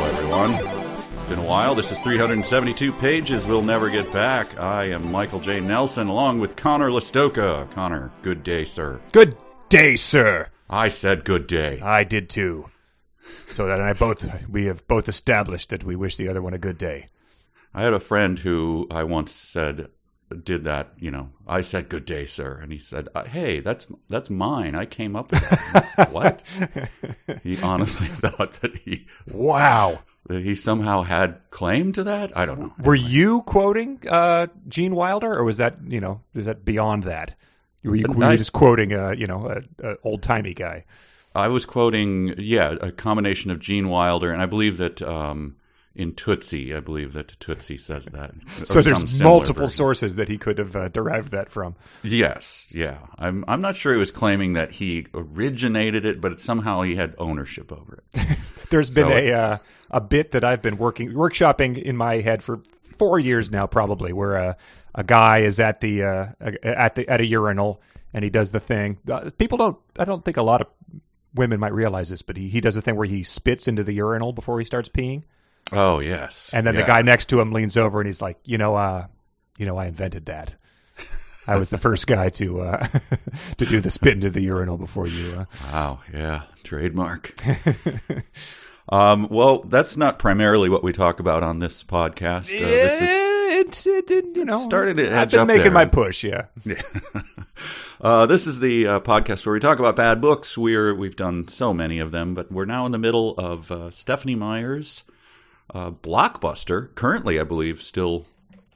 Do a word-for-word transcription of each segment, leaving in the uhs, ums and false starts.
Hello, everyone. It's been a while. This is three hundred seventy-two pages we'll never get back. I am Michael J. Nelson, along with Connor Listoka. Connor, good day, sir. Good day, sir. I said good day. I did, too. So that and I both, we have both established that we wish the other one a good day. I had a friend who I once said did that, you know, I said good day, sir. And he said, hey, that's that's mine. I came up with that. What? He honestly thought that he, wow, that he somehow had claim to that. I don't know. Were anyway. you quoting uh, Gene Wilder, or was that, you know, is that beyond that? Were you, were I, you just quoting, a, you know, an old-timey guy? I was quoting, yeah, a combination of Gene Wilder, and I believe that um, in Tootsie, I believe that Tootsie says that. So there's multiple version. sources that he could have uh, derived that from. Yes, yeah. I'm I'm not sure he was claiming that he originated it, but it, somehow he had ownership over it. There's so been a uh, a bit that I've been working workshopping in my head for four years now, probably, where a uh, a guy is at the uh, at the at a urinal and he does the thing. Uh, people don't. I don't think a lot of women might realize this, but he, he does the thing where he spits into the urinal before he starts peeing. Oh, yes. And then yeah. the guy next to him leans over and he's like, you know, uh, you know, I invented that. I was the first guy to uh, to do the spit into the urinal before you. Uh... Wow. Yeah. Trademark. um, well, that's not primarily what we talk about on this podcast. Uh, this is... It, it, it, you know, started to edge I've been up making there. my push, yeah. yeah. uh, this is the uh, podcast where we talk about bad books. We're, we've done so many of them, but we're now in the middle of uh, Stephenie Meyer's uh, blockbuster. Currently, I believe, still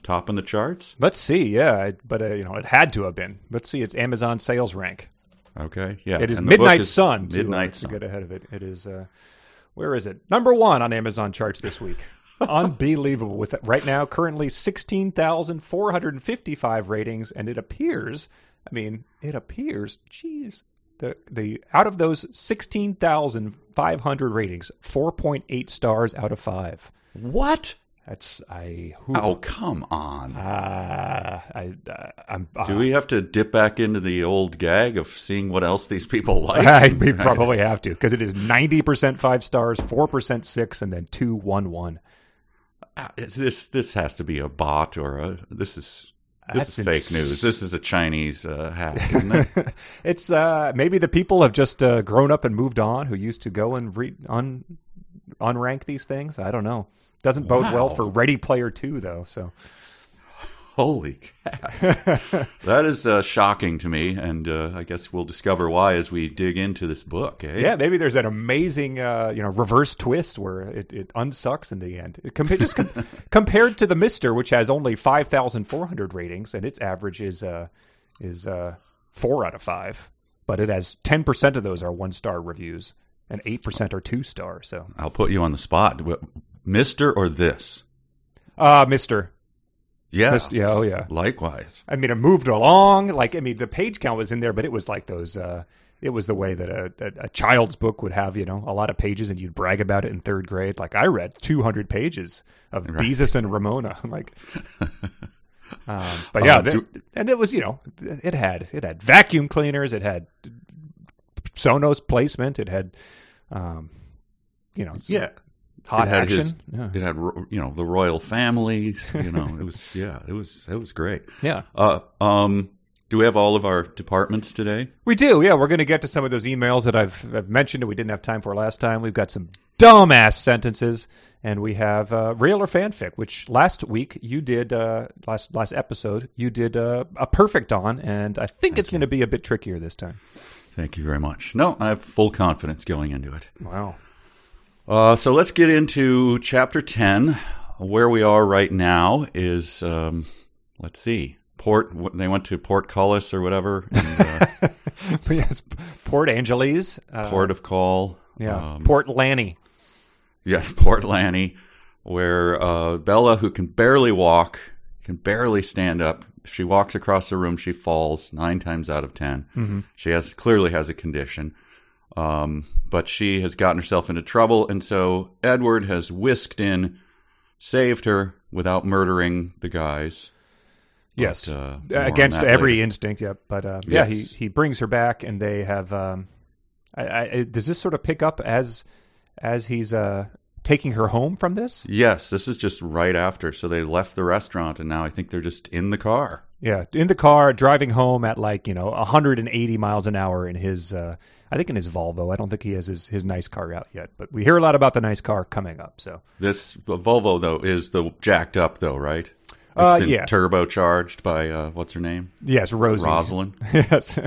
topping the charts. Let's see, yeah. But, uh, you know, it had to have been. Let's see, it's Amazon sales rank. Okay, yeah. It is and Midnight is Sun. To, Midnight uh, Sun. To get ahead of it. It is, uh, where is it? Number one on Amazon charts this week. Unbelievable. With that right now, currently sixteen thousand four hundred fifty-five ratings, and it appears, I mean, it appears, geez, the the out of those sixteen thousand five hundred ratings, four point eight stars out of five. What? That's I. Who, oh, come on! Uh, I, uh, I'm, uh, Do we have to dip back into the old gag of seeing what else these people like? I, we probably have to, because it is ninety percent five stars, four percent six, and then two one one. Uh, this this has to be a bot or a this is this That's is fake ins- news. This is a Chinese uh, hack, isn't it? It's uh, maybe the people have just uh, grown up and moved on who used to go and re- un unrank these things. I don't know. Doesn't bode wow. well for Ready Player Two, though. So, holy cats! That is uh, shocking to me, and uh, I guess we'll discover why as we dig into this book. Eh? Yeah, maybe there's that amazing, uh, you know, reverse twist where it, it unsucks in the end. It com- just com- compared to the Mister, which has only five thousand four hundred ratings, and its average is uh, is uh, four out of five, but it has ten percent of those are one star reviews, and eight percent are two star. So, I'll put you on the spot. Mister or this? Uh, Mister. Yeah. Mister, yeah. Oh, yeah. Likewise. I mean, it moved along. Like, I mean, the page count was in there, but it was like those, uh, it was the way that a, a, a child's book would have, you know, a lot of pages and you'd brag about it in third grade. Like, I read two hundred pages of right. Beezus and Ramona. I'm like, um, but yeah, um, the, do, and it was, you know, it had, it had vacuum cleaners. It had Sonos placement. It had, um, you know, yeah. Hot it had action. His, yeah. It had, you know, the royal families. You know, it was yeah, it was it was great. Yeah. Uh, um, do we have all of our departments today? We do. Yeah, we're going to get to some of those emails that I've, I've mentioned that we didn't have time for last time. We've got some dumbass sentences, and we have uh, real or fanfic, which last week you did uh, last last episode you did uh, a perfect on, and I think Thank it's going to be a bit trickier this time. Thank you very much. No, I have full confidence going into it. Wow. Uh, so let's get into chapter ten. Where we are right now is, um, let's see, Port. They went to Port Cullis or whatever. And, uh, yes, Port Angeles. Uh, Port of Call. Yeah, um, Port Lanny. Yes, Port Lanny, where uh, Bella, who can barely walk, can barely stand up. If she walks across the room, she falls nine times out of ten. Mm-hmm. She has clearly has a condition. Um, but she has gotten herself into trouble, and so Edward has whisked in, saved her without murdering the guys. Yes, but, uh, against every later. instinct. Yeah, but uh, yes. yeah, he he brings her back, and they have. Um, I, I, does this sort of pick up as as he's uh, taking her home from this? Yes, this is just right after. So they left the restaurant, and now I think they're just in the car. Yeah, in the car, driving home at like, you know, one hundred eighty miles an hour in his, uh, I think in his Volvo. I don't think he has his, his nice car out yet, but we hear a lot about the nice car coming up. So this Volvo, though, is the jacked up, though, right? It's uh, been yeah. turbocharged by, uh, what's her name? Yes, Rosie. Rosalind. Yes.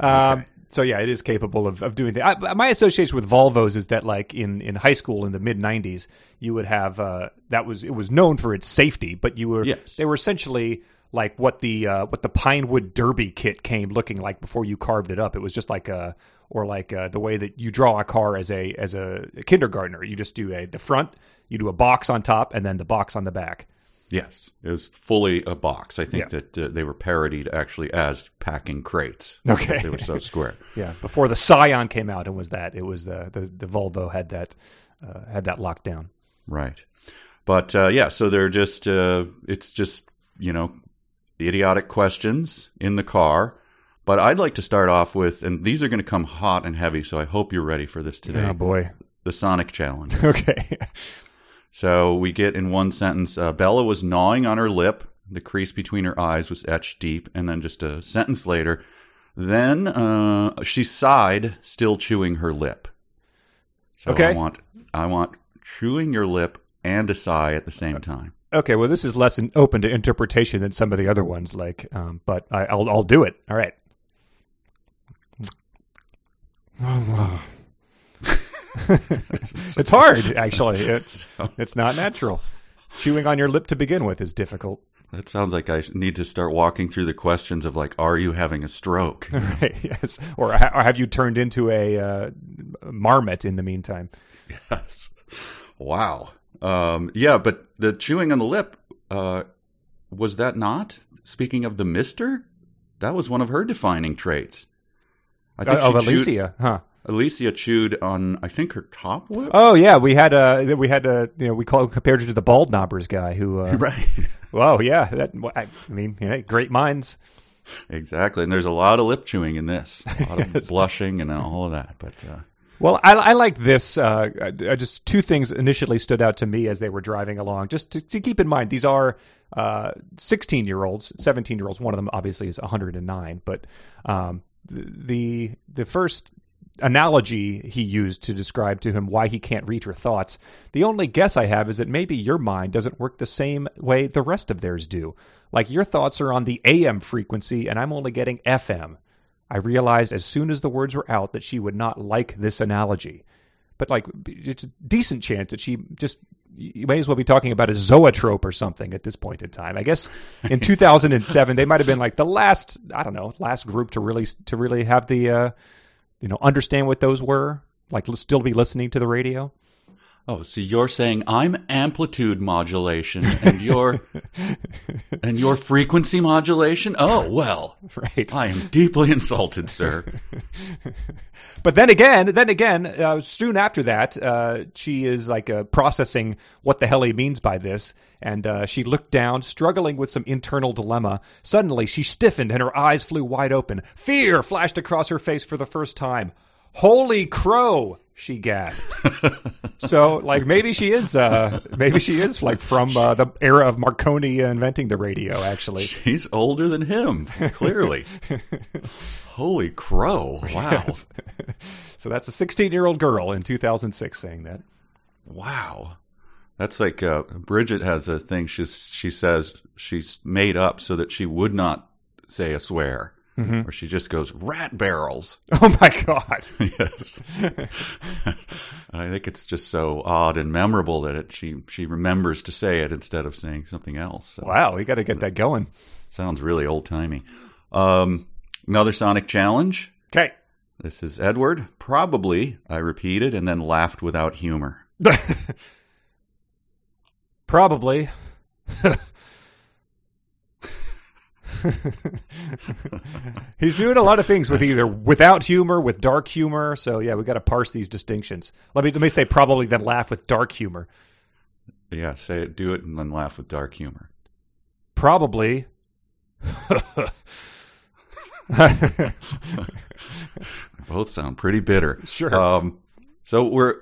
um, okay. So, yeah, it is capable of, of doing that. I, my association with Volvos is that, like, in, in high school in the mid nineties, you would have uh, – that was it was known for its safety, but you were yes. – they were essentially – like what the uh, what the Pinewood Derby kit came looking like before you carved it up. It was just like a or like a, the way that you draw a car as a as a kindergartner. You just do a the front, you do a box on top, and then the box on the back. Yes, it was fully a box. I think yeah. that uh, they were parodied actually as packing crates. Okay, they were so square. Yeah, before the Scion came out and was that it was the the, the Volvo had that uh, had that locked down. Right, but uh, yeah, so they're just uh, it's just you know. Idiotic questions in the car, but I'd like to start off with, and these are going to come hot and heavy, so I hope you're ready for this today. Oh boy, the Sonic Challenge. Okay. So we get in one sentence: uh, Bella was gnawing on her lip. The crease between her eyes was etched deep, and then just a sentence later, then uh, she sighed, still chewing her lip. So okay. I want, I want chewing your lip and a sigh at the same time. Okay, well, this is less open to interpretation than some of the other ones, like, um, but I, I'll I'll do it. All right. It's hard, actually. It's it's not natural. Chewing on your lip to begin with is difficult. That sounds like I need to start walking through the questions of like, are you having a stroke? Right. Yes. Or, or have you turned into a uh, marmot in the meantime? Yes. Wow. Um, yeah, but the chewing on the lip, uh, was that not? Speaking of the mister, that was one of her defining traits. I think uh, of chewed, Alicia, huh? Alicia chewed on, I think, her top lip. Oh yeah, we had a, we had a, you know, we call, compared her to the bald knobbers guy who, uh, right? Wow, yeah, that. I mean, you know, great minds. Exactly, and there's a lot of lip chewing in this, a lot of yes. blushing and all of that, but. Uh, Well, I, I like this. Uh, I just two things initially stood out to me as they were driving along. Just to, to keep in mind, these are uh, sixteen-year-olds, seventeen-year-olds. One of them obviously is one hundred nine. But um, the the first analogy he used to describe to him why he can't read her thoughts, the only guess I have is that maybe your mind doesn't work the same way the rest of theirs do. Like your thoughts are on the A M frequency, and I'm only getting F M. I realized as soon as the words were out that she would not like this analogy. But, like, it's a decent chance that she just – you may as well be talking about a zoetrope or something at this point in time. I guess in two thousand seven, they might have been, like, the last – I don't know, last group to really to really have the uh, – you know, understand what those were, like still be listening to the radio. Oh, so you're saying I'm amplitude modulation and you're and your frequency modulation? Oh, well. Right. I am deeply insulted, sir. But then again, then again, uh, soon after that, uh, she is like uh, processing what the hell he means by this. And uh, she looked down, struggling with some internal dilemma. Suddenly, she stiffened and her eyes flew wide open. Fear flashed across her face for the first time. Holy crow! She gasped. So, like, maybe she is, uh, maybe she is, like, from uh, the era of Marconi inventing the radio, actually. She's older than him, clearly. Holy crow. Wow. Yes. So that's a sixteen-year-old girl in two thousand six saying that. Wow. That's like uh, Bridget has a thing she, she says she's made up so that she would not say a swear. Mm-hmm. Where she just goes, rat barrels. Oh, my God. Yes. I think it's just so odd and memorable that it, she, she remembers to say it instead of saying something else. So wow, we got to get that going. Sounds really old-timey. Um, another Sonic Challenge. Okay. This is Edward. Probably, I repeated, and then laughed without humor. Probably. He's doing a lot of things with either without humor, with dark humor. So yeah, we got to parse these distinctions. Let me let me say probably then laugh with dark humor. Yeah, say it, do it, and then laugh with dark humor. Probably. Both sound pretty bitter. Sure. Um, so we're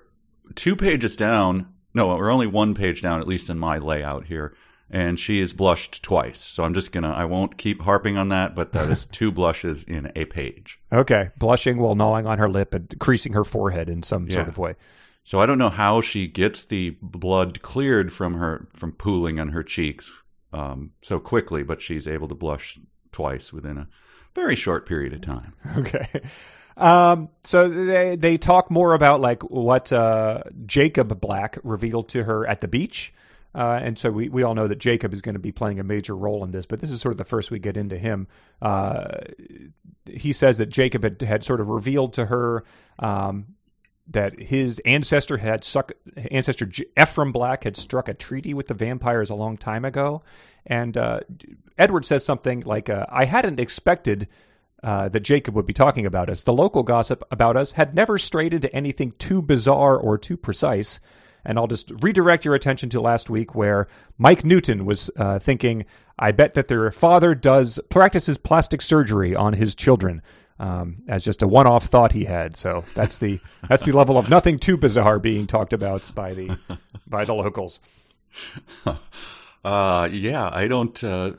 two pages down. No, we're only one page down, at least in my layout here. And she is blushed twice. So I'm just going to, I won't keep harping on that, but that is two blushes in a page. Okay. Blushing while gnawing on her lip and creasing her forehead in some yeah. sort of way. So I don't know how she gets the blood cleared from her, from pooling on her cheeks um, so quickly, but she's able to blush twice within a very short period of time. Okay. Um, so they they talk more about like what uh, Jacob Black revealed to her at the beach. Uh, and so we, we all know that Jacob is going to be playing a major role in this, but this is sort of the first we get into him. Uh, he says that Jacob had, had sort of revealed to her um, that his ancestor had suck, ancestor Ephraim Black had struck a treaty with the vampires a long time ago. And uh, Edward says something like, uh, I hadn't expected Uh, that Jacob would be talking about us. The local gossip about us had never strayed into anything too bizarre or too precise. And I'll just redirect your attention to last week where Mike Newton was uh, thinking, I bet that their father does practices plastic surgery on his children um, as just a one-off thought he had. So that's the that's the level of nothing too bizarre being talked about by the by the locals. Uh, yeah, I don't. Uh,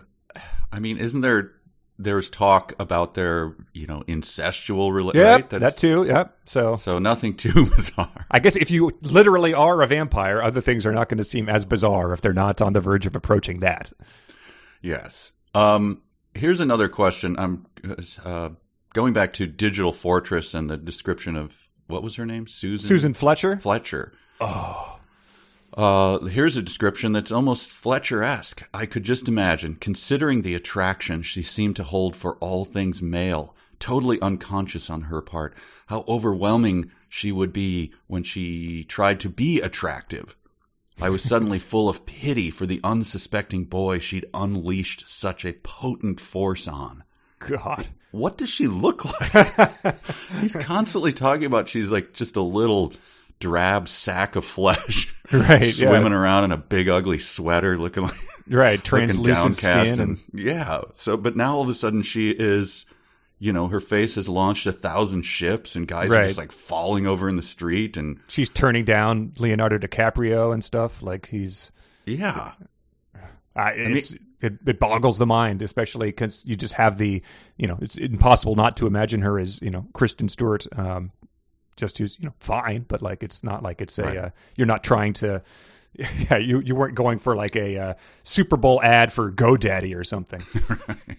I mean, isn't there? There's talk about their, you know, incestual relationship. Yeah, right? that too. Yep. So, so nothing too bizarre. I guess if you literally are a vampire, other things are not going to seem as bizarre if they're not on the verge of approaching that. Yes. Um, here's another question. I'm uh, going back to Digital Fortress and the description of what was her name, Susan. Susan Fletcher. Fletcher. Oh. Uh, here's a description that's almost Fletcher-esque. I could just imagine, considering the attraction she seemed to hold for all things male, totally unconscious on her part, how overwhelming she would be when she tried to be attractive. I was suddenly full of pity for the unsuspecting boy she'd unleashed such a potent force on. God. What does she look like? He's constantly talking about she's like just a little drab sack of flesh, right? Swimming yeah. around in a big ugly sweater, looking like right translucent skin, and, and yeah. So, but now all of a sudden she is, you know, her face has launched a thousand ships, and guys right. are just like falling over in the street, and she's turning down Leonardo DiCaprio and stuff. Like he's yeah, I, it's, I mean, it it boggles the mind, especially because you just have the you know it's impossible not to imagine her as you know Kristen Stewart. Um, Just who's you know fine, but like it's not like it's a right. uh, you're not trying to yeah you you weren't going for like a uh, Super Bowl ad for GoDaddy or something. Right.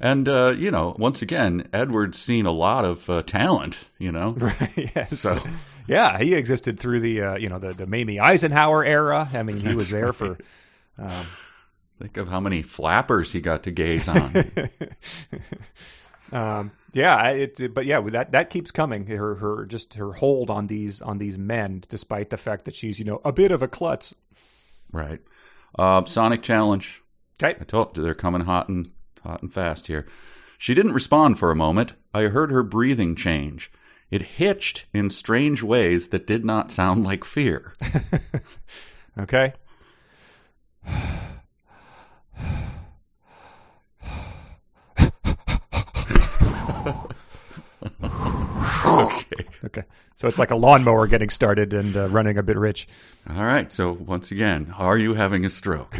And uh, you know once again Edward's seen a lot of uh, talent you know right yes. So yeah he existed through the uh, you know the the Mamie Eisenhower era. I mean he That's was there right. for um... think of how many flappers he got to gaze on. Um, yeah, it, it, but yeah, that, that keeps coming. Her, her, just her hold on these, on these men, despite the fact that she's, you know, a bit of a klutz. Right. Uh, Sonic Challenge. Okay. I told you they're coming hot and hot and fast here. She didn't respond for a moment. I heard her breathing change. It hitched in strange ways that did not sound like fear. Okay. Okay. Okay. So it's like a lawnmower getting started and uh, running a bit rich. All right. So once again, are you having a stroke?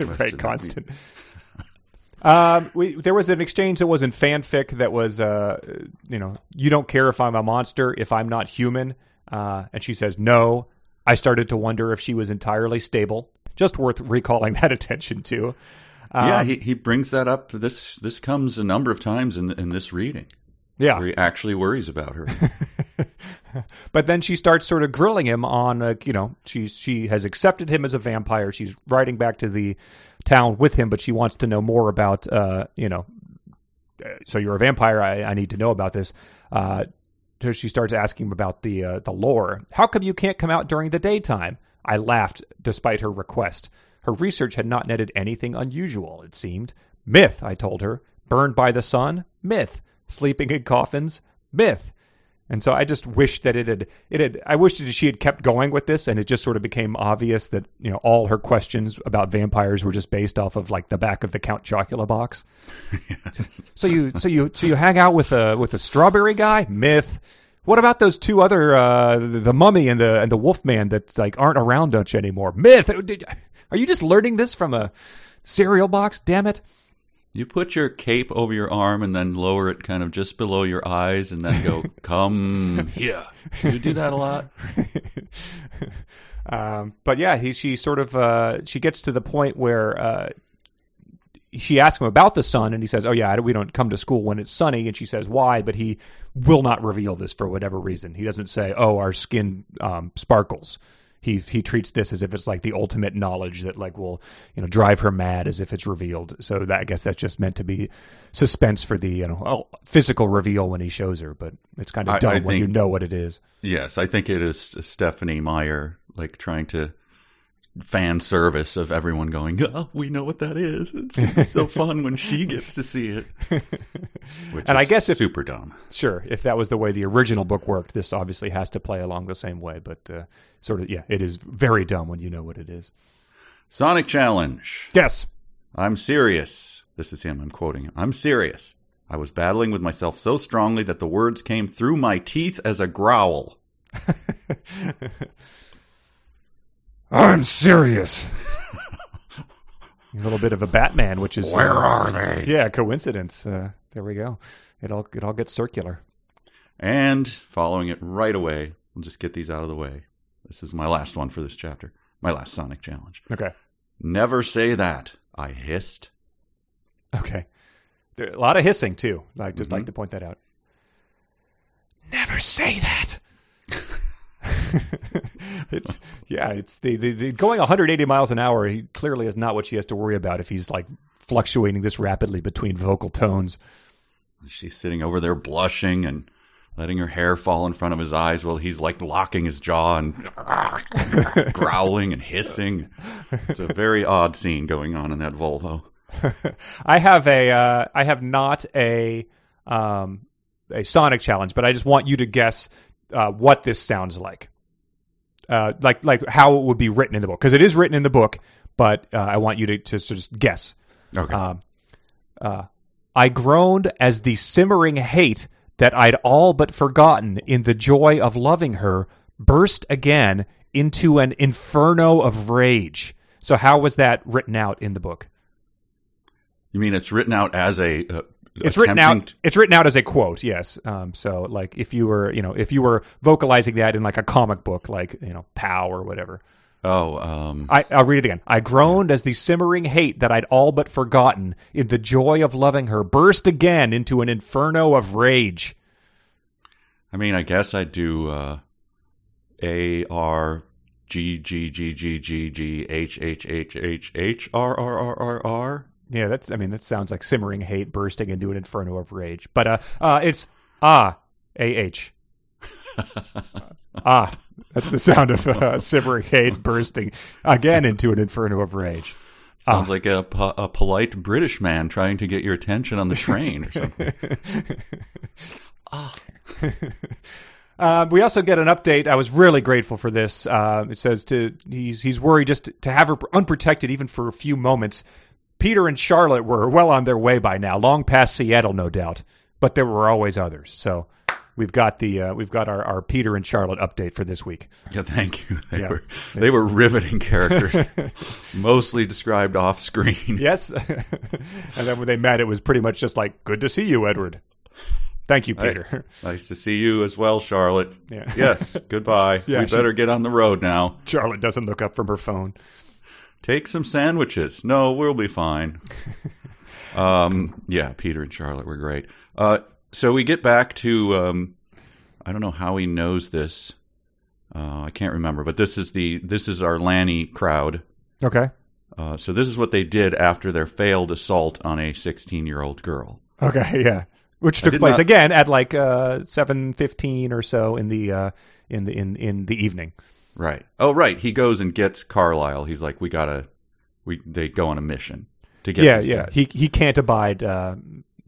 Right. Constant. We... um, we, there was an exchange that was in fanfic that was, uh, you know, you don't care if I'm a monster, if I'm not human. Uh, and she says, no, I started to wonder if she was entirely stable. Just worth recalling that attention to. Um, yeah. He, he brings that up. This, this comes a number of times in in this reading. Yeah, where he actually worries about her. But then she starts sort of grilling him on, uh, you know, she's she has accepted him as a vampire. She's riding back to the town with him, but she wants to know more about, uh, you know, so you're a vampire. I, I need to know about this. Uh, so she starts asking about the uh, the lore. How come you can't come out during the daytime? I laughed despite her request. Her research had not netted anything unusual, it seemed. Myth, I told her. Burned by the sun? Myth. Sleeping in coffins, myth. And so I just wish that it had, it had, I wish that she had kept going with this and it just sort of became obvious that, you know, all her questions about vampires were just based off of like the back of the Count Chocula box. So you, so you, so you hang out with a, with a strawberry guy? Myth. What about those two other, uh, the Mummy and the and the Wolfman that like aren't around much anymore? Myth. Did, are you just learning this from a cereal box? Damn it! You put your cape over your arm and then lower it kind of just below your eyes and then go, "Come here." You do that a lot. um, but yeah, he, she sort of uh, she gets to the point where. Uh, She asks him about the sun, and he says, oh, yeah, we don't come to school when it's sunny. And she says, why? But he will not reveal this for whatever reason. He doesn't say, oh, our skin um, sparkles. He he treats this as if it's like the ultimate knowledge that like will you know drive her mad as if it's revealed. So that, I guess that's just meant to be suspense for the you know physical reveal when he shows her. But it's kind of I, dumb I think, when you know what it is. Yes, I think it is Stephenie Meyer like trying to fan service of everyone going, oh, we know what that is. It's gonna be so fun when she gets to see it. Which and is I guess if, super dumb. Sure, if that was the way the original book worked, this obviously has to play along the same way. But uh, sort of, yeah, it is very dumb when you know what it is. Sonic Challenge. Yes. I'm serious. This is him. I'm quoting him. I'm serious. I was battling with myself so strongly that the words came through my teeth as a growl. I'm serious. A little bit of a Batman, which is where uh, are they? Yeah, coincidence. Uh, there we go. It all it all gets circular. And following it right away, we'll just get these out of the way. This is my last one for this chapter. My last Sonic challenge. Okay. Never say that. I hissed. Okay. There, a lot of hissing too. I just mm-hmm. like to point that out. Never say that. It's yeah, it's the, the, the going one hundred eighty miles an hour. He clearly is not what she has to worry about if he's like fluctuating this rapidly between vocal tones. She's sitting over there blushing and letting her hair fall in front of his eyes while he's like locking his jaw and growling and hissing. It's a very odd scene going on in that Volvo. I have a uh, I have not a um, a Sonic challenge, but I just want you to guess uh, what this sounds like. Uh, like like how it would be written in the book, because it is written in the book, but uh, I want you to, to, to just guess. Okay. Um, uh, I groaned as the simmering hate that I'd all but forgotten in the joy of loving her burst again into an inferno of rage. So how was that written out in the book? You mean it's written out as a... Uh... It's written out. It's written out as a quote. Yes. Um, so, like, if you were, you know, if you were vocalizing that in like a comic book, like you know, Pow or whatever. Oh. Um, I, I'll read it again. I groaned as the simmering hate that I'd all but forgotten in the joy of loving her burst again into an inferno of rage. I mean, I guess I do uh, A R G G G G G G H H H H H R R R R R. Yeah, that's. I mean, that sounds like simmering hate bursting into an inferno of rage. But uh, uh it's ah, A-H. Ah, that's the sound of uh, simmering hate bursting again into an inferno of rage. Sounds ah. like a, po- a polite British man trying to get your attention on the train or something. Ah. Uh, we also get an update. I was really grateful for this. Uh, it says to he's he's worried just to, to have her unprotected even for a few moments. Peter and Charlotte were well on their way by now, long past Seattle, no doubt. But there were always others. So we've got the uh, we've got our, our Peter and Charlotte update for this week. Yeah, thank you. They yeah, were they were riveting characters, mostly described off screen. Yes, and then when they met, it was pretty much just like, "Good to see you, Edward." Thank you, Peter. Hey, nice to see you as well, Charlotte. Yeah. Yes. Goodbye. Yeah, we she, better get on the road now. Charlotte doesn't look up from her phone. Take some sandwiches. No, we'll be fine. um, yeah, Peter and Charlotte were great. Uh, so we get back to, um, I don't know how he knows this. Uh, I can't remember, but this is the this is our Lanny crowd. Okay. Uh, so this is what they did after their failed assault on a sixteen-year-old girl. Okay, yeah, which took place not... again at like uh, seven fifteen or so in the uh, in the in in the evening. Right. Oh, right. He goes and gets Carlisle. He's like, we gotta, we they go on a mission to get. Yeah, yeah. Guys. He he can't abide uh,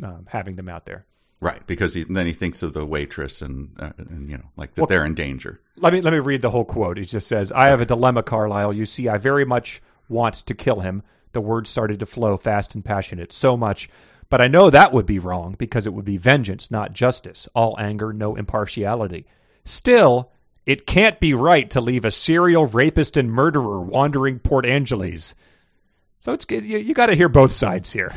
uh, having them out there. Right, because he, then he thinks of the waitress and, uh, and you know, like that well, they're in danger. Let me let me read the whole quote. It just says, "I have a dilemma, Carlisle. You see, I very much want to kill him." The words started to flow fast and passionate, so much. But I know that would be wrong because it would be vengeance, not justice. All anger, no impartiality. Still, it can't be right to leave a serial rapist and murderer wandering Port Angeles. So it's good. You, you got to hear both sides here.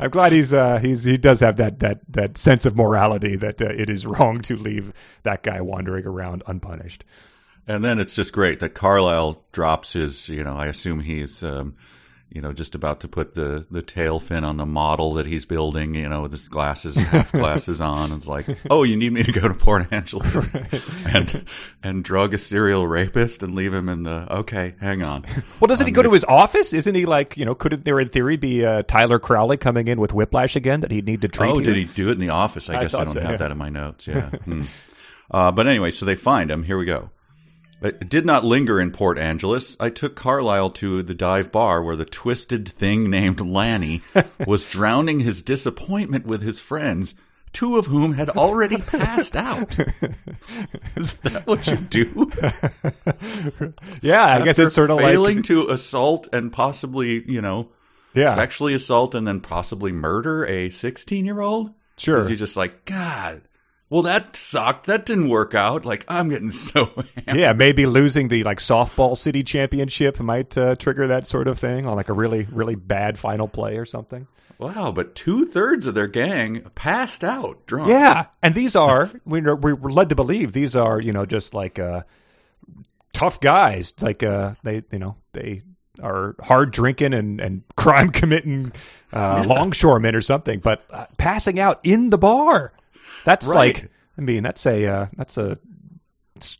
I'm glad he's uh, he's he does have that that that sense of morality that uh, it is wrong to leave that guy wandering around unpunished. And then it's just great that Carlisle drops his. You know, I assume he's um, you know just about to put the the tail fin on the model that he's building. You know, with his glasses, half glasses on, and it's like, oh, you need me to go to Port Angeles and and drug a serial rapist and leave him in the okay. Hang on. Well, doesn't um, he go to his office? Isn't he like you know? Couldn't there in theory be uh, Tyler Crowley coming in with whiplash again that he'd need to treat? Oh, here? Did he do it in the office? I, I guess I don't so, have yeah. that in my notes. Yeah. hmm. uh, but anyway, so they find him. Here we go. I did not linger in Port Angeles. I took Carlisle to the dive bar where the twisted thing named Lanny was drowning his disappointment with his friends, two of whom had already passed out. Is that what you do? Yeah, I After guess it's sort of failing like... failing to assault and possibly, you know, yeah. sexually assault and then possibly murder a sixteen-year-old? Sure. Because you're just like, God... Well, that sucked. That didn't work out. Like, I'm getting so hammered. Yeah, maybe losing the, like, softball city championship might uh, trigger that sort of thing on, like, a really, really bad final play or something. Wow, but two-thirds of their gang passed out drunk. Yeah, and these are, we, we're led to believe, these are, you know, just, like, uh, tough guys. Like, uh, they, you know, they... are hard drinking and, and crime committing uh, yeah. longshoremen or something, but uh, passing out in the bar. That's right. like, I mean, that's a, uh, that's a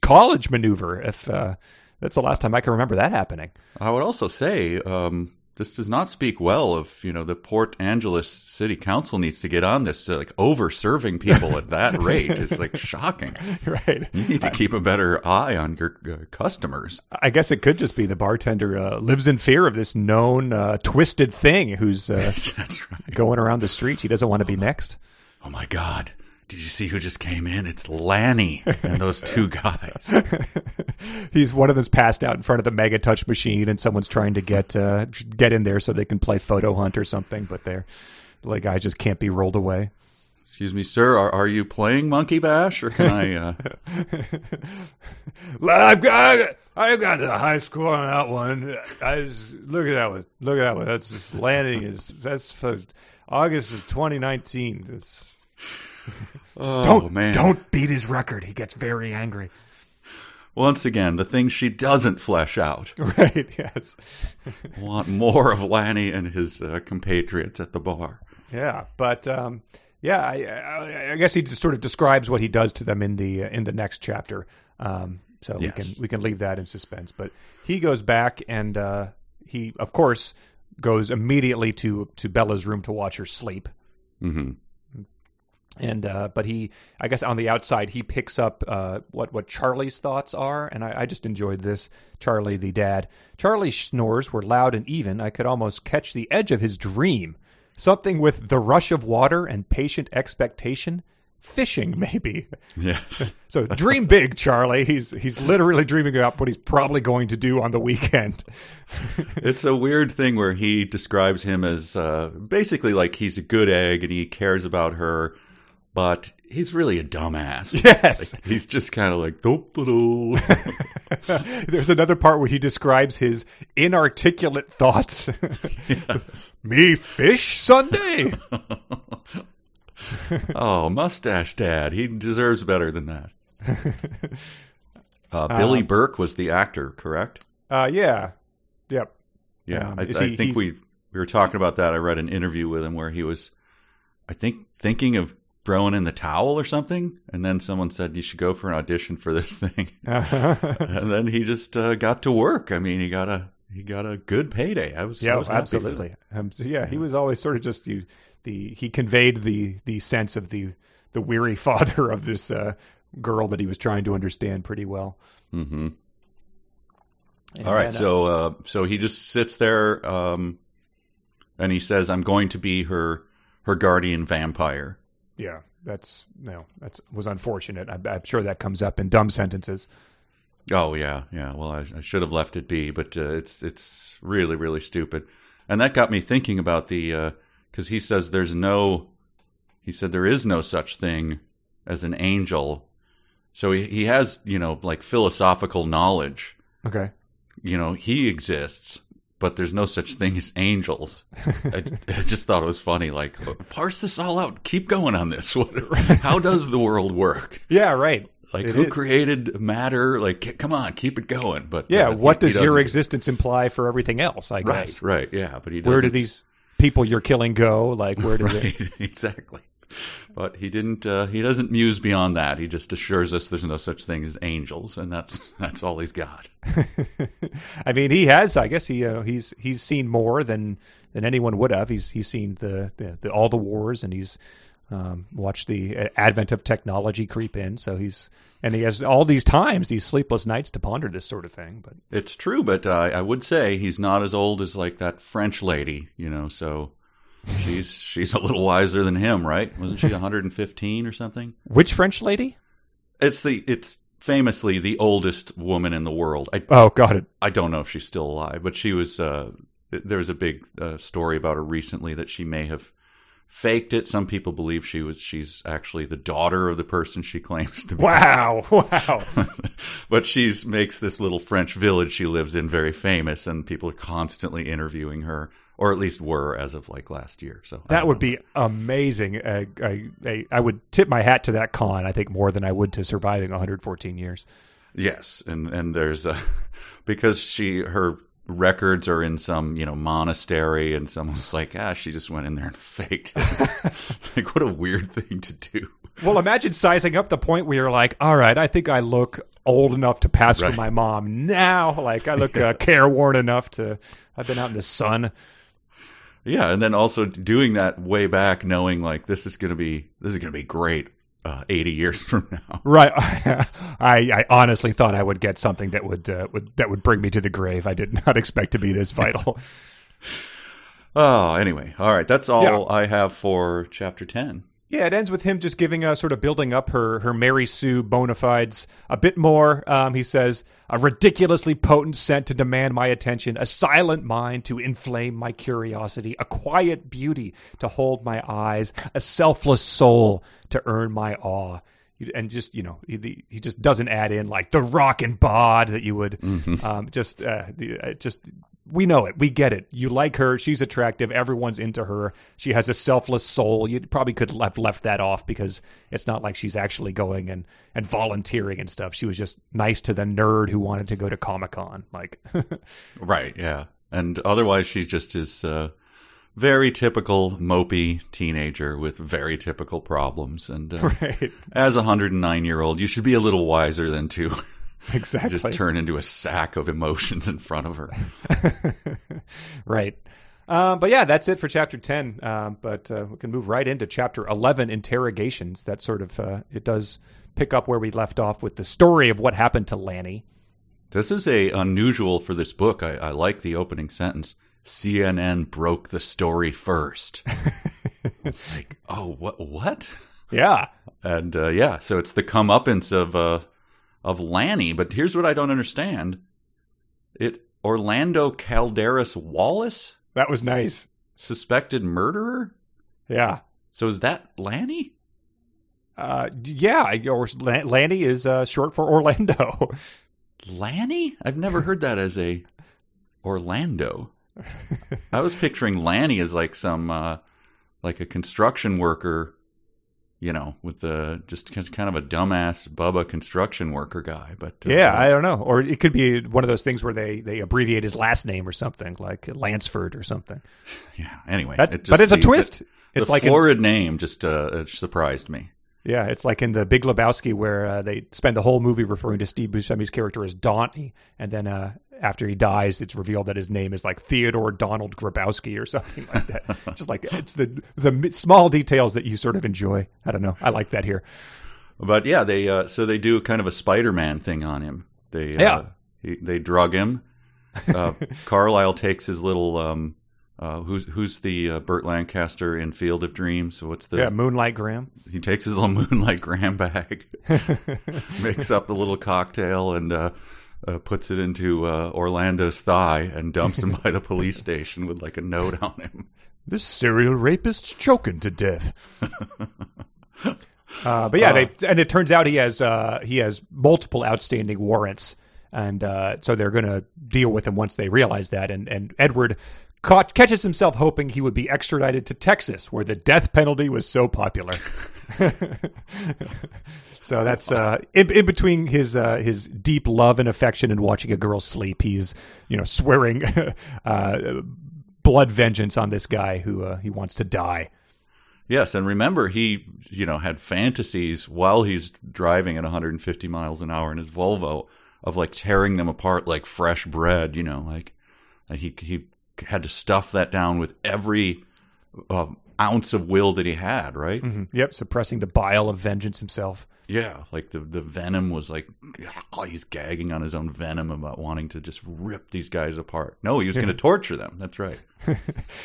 college maneuver. If uh, that's the last time I can remember that happening. I would also say um, this does not speak well of, you know, the Port Angeles City Council needs to get on this, uh, like over serving people at that rate is like shocking. Right. You need to keep a better eye on your uh, customers. I guess it could just be the bartender uh, lives in fear of this known uh, twisted thing who's uh, That's right. going around the streets. He doesn't want to be next. Oh, my God. Did you see who just came in? It's Lanny and those two guys. He's one of them's passed out in front of the Mega Touch machine, and someone's trying to get uh, get in there so they can play Photo Hunt or something. But they're like, I just can't be rolled away. Excuse me, sir. Are, are you playing Monkey Bash, or can I? Uh... I've got I've got a high score on that one. I just, look at that one. Look at that one. That's just Lanny is that's for August of twenty nineteen. It's. Oh, don't, man. Don't beat his record. He gets very angry. Once again, the things she doesn't flesh out. Right, yes. Want more of Lanny and his uh, compatriots at the bar. Yeah, but um, yeah, I, I guess he just sort of describes what he does to them in the uh, in the next chapter. Um, so yes. we can we can leave that in suspense. But he goes back and uh, he, of course, goes immediately to, to Bella's room to watch her sleep. Mm-hmm. And uh, but he, I guess, on the outside, he picks up uh, what what Charlie's thoughts are, and I, I just enjoyed this. Charlie, the dad, Charlie's snores were loud and even. I could almost catch the edge of his dream. Something with the rush of water and patient expectation. Fishing, maybe. Yes. So dream big, Charlie. He's he's literally dreaming about what he's probably going to do on the weekend. It's a weird thing where he describes him as uh, basically like he's a good egg and he cares about her. But he's really a dumbass. Yes. Like, he's just kind of like, doop, doop, doop. There's another part where he describes his inarticulate thoughts. Yes. Me fish Sunday. Oh, mustache dad. He deserves better than that. Uh, Billy um, Burke was the actor, correct? Uh, yeah. Yep. Yeah. Um, I, I he, think he... we, we were talking about that. I read an interview with him where he was, I think, thinking of throwing in the towel or something, and then someone said you should go for an audition for this thing. Uh-huh. And then he just uh, got to work. I mean, he got a he got a good payday. I was yeah, I was absolutely. Um, so yeah, yeah, he was always sort of just the the he conveyed the the sense of the the weary father of this uh, girl that he was trying to understand pretty well. Mm-hmm. And all right, then, uh, so uh, so he just sits there, um, and he says, "I'm going to be her her guardian vampire." Yeah, that's no, that's was unfortunate. I'm, I'm sure that comes up in dumb sentences. Oh yeah, yeah. Well, I, I should have left it be, but uh, it's it's really really stupid, and that got me thinking about the because uh, he says there's no, he said there is no such thing as an angel. So he, he has, you know, like philosophical knowledge. Okay. You know, he exists, but there's no such thing as angels. I, I just thought it was funny. Like, parse this all out. Keep going on this. How does the world work? Yeah, right. Like, it who is. created matter? Like, come on, keep it going. But yeah, uh, what he, does he your existence imply for everything else, I guess? Right, right, yeah. But he where do these people you're killing go? Like, where do right, they... Exactly. But he didn't. Uh, he doesn't muse beyond that. He just assures us there's no such thing as angels, and that's that's all he's got. I mean, he has. I guess he uh, he's he's seen more than, than anyone would have. He's he's seen the, the, the all the wars, and he's um, watched the advent of technology creep in. So he's and he has all these times, these sleepless nights to ponder this sort of thing. But it's true. But uh, I would say he's not as old as like that French lady, you know. So. She's she's a little wiser than him, right? Wasn't she one hundred fifteen or something? Which French lady? It's the it's famously the oldest woman in the world. I, oh, got it. I don't know if she's still alive, but she was. Uh, there was a big uh, story about her recently that she may have faked it. Some people believe she was she's actually the daughter of the person she claims to be. Wow, wow. But she's makes this little French village she lives in very famous, and people are constantly interviewing her. Or at least were as of like last year. So that would know. be amazing. I, I I would tip my hat to that con. I think more than I would to surviving one hundred fourteen years. Yes, and and there's a, because she her records are in some you know monastery, and someone's like, ah, she just went in there and faked. It's like what a weird thing to do. Well, imagine sizing up the point where you're like, all right, I think I look old enough to pass right. for my mom now. Like I look uh, careworn enough to. I've been out in the sun. Yeah, and then also doing that way back, knowing like this is gonna be this is gonna be great uh, eighty years from now. Right. I, I honestly thought I would get something that would, uh, would that would bring me to the grave. I did not expect to be this vital. Oh, anyway, all right. That's all yeah. I have for chapter ten. Yeah, it ends with him just giving us sort of building up her her Mary Sue bona fides a bit more. Um, he says, a ridiculously potent scent to demand my attention, a silent mind to inflame my curiosity, a quiet beauty to hold my eyes, a selfless soul to earn my awe. And just, you know, he, he just doesn't add in like the rock and bod that you would mm-hmm. um, just uh, just. We know it. We get it. You like her. She's attractive. Everyone's into her. She has a selfless soul. You probably could have left that off because it's not like she's actually going and, and volunteering and stuff. She was just nice to the nerd who wanted to go to Comic-Con. Like, right, yeah. And otherwise, she just is a very typical mopey teenager with very typical problems. And uh, right. as a one hundred nine-year-old, you should be a little wiser than two. Exactly. Just turn into a sack of emotions in front of her. Right. Um, but yeah, that's it for chapter ten. Um, but uh, we can move right into chapter eleven, interrogations. That sort of, uh, it does pick up where we left off with the story of what happened to Lanny. This is a unusual for this book. I, I like the opening sentence. C N N broke the story first. It's like, oh, what? What? Yeah. And uh, yeah, so it's the comeuppance of... Uh, Of Lanny, but here's what I don't understand. It Orlando Calderas Wallace? That was nice. Suspected murderer? Yeah. So is that Lanny? Uh, yeah, or Lanny is uh, short for Orlando. Lanny? I've never heard that as a Orlando. I was picturing Lanny as like some, uh, like a construction worker. You know, with the just kind of a dumbass Bubba construction worker guy. But uh, yeah, I don't know. Or it could be one of those things where they, they abbreviate his last name or something, like Lansford or something. Yeah, anyway. That, it just, but it's the, a twist. The, it's the like florid in, name just uh, it surprised me. Yeah, it's like in The Big Lebowski where uh, they spend the whole movie referring to Steve Buscemi's character as Donty. And then uh, after he dies, it's revealed that his name is like Theodore Donald Grabowski or something like that. Just like it's the the small details that you sort of enjoy. I don't know. I like that here. But yeah, they uh, so they do kind of a Spider-Man thing on him. They uh, yeah. He, they drug him. Uh, Carlisle takes his little... Um, Uh, who's who's the uh, Burt Lancaster in Field of Dreams? So what's the yeah Moonlight Graham? He takes his little Moonlight Graham bag, makes up the little cocktail, and uh, uh, puts it into uh, Orlando's thigh and dumps him by the police station with like a note on him. This serial rapist's choking to death. Uh, but yeah, uh, they, and it turns out he has uh, he has multiple outstanding warrants, and uh, so they're going to deal with him once they realize that. And and Edward caught, catches himself hoping he would be extradited to Texas, where the death penalty was so popular. So that's uh, in, in between his uh, his deep love and affection and watching a girl sleep, he's you know swearing uh, blood vengeance on this guy who uh, he wants to die. Yes, and remember, he you know had fantasies while he's driving at one hundred fifty miles an hour in his Volvo of like tearing them apart like fresh bread. You know, like and he he had to stuff that down with every uh, ounce of will that he had. Right. Mm-hmm. Yep, suppressing the bile of vengeance himself. Yeah, like the, the venom was like, oh, he's gagging on his own venom about wanting to just rip these guys apart. No, he was going to torture them. That's right.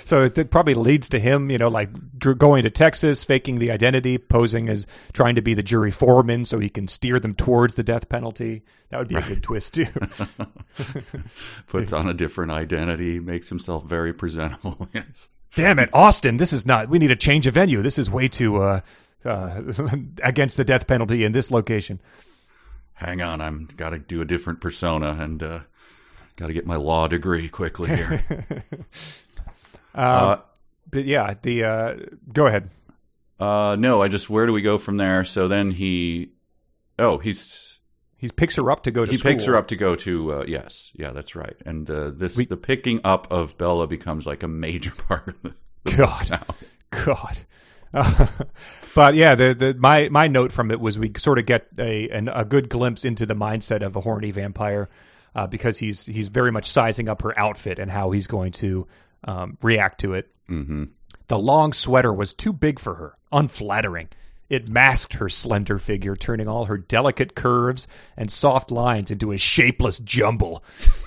So it probably leads to him, you know, like going to Texas, faking the identity, posing as trying to be the jury foreman so he can steer them towards the death penalty. That would be right. A good twist, too. Puts on a different identity, makes himself very presentable. Yes. Damn it, Austin, this is not, we need a change of venue. This is way too... Uh, Uh, against the death penalty in this location. Hang on, I'm got to do a different persona and uh, got to get my law degree quickly here. uh, uh, but yeah, the uh, go ahead. Uh, no, I just where do we go from there? So then he, oh, he's he picks her up to go to. He school. picks her up to go to. Uh, yes, yeah, that's right. And uh, this we, the picking up of Bella becomes like a major part of the, the God, now. God. Uh, but yeah, the the my, my note from it was we sort of get a an, a good glimpse into the mindset of a horny vampire, uh, because he's he's very much sizing up her outfit and how he's going to um, react to it. Mm-hmm. The long sweater was too big for her, unflattering. It masked her slender figure, turning all her delicate curves and soft lines into a shapeless jumble.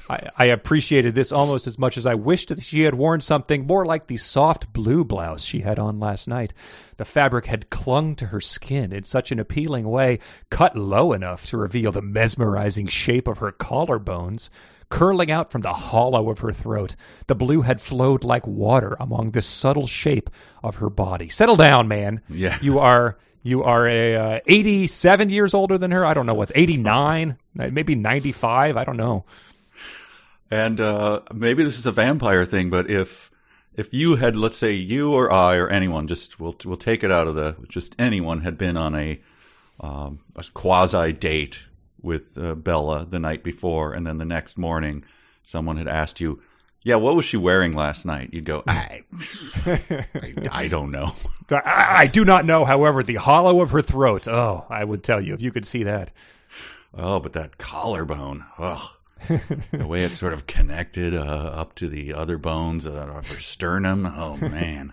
I, I appreciated this almost as much as I wished that she had worn something more like the soft blue blouse she had on last night. The fabric had clung to her skin in such an appealing way, cut low enough to reveal the mesmerizing shape of her collarbones, curling out from the hollow of her throat. The blue had flowed like water among the subtle shape of her body. Settle down, man. Yeah. You are... You are a uh, eighty-seven years older than her. I don't know what, eighty-nine, maybe ninety-five. I don't know. And uh, maybe this is a vampire thing, but if if you had, let's say, you or I or anyone, just we'll we'll take it out of the just anyone had been on a, um, a quasi date with uh, Bella the night before, and then the next morning, someone had asked you, yeah, what was she wearing last night? You'd go, I, I, I don't know. I, I do not know, however, the hollow of her throat. Oh, I would tell you if you could see that. Oh, but that collarbone. Oh, the way it sort of connected uh, up to the other bones uh, of her sternum. Oh, man.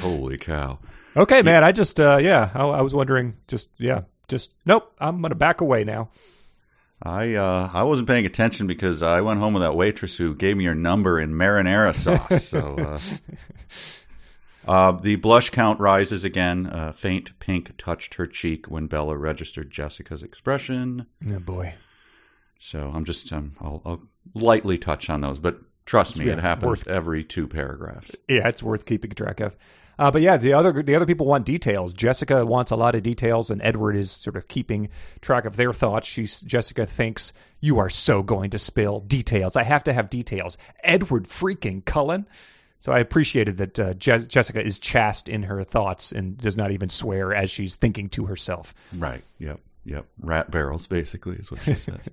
Holy cow. Okay, man. I just, uh, yeah, I, I was wondering. Just, yeah, just, nope, I'm going to back away now. I uh, I wasn't paying attention because I went home with that waitress who gave me her number in marinara sauce. So uh, uh, the blush count rises again. Uh, faint pink touched her cheek when Bella registered Jessica's expression. Oh boy! So I'm just um, I'll, I'll lightly touch on those, but trust me, yeah, it happens worth, every two paragraphs. Yeah, it's worth keeping track of. Uh, but yeah, the other the other people want details. Jessica wants a lot of details, and Edward is sort of keeping track of their thoughts. She's, Jessica thinks, you are so going to spill details. I have to have details. Edward freaking Cullen. So I appreciated that uh, Je- Jessica is chaste in her thoughts and does not even swear as she's thinking to herself. Right. Yep. Yep. Rat barrels, basically, is what she says.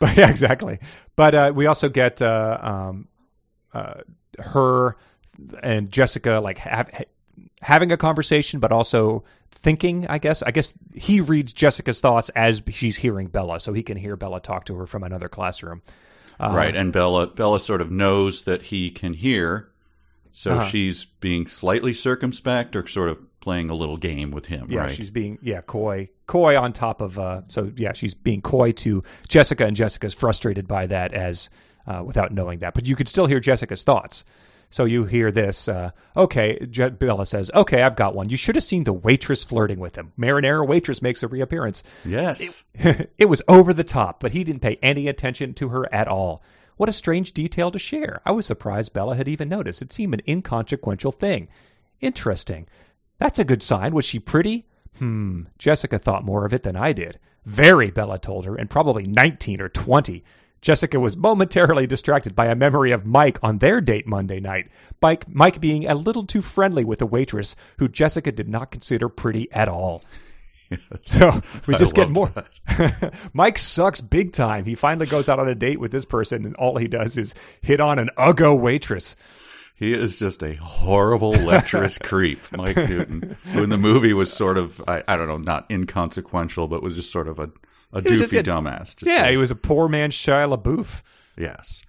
But yeah, exactly. But uh, we also get uh, um, uh, her... and Jessica like ha- ha- having a conversation, but also thinking, I guess. I guess he reads Jessica's thoughts as she's hearing Bella, so he can hear Bella talk to her from another classroom. Um, right, and Bella Bella sort of knows that he can hear, so uh-huh. she's being slightly circumspect or sort of playing a little game with him, yeah, right? Yeah, she's being, yeah, coy. Coy on top of, uh, so yeah, she's being coy to Jessica, and Jessica's frustrated by that as uh, without knowing that. But you could still hear Jessica's thoughts. So you hear this, uh, okay, Je- Bella says, okay, I've got one. You should have seen the waitress flirting with him. Marinara waitress makes a reappearance. Yes. It, it was over the top, but he didn't pay any attention to her at all. What a strange detail to share. I was surprised Bella had even noticed. It seemed an inconsequential thing. Interesting. That's a good sign. Was she pretty? Hmm, Jessica thought more of it than I did. Very, Bella told her, and probably nineteen or twenty. Jessica was momentarily distracted by a memory of Mike on their date Monday night, Mike, Mike being a little too friendly with a waitress who Jessica did not consider pretty at all. So we just get more. Mike sucks big time. He finally goes out on a date with this person, and all he does is hit on an uggo waitress. He is just a horrible, lecherous creep, Mike Newton, who in the movie was sort of, I, I don't know, not inconsequential, but was just sort of a, a doofy just, dumbass. Just yeah, like, he was a poor man Shia LaBeouf. Yes.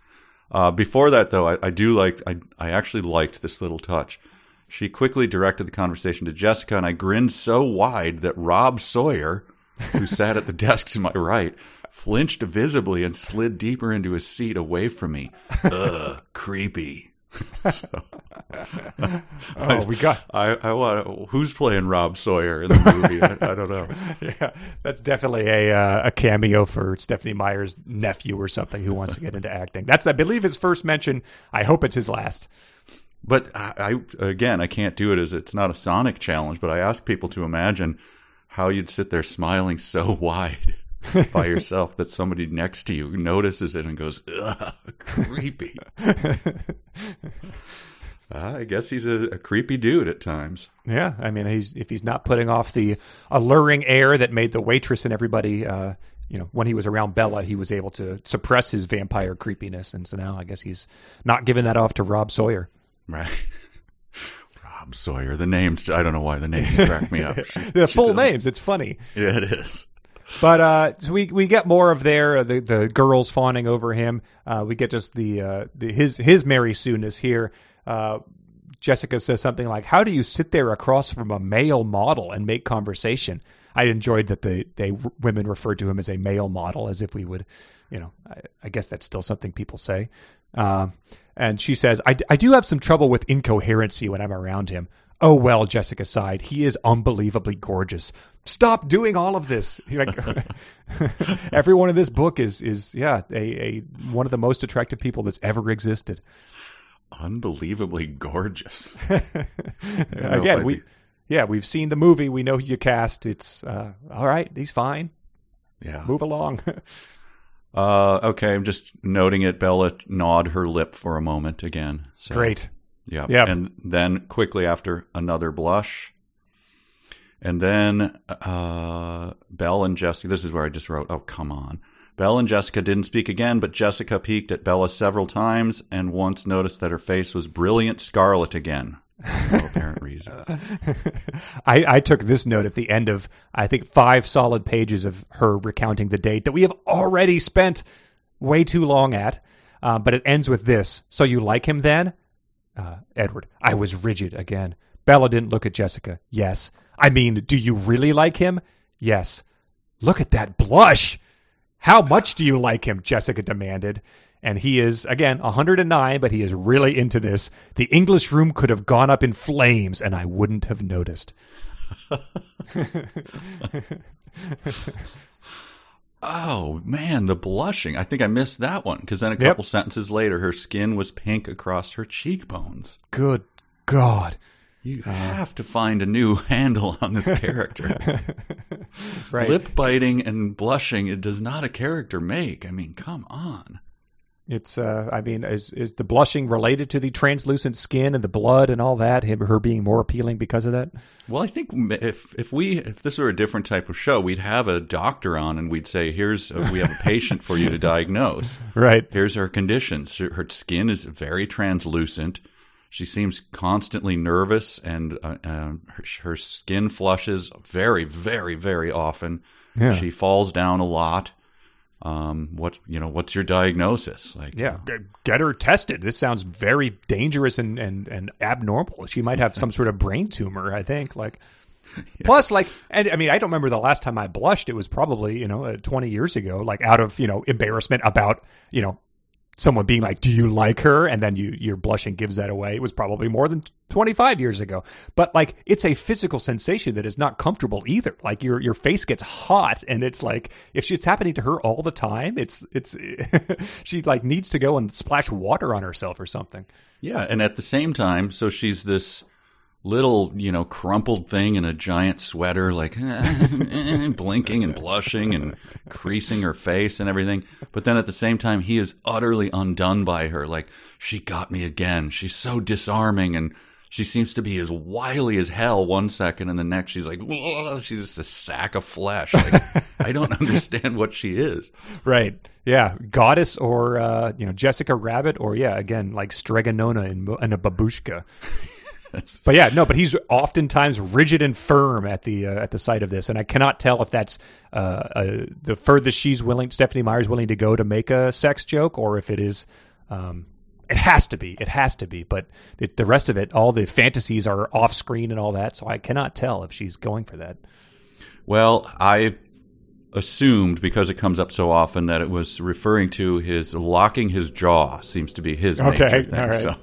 Uh, before that, though, I, I do like, I, I actually liked this little touch. She quickly directed the conversation to Jessica, and I grinned so wide that Rob Sawyer, who sat at the desk to my right, flinched visibly and slid deeper into his seat away from me. Ugh, creepy. So, oh, I, we got. I, I want. Who's playing Rob Sawyer in the movie? I, I don't know. Yeah, that's definitely a uh, a cameo for Stephenie Meyer's nephew or something who wants to get into acting. That's, I believe, his first mention. I hope it's his last. But I, I again, I can't do it as it's not a sonic challenge. But I ask people to imagine how you'd sit there smiling so wide by yourself that somebody next to you notices it and goes, ugh, creepy. uh, I guess he's a, a creepy dude at times. Yeah, I mean, he's if he's not putting off the alluring air that made the waitress and everybody, uh, you know, when he was around Bella, he was able to suppress his vampire creepiness. And so now I guess he's not giving that off to Rob Sawyer. Right. Rob Sawyer. The names, I don't know why the names crack me up. She, the she full doesn't... names. It's funny. Yeah, it is. But uh, so we, we get more of their the, the girls fawning over him. Uh, we get just the, uh, the his his Mary Sue-ness here. Uh, Jessica says something like, "How do you sit there across from a male model and make conversation?" I enjoyed that the they women referred to him as a male model, as if we would, you know. I, I guess that's still something people say. Uh, and she says, I, "I do have some trouble with incoherency when I'm around him." Oh, well, Jessica sighed. He is unbelievably gorgeous. Stop doing all of this. Like, everyone in this book is, is yeah, a, a one of the most attractive people that's ever existed. Unbelievably gorgeous. Again, we, yeah, we've seen the movie. We know who you cast. It's uh, all right. He's fine. Yeah. Move along. uh, okay, I'm just noting it. Bella gnawed her lip for a moment again. So. Great. Yeah, yep. And then quickly after, another blush. And then uh, Belle and Jessica, this is where I just wrote, oh, come on. Belle and Jessica didn't speak again, but Jessica peeked at Bella several times and once noticed that her face was brilliant scarlet again. For no apparent reason. I, I took this note at the end of, I think, five solid pages of her recounting the date that we have already spent way too long at. Uh, but it ends with this. So you like him then? Uh, Edward, I was rigid again. Bella didn't look at Jessica. Yes. I mean, do you really like him? Yes. Look at that blush. How much do you like him? Jessica demanded. And he is, again, one hundred nine, but he is really into this. The English room could have gone up in flames, and I wouldn't have noticed. Oh, man, the blushing. I think I missed that one because then a couple yep. sentences later, her skin was pink across her cheekbones. Good God. You uh, have to find a new handle on this character. Right. Lip biting and blushing, it does not a character make. I mean, come on. It's, uh, I mean, is, is the blushing related to the translucent skin and the blood and all that, him, her being more appealing because of that? Well, I think if if we, if this were a different type of show, we'd have a doctor on and we'd say, here's, a, we have a patient for you to diagnose. Right. Here's her conditions. Her skin is very translucent. She seems constantly nervous and uh, uh, her, her skin flushes very, very, very often. Yeah. She falls down a lot. Um, what, you know, what's your diagnosis? Like, yeah, uh, get her tested. This sounds very dangerous and, and, and abnormal. She might have some sort of brain tumor, I think. Like, yes. Plus, like, and I mean, I don't remember the last time I blushed. It was probably, you know, uh, twenty years ago, like out of, you know, embarrassment about, you know, someone being like, do you like her? And then you, your blushing gives that away. It was probably more than twenty-five years ago. But like, it's a physical sensation that is not comfortable either. Like your, your face gets hot and it's like, if it's happening to her all the time, it's, it's, she like needs to go and splash water on herself or something. Yeah. And at the same time, so she's this little, you know, crumpled thing in a giant sweater, like blinking and blushing and creasing her face and everything. But then at the same time, he is utterly undone by her. Like, she got me again. She's so disarming. And she seems to be as wily as hell one second. And the next, she's like, whoa, she's just a sack of flesh. Like, I don't understand what she is. Right. Yeah. Goddess or, uh, you know, Jessica Rabbit or, yeah, again, like Stregonona and, and a babushka. But yeah, no, but he's oftentimes rigid and firm at the uh, at the sight of this, and I cannot tell if that's uh, uh, the furthest she's willing, Stephenie Meyer's willing to go to make a sex joke, or if it is, um, it has to be, it has to be. But it, the rest of it, all the fantasies are off screen and all that, so I cannot tell if she's going for that. Well, I assumed, because it comes up so often, that it was referring to his locking his jaw. Seems to be his okay, nature thing. All right. So.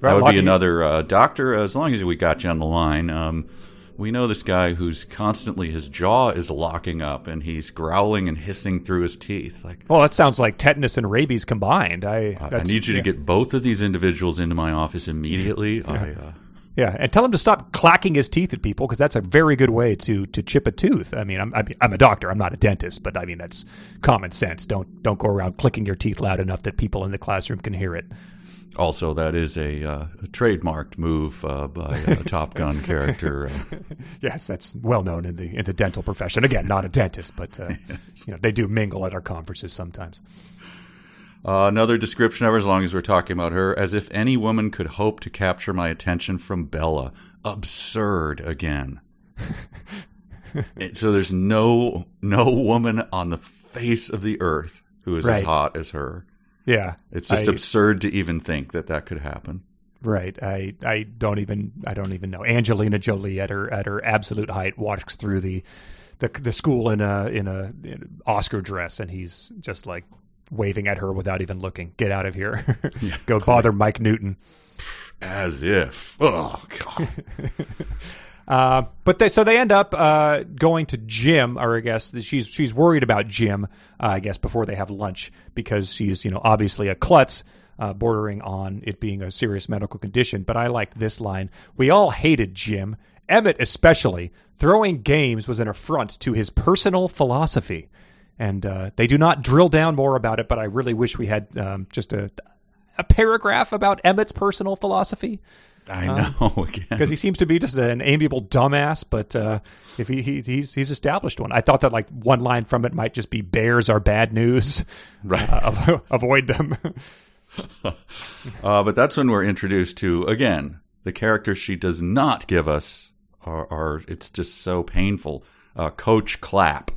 That would be another uh, doctor. As long as we got you on the line, um, we know this guy who's constantly, his jaw is locking up and he's growling and hissing through his teeth. Like, well, that sounds like tetanus and rabies combined. I uh, I need you yeah. to get both of these individuals into my office immediately. yeah. I, uh, yeah, and tell him to stop clacking his teeth at people, because that's a very good way to to chip a tooth. I mean, I'm I'm a doctor. I'm not a dentist, but I mean that's common sense. Don't don't go around clicking your teeth loud enough that people in the classroom can hear it. Also, that is a, uh, a trademarked move uh, by a Top Gun character. Uh, yes, that's well known in the in the dental profession. Again, not a dentist, but uh, yes. you know, they do mingle at our conferences sometimes. Uh, another description of her, as long as we're talking about her, as if any woman could hope to capture my attention from Bella. Absurd again. So there's no no woman on the face of the earth who is right. as hot as her. Yeah, it's just I, absurd to even think that that could happen. Right. I, I don't even I don't even know. Angelina Jolie at her at her absolute height walks through the the, the school in a in a in Oscar dress, and he's just like waving at her without even looking. Get out of here. Yeah, go bother Mike Newton. As if. Oh God. Uh, but they so they end up uh, going to Jim, or I guess she's she's worried about Jim, uh, I guess, before they have lunch, because she's, you know, obviously a klutz, uh, bordering on it being a serious medical condition. But I like this line. We all hated Jim, Emmett especially. Throwing games was an affront to his personal philosophy. And uh, they do not drill down more about it, but I really wish we had um, just a, a paragraph about Emmett's personal philosophy. I know, again. Um, because he seems to be just an amiable dumbass, but uh, if he, he he's he's established one. I thought that like one line from it might just be "bears are bad news," right? Uh, avoid them. uh, but that's when we're introduced to, again, the characters she does not give us are, are it's just so painful. Uh, Coach Clapp.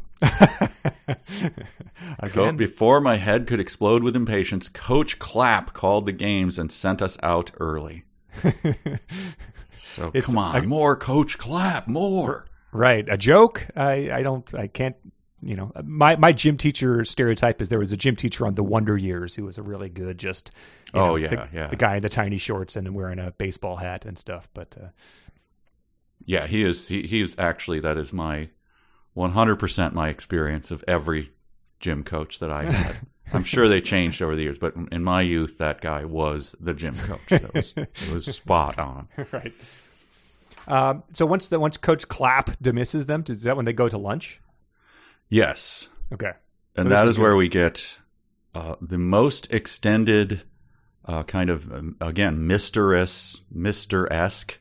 Co- before my head could explode with impatience, Coach Clapp called the games and sent us out early. So it's, come on, I, more Coach Clapp, more. Right, a joke. I, I don't, I can't. You know, my my gym teacher stereotype is there was a gym teacher on The Wonder Years who was a really good, just you oh know, yeah, the, yeah, the guy in the tiny shorts and wearing a baseball hat and stuff. But uh, yeah, he is. He he is actually that is my one hundred percent my experience of every gym coach that I had. I'm sure they changed over the years, but in my youth, that guy was the gym coach. That was, it was spot on. Right. Um, so once the, once Coach Clapp dismisses them, is that when they go to lunch? Yes. Okay. And so that is where we get uh, the most extended uh, kind of, um, again, mistress, mister-esque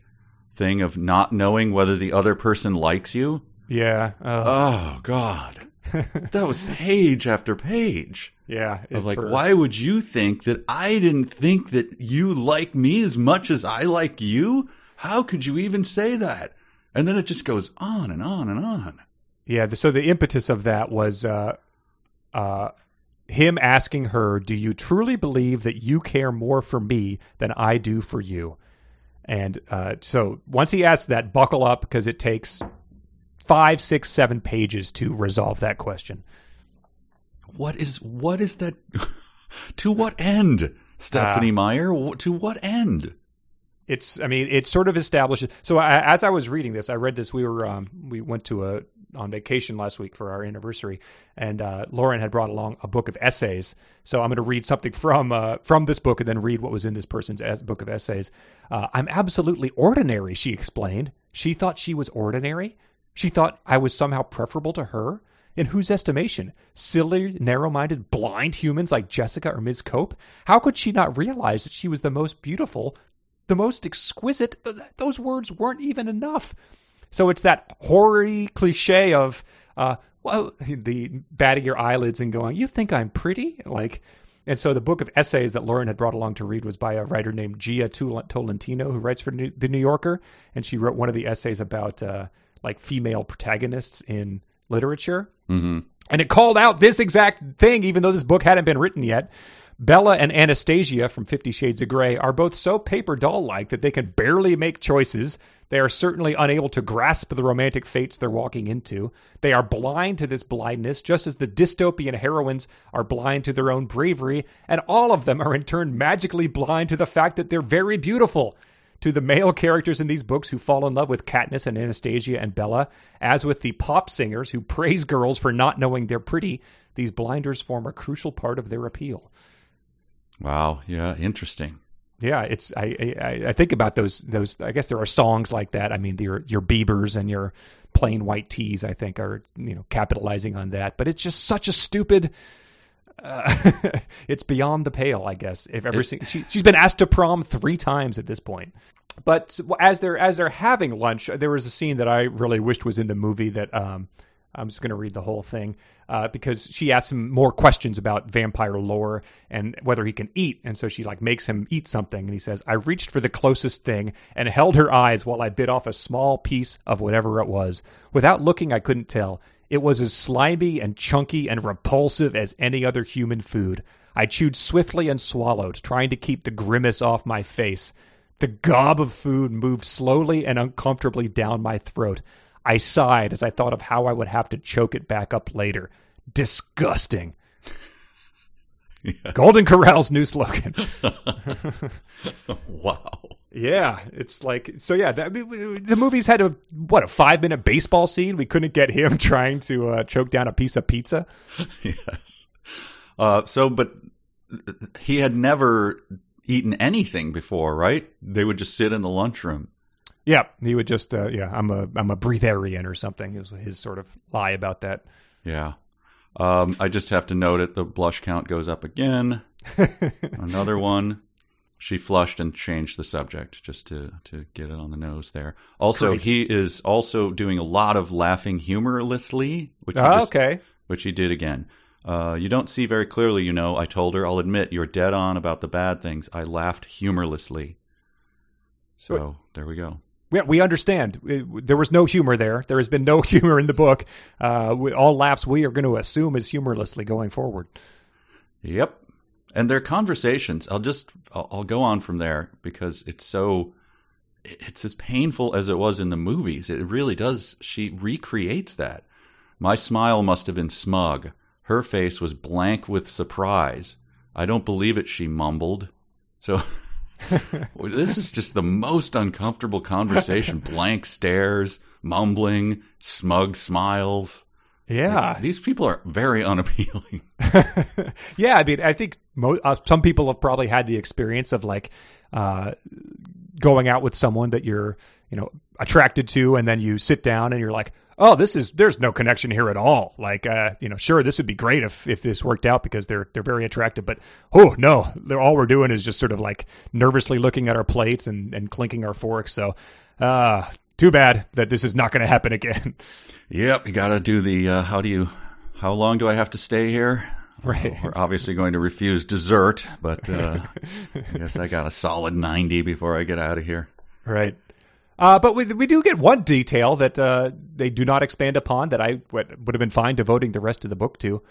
thing of not knowing whether the other person likes you. Yeah. Uh, oh, God. That was page after page. Yeah. Of like, for, why would you think that I didn't think that you like me as much as I like you? How could you even say that? And then it just goes on and on and on. Yeah. So the impetus of that was uh, uh, him asking her, do you truly believe that you care more for me than I do for you? And uh, so once he asks that, buckle up, because it takes five, six, seven pages to resolve that question. What is what is that? To what end, Stephenie uh, Meyer? To what end? it's, I mean, it sort of establishes. So I, as I was reading this, I read this, we were, um, we went to a, on vacation last week for our anniversary, and uh, Lauren had brought along a book of essays. So I'm going to read something from uh, from this book and then read what was in this person's es- book of essays. Uh, I'm absolutely ordinary, she explained. She thought she was ordinary. She thought I was somehow preferable to her. In whose estimation? Silly, narrow-minded, blind humans like Jessica or Miz Cope? How could she not realize that she was the most beautiful, the most exquisite? Those words weren't even enough. So it's that hoary cliche of, uh, well, the batting your eyelids and going, you think I'm pretty? Like, and so the book of essays that Lauren had brought along to read was by a writer named Gia Tolentino, who writes for New- The New Yorker. And she wrote one of the essays about, uh, like, female protagonists in literature. Mm-hmm. And it called out this exact thing, even though this book hadn't been written yet. Bella and Anastasia from Fifty Shades of Grey are both so paper doll-like that they can barely make choices. They are certainly unable to grasp the romantic fates they're walking into. They are blind to this blindness, just as the dystopian heroines are blind to their own bravery, and all of them are in turn magically blind to the fact that they're very beautiful. To the male characters in these books who fall in love with Katniss and Anastasia and Bella, as with the pop singers who praise girls for not knowing they're pretty, these blinders form a crucial part of their appeal. Wow. Yeah. Interesting. Yeah. It's, I, I, I think about those, those, I guess there are songs like that. I mean, your, your Biebers and your plain white tees, I think are, you know, capitalizing on that, but it's just such a stupid, uh, it's beyond the pale, I guess. If every single, she, she's been asked to prom three times at this point. But as they're, as they're having lunch, there was a scene that I really wished was in the movie that, um, I'm just going to read the whole thing uh, because she asks him more questions about vampire lore and whether he can eat. And so she like makes him eat something. And he says, I reached for the closest thing and held her eyes while I bit off a small piece of whatever it was. Without looking, I couldn't tell. It was as slimy and chunky and repulsive as any other human food. I chewed swiftly and swallowed, trying to keep the grimace off my face. The gob of food moved slowly and uncomfortably down my throat. I sighed as I thought of how I would have to choke it back up later. Disgusting. Yes. Golden Corral's new slogan. Wow. Yeah, it's like, so yeah, that, the movie's had a, what, a five-minute baseball scene? We couldn't get him trying to uh, choke down a piece of pizza? Yes. Uh, so, but he had never eaten anything before, right? They would just sit in the lunchroom. Yeah, he would just, uh, yeah, I'm a I'm a breatharian or something is his sort of lie about that. Yeah. Um, I just have to note it. The blush count goes up again. Another one. She flushed and changed the subject just to, to get it on the nose there. Also, great. He is also doing a lot of laughing humorlessly, which he, oh, just, okay. which he did again. Uh, you don't see very clearly, you know, I told her. I'll admit you're dead on about the bad things. I laughed humorlessly. So what? There we go. Yeah, we understand. There was no humor there. There has been no humor in the book. Uh, we, all laughs we are going to assume is humorlessly going forward. Yep. And their conversations, I'll just, I'll, I'll go on from there because it's so, it's as painful as it was in the movies. It really does. She recreates that. My smile must have been smug. Her face was blank with surprise. I don't believe it, she mumbled. So... This is just the most uncomfortable conversation. Blank stares, mumbling, smug smiles. Yeah. Like, these people are very unappealing. Yeah, I mean, I think mo- uh, some people have probably had the experience of like uh, going out with someone that you're, you know, attracted to, and then you sit down and you're like, oh, this is, there's no connection here at all. Like, uh, you know, sure, this would be great if, if this worked out because they're, they're very attractive, but oh no, they're, all we're doing is just sort of like nervously looking at our plates and, and clinking our forks. So, uh, too bad that this is not going to happen again. Yep. You got to do the, uh, how do you, how long do I have to stay here? Right. Oh, we're obviously going to refuse dessert, but, uh, I guess I got a solid ninety before I get out of here. Right. Uh, but we we do get one detail that uh, they do not expand upon that I would, would have been fine devoting the rest of the book to.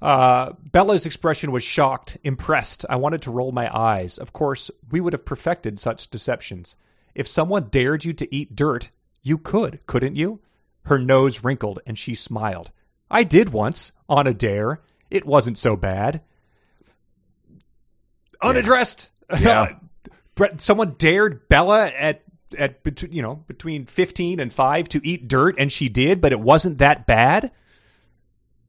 Uh, Bella's expression was shocked, impressed. I wanted to roll my eyes. Of course, we would have perfected such deceptions. If someone dared you to eat dirt, you could, couldn't you? Her nose wrinkled and she smiled. I did once, on a dare. It wasn't so bad. Yeah. Unaddressed. Yeah. someone dared Bella at at you know between fifteen and five to eat dirt, and she did, but it wasn't that bad.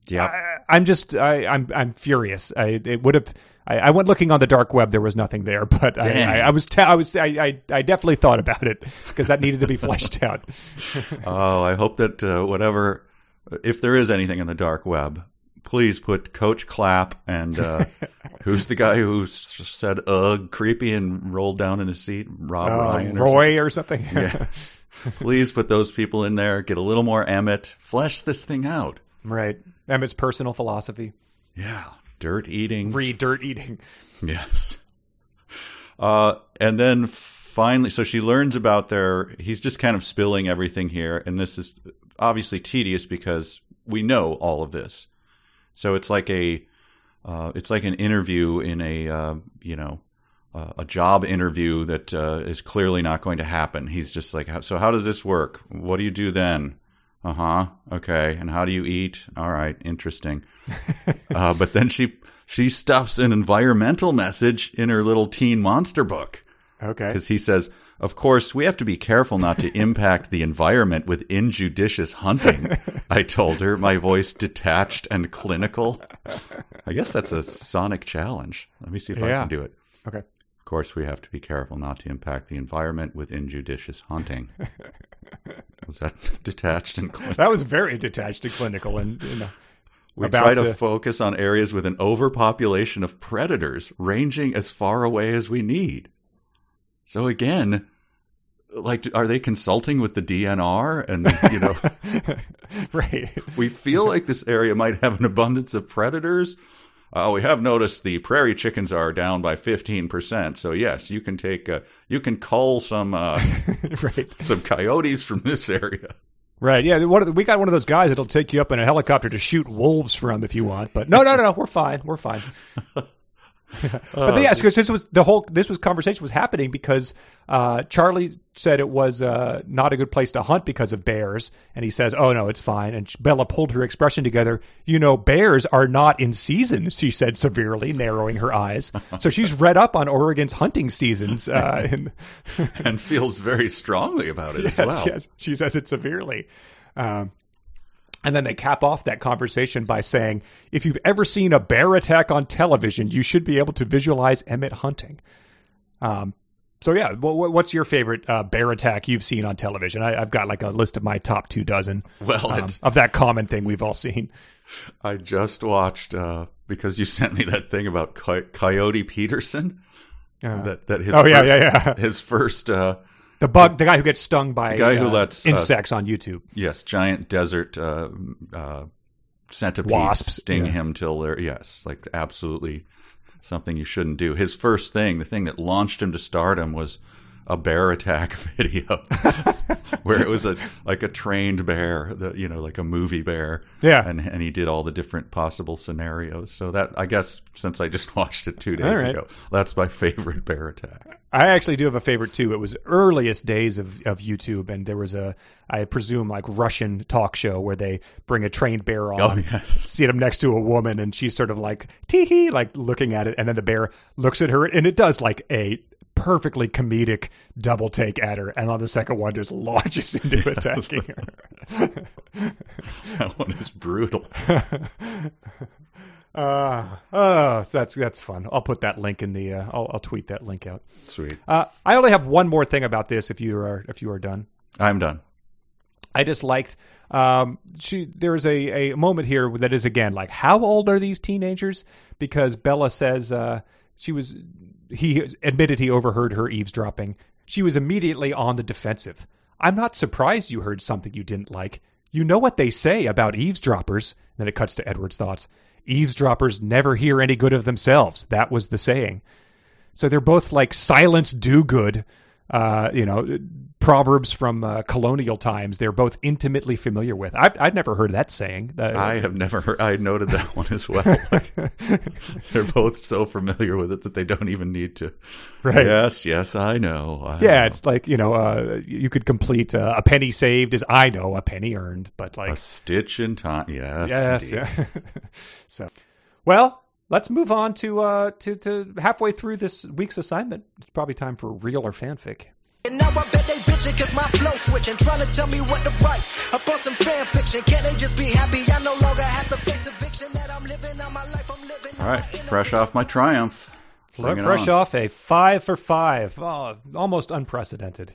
Yeah, I, I'm just I, I'm I'm furious. I it would have. I, I went looking on the dark web. There was nothing there, but I, I, I was ta- I was I, I, I definitely thought about it because that needed to be fleshed out. Oh, I hope that uh, whatever, if there is anything in the dark web, please put Coach Clapp and uh, who's the guy who said "ugh" creepy and rolled down in his seat, Rob uh, Ryan, or Roy, something. or something. Yeah, please put those people in there. Get a little more Emmett. Flesh this thing out. Right. Emmett's personal philosophy. Yeah. Dirt eating. Free dirt eating. Yes. Uh, and then finally, so she learns about their, he's just kind of spilling everything here. And this is obviously tedious because we know all of this. So it's like a, uh, it's like an interview in a, uh, you know, uh, a job interview that uh, is clearly not going to happen. He's just like, so how does this work? What do you do then? Uh-huh. Okay. And how do you eat? All right. Interesting. uh, but then she she stuffs an environmental message in her little teen monster book. Okay. Because he says, of course, we have to be careful not to impact the environment with injudicious hunting. I told her, my voice detached and clinical. I guess that's a sonic challenge. Let me see if yeah. I can do it. Okay. Of course, we have to be careful not to impact the environment with injudicious hunting. Was that detached and clinical? That was very detached and clinical. And you know, we try to, to focus on areas with an overpopulation of predators ranging as far away as we need. So again, like, are they consulting with the D N R? And, you know, right. We feel like this area might have an abundance of predators. Uh, we have noticed the prairie chickens are down by fifteen percent. So yes, you can take uh, you can cull some uh, right. some coyotes from this area. Right? Yeah, what, we got one of those guys that'll take you up in a helicopter to shoot wolves from if you want. But no, no, no, no we're fine. We're fine. But yes, because this was the whole this was conversation was happening because uh, Charlie said it was uh, not a good place to hunt because of bears, and he says, "Oh no, it's fine." And Bella pulled her expression together. You know, bears are not in season, she said severely, narrowing her eyes. So she's read up on Oregon's hunting seasons uh, and, and feels very strongly about it yes, as well. Yes, she says it severely. Um, And then they cap off that conversation by saying, if you've ever seen a bear attack on television, you should be able to visualize Emmett hunting. Um, so, yeah, what, what's your favorite uh, bear attack you've seen on television? I, I've got like a list of my top two dozen well, um, of that common thing we've all seen. I just watched, uh, because you sent me that thing about Coy- Coyote Peterson. Uh, that, that his oh, first, yeah, yeah, yeah. His first... Uh, The bug, the guy who gets stung by the guy who uh, lets, insects uh, on YouTube. Yes, giant desert uh, uh, centipedes Wasps, sting yeah. him till they're, yes, like absolutely something you shouldn't do. His first thing, the thing that launched him to stardom was a bear attack video where it was a like a trained bear, the, you know, like a movie bear. Yeah. And, and he did all the different possible scenarios. So that, I guess, since I just watched it two days all right. ago, that's my favorite bear attack. I actually do have a favorite, too. It was earliest days of, of YouTube, and there was a, I presume, like Russian talk show where they bring a trained bear on, oh, yes. sit him next to a woman, and she's sort of like, tee-hee, like looking at it, and then the bear looks at her, and it does like a perfectly comedic double take at her, and on the second one just launches into yeah, attacking like... her. That one is brutal. Uh, uh, that's that's fun. I'll put that link in the. Uh, I'll, I'll tweet that link out. Sweet. Uh, I only have one more thing about this. If you are, if you are done, I'm done. I just liked. Um, she there is a, a moment here that is again like, how old are these teenagers? Because Bella says uh, she was. He admitted he overheard her eavesdropping. She was immediately on the defensive. I'm not surprised you heard something you didn't like. You know what they say about eavesdroppers. And then it cuts to Edward's thoughts. Eavesdroppers never hear any good of themselves. That was the saying. So they're both like silence do good, uh, you know, proverbs from uh, colonial times. They're both intimately familiar with. I've, I've never heard that saying. Uh, I have never heard. I noted that one as well. Like, they're both so familiar with it that they don't even need to. Right. Yes, yes, I know. I yeah, know. It's like, you know, uh, you could complete uh, a penny saved is, I know, a penny earned. But like a stitch in time. Yes. Yes. Yeah. So, well, let's move on to uh to, to halfway through this week's assignment. It's probably time for real or fanfic. And now I bet they bitchin' cause my flow switchin', trying to tell me what to write. I bought some fan fiction. Can't they just be happy? I no longer have to face eviction that I'm living on my life. I'm living. All right, fresh off my triumph. Fresh off a five for five. Oh, almost unprecedented.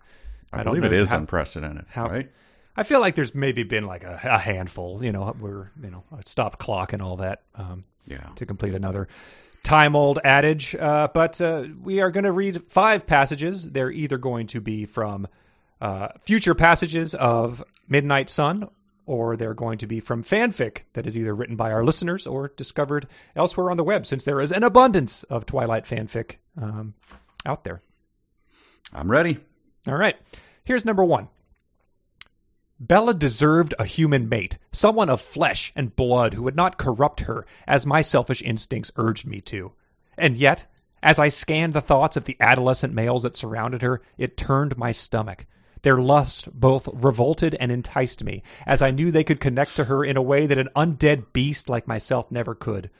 I, I believe it is how, unprecedented, how, right? I feel like there's maybe been like a, a handful, you know, where, you know, a stop clock and all that um, yeah. to complete another time-old adage. Uh, but uh, we are going to read five passages. They're either going to be from uh, future passages of Midnight Sun, or they're going to be from fanfic that is either written by our listeners or discovered elsewhere on the web, since there is an abundance of Twilight fanfic um, out there. I'm ready. All right. Here's number one. Bella deserved a human mate, someone of flesh and blood who would not corrupt her, as my selfish instincts urged me to. And yet, as I scanned the thoughts of the adolescent males that surrounded her, it turned my stomach. Their lust both revolted and enticed me, as I knew they could connect to her in a way that an undead beast like myself never could.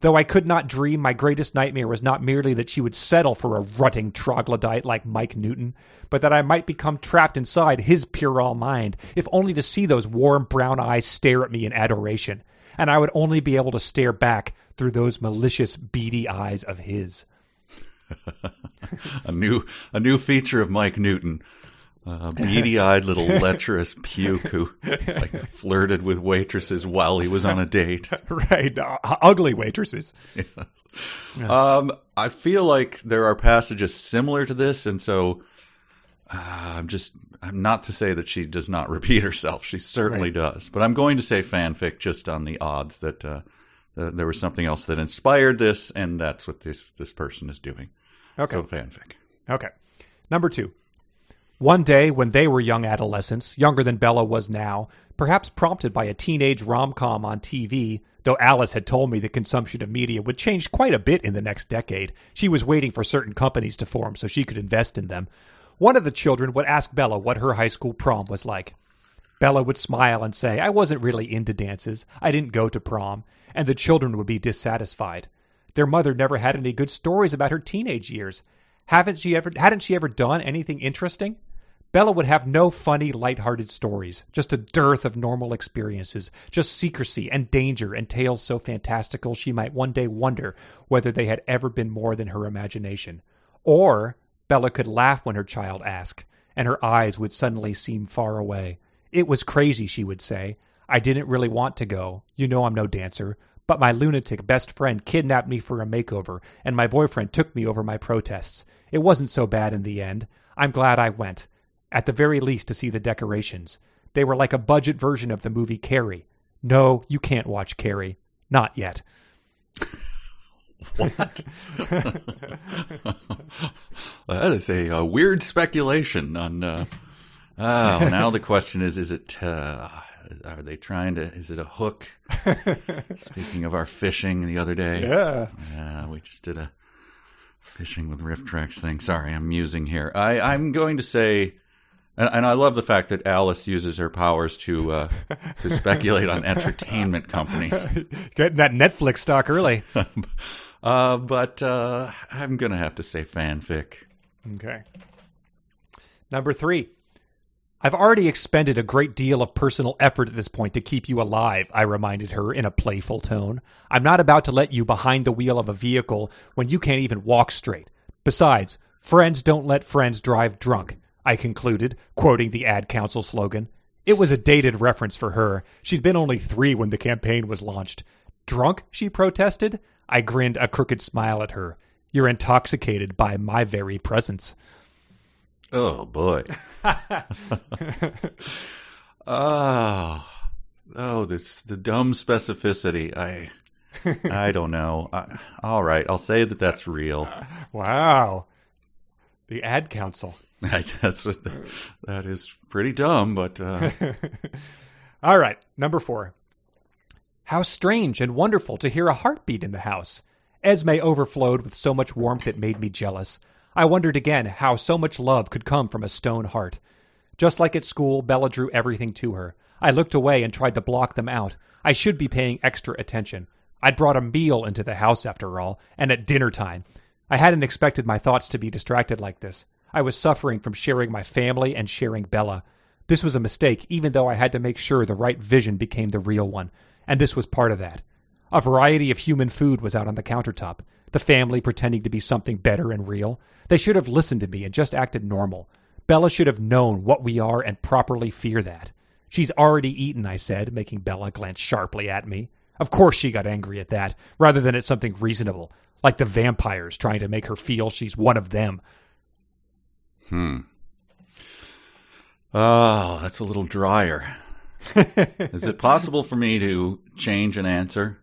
Though I could not dream, my greatest nightmare was not merely that she would settle for a rutting troglodyte like Mike Newton, but that I might become trapped inside his puerile mind, if only to see those warm brown eyes stare at me in adoration, and I would only be able to stare back through those malicious, beady eyes of his. a new, a new feature of Mike Newton. Uh, beady-eyed little lecherous puke who like, flirted with waitresses while he was on a date. Right. Uh, ugly waitresses. Yeah. Um, I feel like there are passages similar to this, and so uh, I'm just I'm not to say that she does not repeat herself. She certainly right. does. But I'm going to say fanfic just on the odds that uh, th- there was something else that inspired this, and that's what this, this person is doing. Okay. So fanfic. Okay. Number two. One day, when they were young adolescents, younger than Bella was now, perhaps prompted by a teenage rom-com on T V, though Alice had told me the consumption of media would change quite a bit in the next decade, she was waiting for certain companies to form so she could invest in them, one of the children would ask Bella what her high school prom was like. Bella would smile and say, "I wasn't really into dances, I didn't go to prom," and the children would be dissatisfied. Their mother never had any good stories about her teenage years. Haven't she ever, hadn't she ever done anything interesting? Bella would have no funny, lighthearted stories, just a dearth of normal experiences, just secrecy and danger and tales so fantastical she might one day wonder whether they had ever been more than her imagination. Or Bella could laugh when her child asked, and her eyes would suddenly seem far away. "It was crazy," she would say. "I didn't really want to go. You know I'm no dancer. But my lunatic best friend kidnapped me for a makeover, and my boyfriend took me over my protests. It wasn't so bad in the end. I'm glad I went. At the very least, to see the decorations. They were like a budget version of the movie Carrie. No, you can't watch Carrie. Not yet." What? That is a, a weird speculation on... Uh... Oh, now the question is, is it... Uh... Are they trying to? Is it a hook? Speaking of our fishing the other day, yeah, yeah, we just did a fishing with Rifftrax thing. Sorry, I'm musing here. I, I'm going to say, and, and I love the fact that Alice uses her powers to uh, to speculate on entertainment companies. Getting that Netflix stock early. uh, but uh, I'm going to have to say fanfic. Okay. Number three. "I've already expended a great deal of personal effort at this point to keep you alive," I reminded her in a playful tone. "I'm not about to let you behind the wheel of a vehicle when you can't even walk straight. Besides, friends don't let friends drive drunk," I concluded, quoting the ad council slogan. It was a dated reference for her. She'd been only three when the campaign was launched. "Drunk?" she protested. I grinned a crooked smile at her. "You're intoxicated by my very presence." Oh, boy. oh, oh, this the dumb specificity. I I don't know. I, all right. I'll say that that's real. Wow. The ad council. that's what the, that is pretty dumb, but. Uh... all right. Number four. "How strange and wonderful to hear a heartbeat in the house. Esme overflowed with so much warmth it made me jealous. I wondered again how so much love could come from a stone heart. Just like at school, Bella drew everything to her. I looked away and tried to block them out. I should be paying extra attention. I'd brought a meal into the house, after all, and at dinner time. I hadn't expected my thoughts to be distracted like this. I was suffering from sharing my family and sharing Bella. This was a mistake, even though I had to make sure the right vision became the real one, and this was part of that. A variety of human food was out on the countertop, the family pretending to be something better and real. They should have listened to me and just acted normal. Bella should have known what we are and properly fear that. She's already eaten, I said, making Bella glance sharply at me. Of course she got angry at that, rather than at something reasonable, like the vampires trying to make her feel she's one of them. Hmm. Oh, that's a little drier. Is it possible for me to change an answer?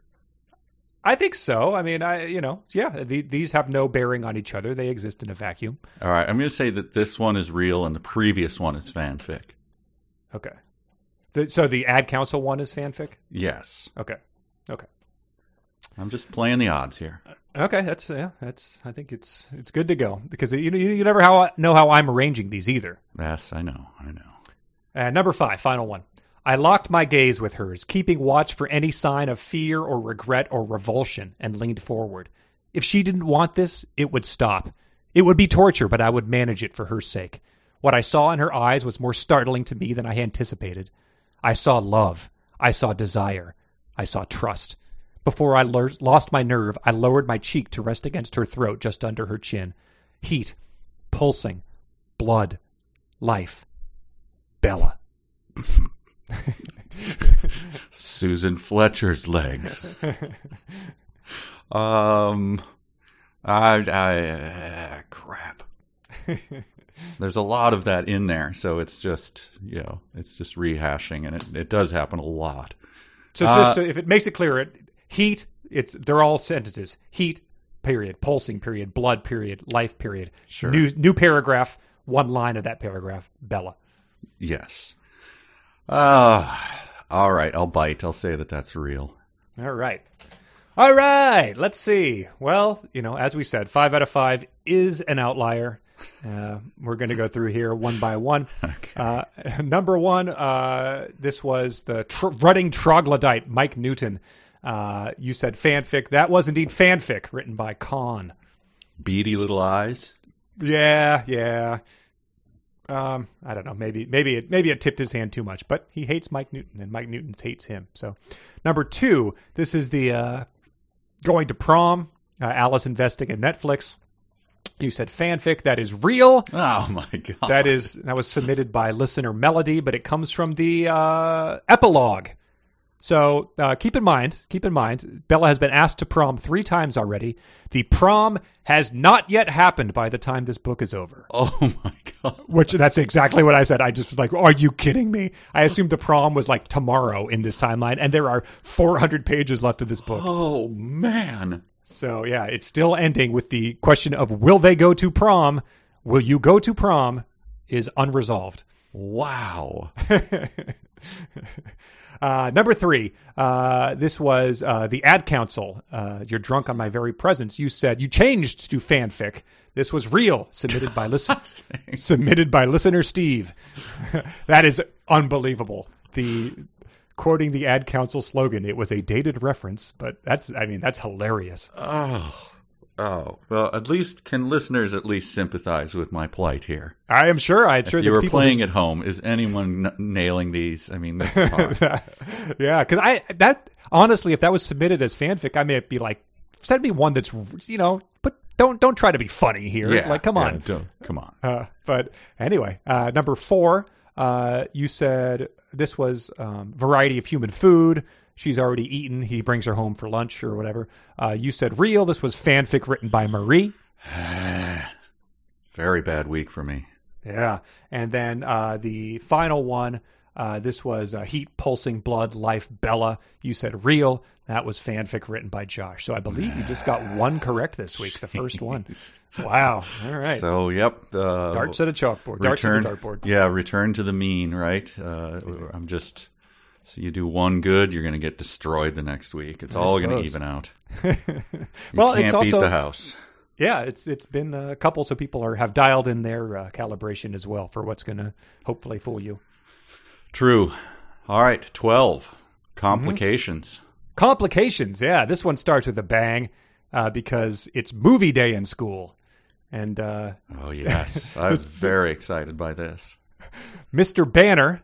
I think so. I mean, I you know, yeah, the, these have no bearing on each other. They exist in a vacuum. All right. I'm going to say that this one is real and the previous one is fanfic. Okay. The, so the ad council one is fanfic? Yes. Okay. Okay. I'm just playing the odds here. Okay, that's yeah, that's. I think it's it's good to go because you you, you never how, know how I'm arranging these either. Yes, I know, I know. Uh, number five, final one. I locked my gaze with hers, keeping watch for any sign of fear or regret or revulsion, and leaned forward. If she didn't want this, it would stop. It would be torture, but I would manage it for her sake. What I saw in her eyes was more startling to me than I anticipated. I saw love. I saw desire. I saw trust. Before I lo- lost my nerve, I lowered my cheek to rest against her throat just under her chin. Heat, pulsing, blood, life, Bella. Susan Fletcher's legs. Um, I, I uh, crap. There's a lot of that in there, so it's just, you know, it's just rehashing, and it, it does happen a lot. So uh, just to, if it makes it clear, it, heat, it's they're all sentences. Heat, period. Pulsing, period. Blood, period. Life, period. Sure. New, new paragraph, one line of that paragraph, Bella. Yes. Uh, all right, I'll bite. I'll say that that's real. All right. All right, let's see. Well, you know, as we said, five out of five is an outlier. Uh, we're going to go through here one by one. Okay. Uh, number one, uh, this was the tr- rutting troglodyte, Mike Newton. Uh, you said fanfic. That was indeed fanfic written by Con. Beady little eyes. Yeah, yeah. Um, I don't know. Maybe, maybe it, maybe it tipped his hand too much, but he hates Mike Newton and Mike Newton hates him. So number two, this is the, uh, going to prom, uh, Alice investing in Netflix. You said fanfic. That is real. Oh my God. That is, that was submitted by listener Melody, but it comes from the, uh, epilogue. So, uh, keep in mind, keep in mind, Bella has been asked to prom three times already. The prom has not yet happened by the time this book is over. Oh my God. Which, that's exactly what I said. I just was like, are you kidding me? I assumed the prom was like tomorrow in this timeline, and there are four hundred pages left of this book. Oh man. So yeah, it's still ending with the question of, will they go to prom? Will you go to prom? Is unresolved. Wow. Uh, number three, uh, this was uh, the ad council. Uh, You're drunk on my very presence. You said you changed to fanfic. This was real, submitted by listen, submitted by listener Steve. That is unbelievable. The quoting the ad council slogan. It was a dated reference, but that's I mean that's hilarious. Oh, oh. Well, at least can listeners at least sympathize with my plight here? I am sure. I'm sure. If you were playing who... at home, is anyone n- nailing these? I mean, this is hard. Yeah, because I that honestly, if that was submitted as fanfic, I may be like, send me one that's you know, but don't don't try to be funny here. Yeah, like, come on, yeah, don't, come on. Uh, but anyway, uh, number four, uh, you said. This was um, variety of human food. She's already eaten. He brings her home for lunch or whatever. Uh, you said real. This was fanfic written by Marie. Very bad week for me. Yeah. And then uh, the final one, uh, this was uh, heat, pulsing, blood, life, Bella. You said real. That was fanfic written by Josh. So I believe you just got one correct this week, the first one. Wow. All right. So, yep. Uh, Darts at a chalkboard. Darts at a dartboard. Yeah, return to the mean, right? Uh, I'm just, so you do one good, you're going to get destroyed the next week. It's I all going to even out. You well, can't it's also, beat the house. Yeah, it's it's been a couple, so people are have dialed in their uh, calibration as well for what's going to hopefully fool you. True. All right, twelve. Complications. Mm-hmm. Complications, yeah. This one starts with a bang uh, because it's movie day in school. And uh, oh, yes. I was very excited by this. Mister Banner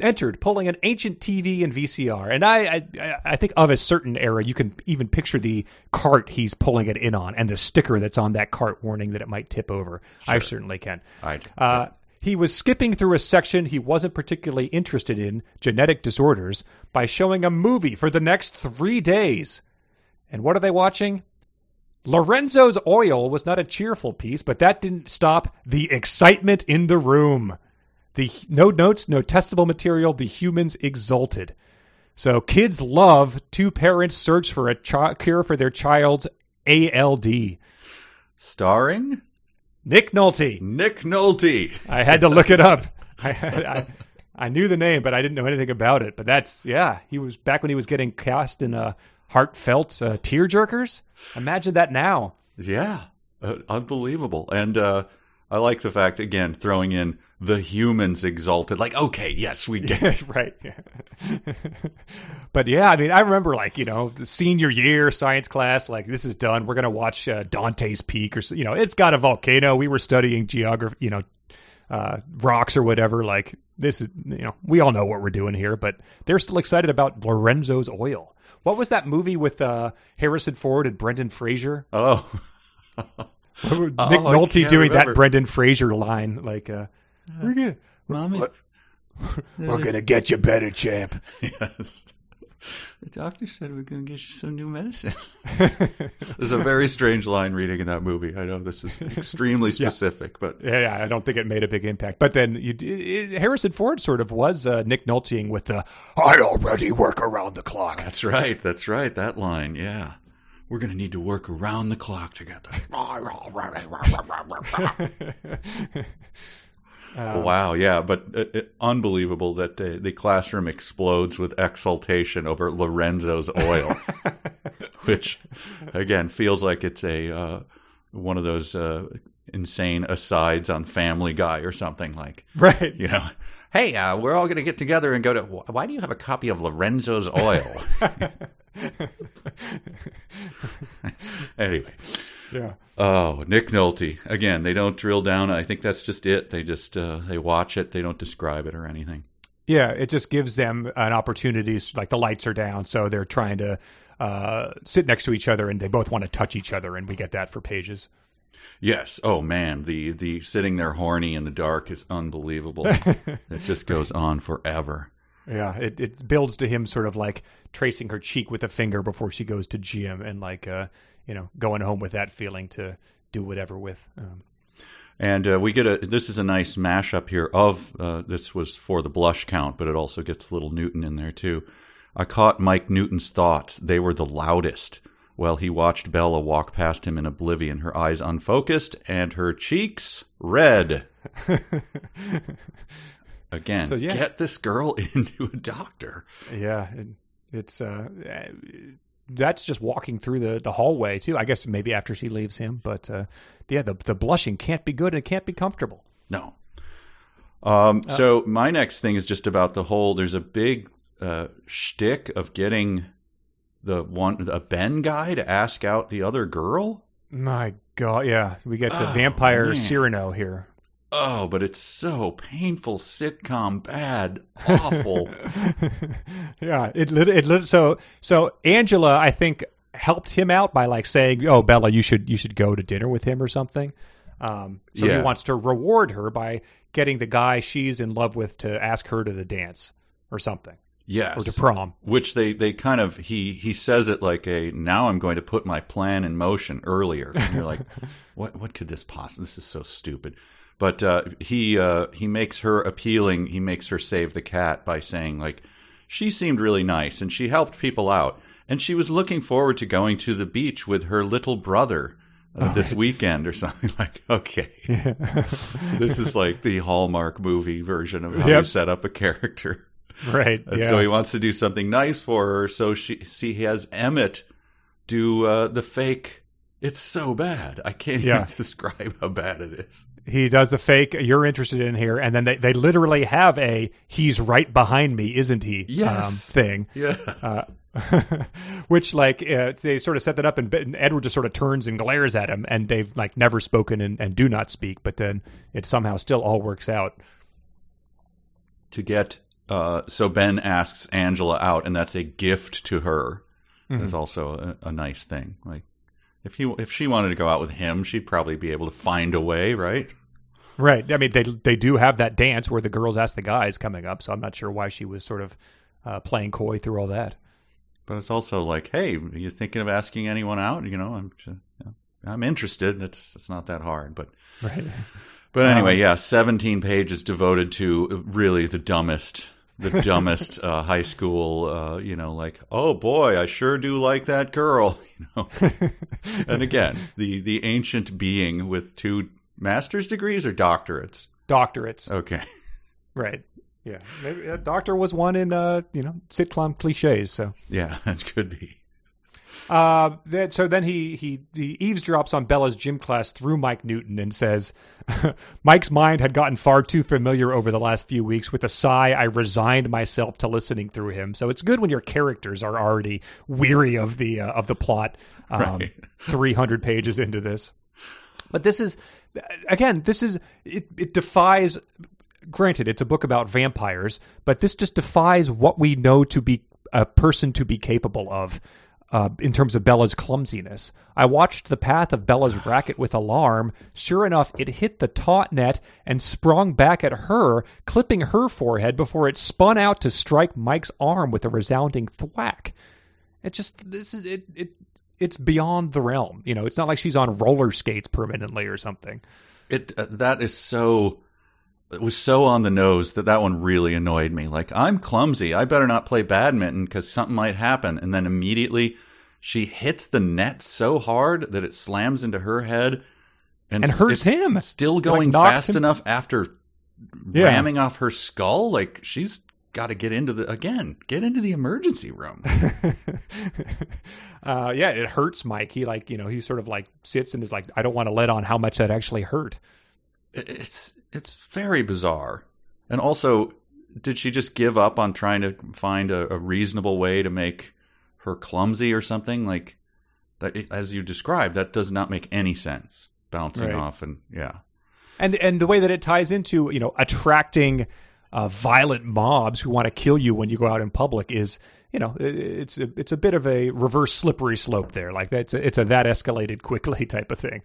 entered, pulling an ancient T V and V C R. And I, I, I think of a certain era, you can even picture the cart he's pulling it in on and the sticker that's on that cart warning that it might tip over. Sure. I certainly can. I do. Uh, he was skipping through a section he wasn't particularly interested in, genetic disorders, by showing a movie for the next three days. And what are they watching? Lorenzo's Oil was not a cheerful piece, but that didn't stop the excitement in the room. The no notes, no testable material, the humans exulted. So kids love two parents search for a chi- cure for their child's A L D. Starring? Nick Nolte. Nick Nolte. I had to look it up. I, I I knew the name, but I didn't know anything about it. But that's, yeah, he was back when he was getting cast in a... heartfelt uh, tear jerkers. Imagine that now. Yeah. Uh, unbelievable. And uh, I like the fact, again, throwing in the humans exalted. Like, okay, yes, we get it. Right. But yeah, I mean, I remember like, you know, the senior year science class, like this is done. We're going to watch uh, Dante's Peak or, you know, it's got a volcano. We were studying geography, you know, uh, rocks or whatever. Like this is, you know, we all know what we're doing here, but they're still excited about Lorenzo's Oil. What was that movie with uh, Harrison Ford and Brendan Fraser? Oh, Nick oh, Nolte doing remember. that Brendan Fraser line, like uh, "We're gonna, mommy, we're, we're gonna get you better, champ." Yes. The doctor said we're gonna get you some new medicine. There's a very strange line reading in that movie. I know this is extremely specific, yeah. but yeah, yeah, I don't think it made a big impact. But then you, it, Harrison Ford sort of was uh, Nick Nolteing with the "I already work around the clock." That's right. That's right. That line. Yeah, we're gonna need to work around the clock together. Um, wow, yeah, but uh, unbelievable that uh, the classroom explodes with exultation over Lorenzo's Oil, which, again, feels like it's a uh, one of those uh, insane asides on Family Guy or something like, right? You know, hey, uh, we're all going to get together and go to. Why do you have a copy of Lorenzo's Oil? Anyway. Yeah. Oh, Nick Nolte. Again, they don't drill down. I think that's just it. They just uh, they watch it. They don't describe it or anything. Yeah, it just gives them an opportunity. Like the lights are down, so they're trying to uh, sit next to each other, and they both want to touch each other, and we get that for pages. Yes. Oh, man. The, the sitting there horny in the dark is unbelievable. It just goes on forever. Yeah, it, it builds to him sort of like tracing her cheek with a finger before she goes to gym and like, uh, you know, going home with that feeling to do whatever with. Um. And uh, we get a, this is a nice mashup here of, uh, this was for the blush count, but it also gets little Newton in there too. I caught Mike Newton's thoughts. They were the loudest. Well, he watched Bella walk past him in oblivion, her eyes unfocused and her cheeks red. Again, so, yeah. Get this girl into a doctor. Yeah, it, it's uh, that's just walking through the, the hallway, too. I guess maybe after she leaves him. But, uh, yeah, the, the blushing can't be good. It can't be comfortable. No. Um, uh, so my next thing is just about the whole, there's a big uh, shtick of getting the one a Ben guy to ask out the other girl. My God, yeah. We get the oh, vampire man. Cyrano here. Oh, but it's so painful, sitcom, bad, awful. Yeah, it it, it so so Angela, I think, helped him out by like saying, "Oh, Bella, you should you should go to dinner with him or something." Um, so yeah. He wants to reward her by getting the guy she's in love with to ask her to the dance or something. Yes, or to prom. Which they they kind of he he says it like a now I'm going to put my plan in motion earlier. And you're like, what what could this possibly? This is so stupid. But uh, he uh, he makes her appealing. He makes her save the cat by saying, like, she seemed really nice and she helped people out. And she was looking forward to going to the beach with her little brother uh, oh, this right. weekend or something. Like, okay. Yeah. This is like the Hallmark movie version of how yep. you set up a character. Right. And yeah. So he wants to do something nice for her. So she, she has Emmett do uh, the fake. It's so bad. I can't yeah. even describe how bad it is. He does the fake, you're interested in here, and then they, they literally have a he's right behind me, isn't he? Yes. Um, thing. Yeah. Uh, Which, like, uh, they sort of set that up, and, and Edward just sort of turns and glares at him, and they've, like, never spoken and, and do not speak, but then it somehow still all works out. To get, uh, so Ben asks Angela out, and that's a gift to her. Mm-hmm. Is also a, a nice thing. Like, if he, if she wanted to go out with him, she'd probably be able to find a way, right? Right. I mean, they they do have that dance where the girls ask the guys coming up, so I'm not sure why she was sort of uh, playing coy through all that. But it's also like, hey, are you thinking of asking anyone out? You know, I'm just, you know, I'm interested. It's it's not that hard, but right. But anyway, um, yeah, seventeen pages devoted to really the dumbest. The dumbest uh, high school, uh, you know, like, oh boy, I sure do like that girl, you know. And again, the, the ancient being with two master's degrees or doctorates? Doctorates. Okay. Right. Yeah. Maybe a doctor was one in, uh, you know, sitcom cliches, so. Yeah, that could be. Uh, that, so then he, he, he eavesdrops on Bella's gym class through Mike Newton and says, Mike's mind had gotten far too familiar over the last few weeks. With a sigh, I resigned myself to listening through him. So it's good when your characters are already weary of the, uh, of the plot, um, right. three hundred pages into this. But this is, again, this is, it, it defies, granted, it's a book about vampires, but this just defies what we know to be a person to be capable of. Uh, in terms of Bella's clumsiness. I watched the path of Bella's racket with alarm. Sure enough, it hit the taut net and sprung back at her, clipping her forehead before it spun out to strike Mike's arm with a resounding thwack. It just, this is, it, it, it's beyond the realm. You know, it's not like she's on roller skates permanently or something. It, uh, that is so... It was so on the nose that that one really annoyed me. Like, I'm clumsy. I better not play badminton because something might happen. And then immediately she hits the net so hard that it slams into her head. And, and hurts him. Still going like, fast him. Enough after yeah. ramming off her skull. Like, she's got to get into the, again, get into the emergency room. uh, yeah, it hurts Mike. He, like, you know, he sort of, like, sits and is like, I don't want to let on how much that actually hurt. It's... It's very bizarre. And also, did she just give up on trying to find a, a reasonable way to make her clumsy or something? Like, that, as you described, that does not make any sense. Bouncing right. off and, yeah. And and the way that it ties into, you know, attracting uh, violent mobs who want to kill you when you go out in public is, you know, it, it's, a, it's a bit of a reverse slippery slope there. Like, that's a, it's a that escalated quickly type of thing.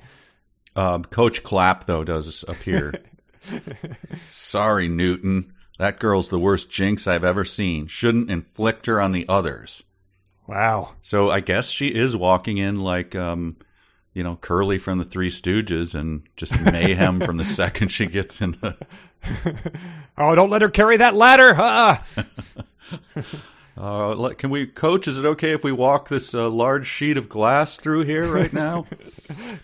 Uh, Coach Clapp, though, does appear... Sorry, Newton. That girl's the worst jinx I've ever seen. Shouldn't inflict her on the others. Wow. So I guess she is walking in like, um, you know, Curly from the Three Stooges and just mayhem from the second she gets in the... Oh, don't let her carry that ladder. Uh-uh. uh, can we, Coach, is it okay if we walk this uh, large sheet of glass through here right now?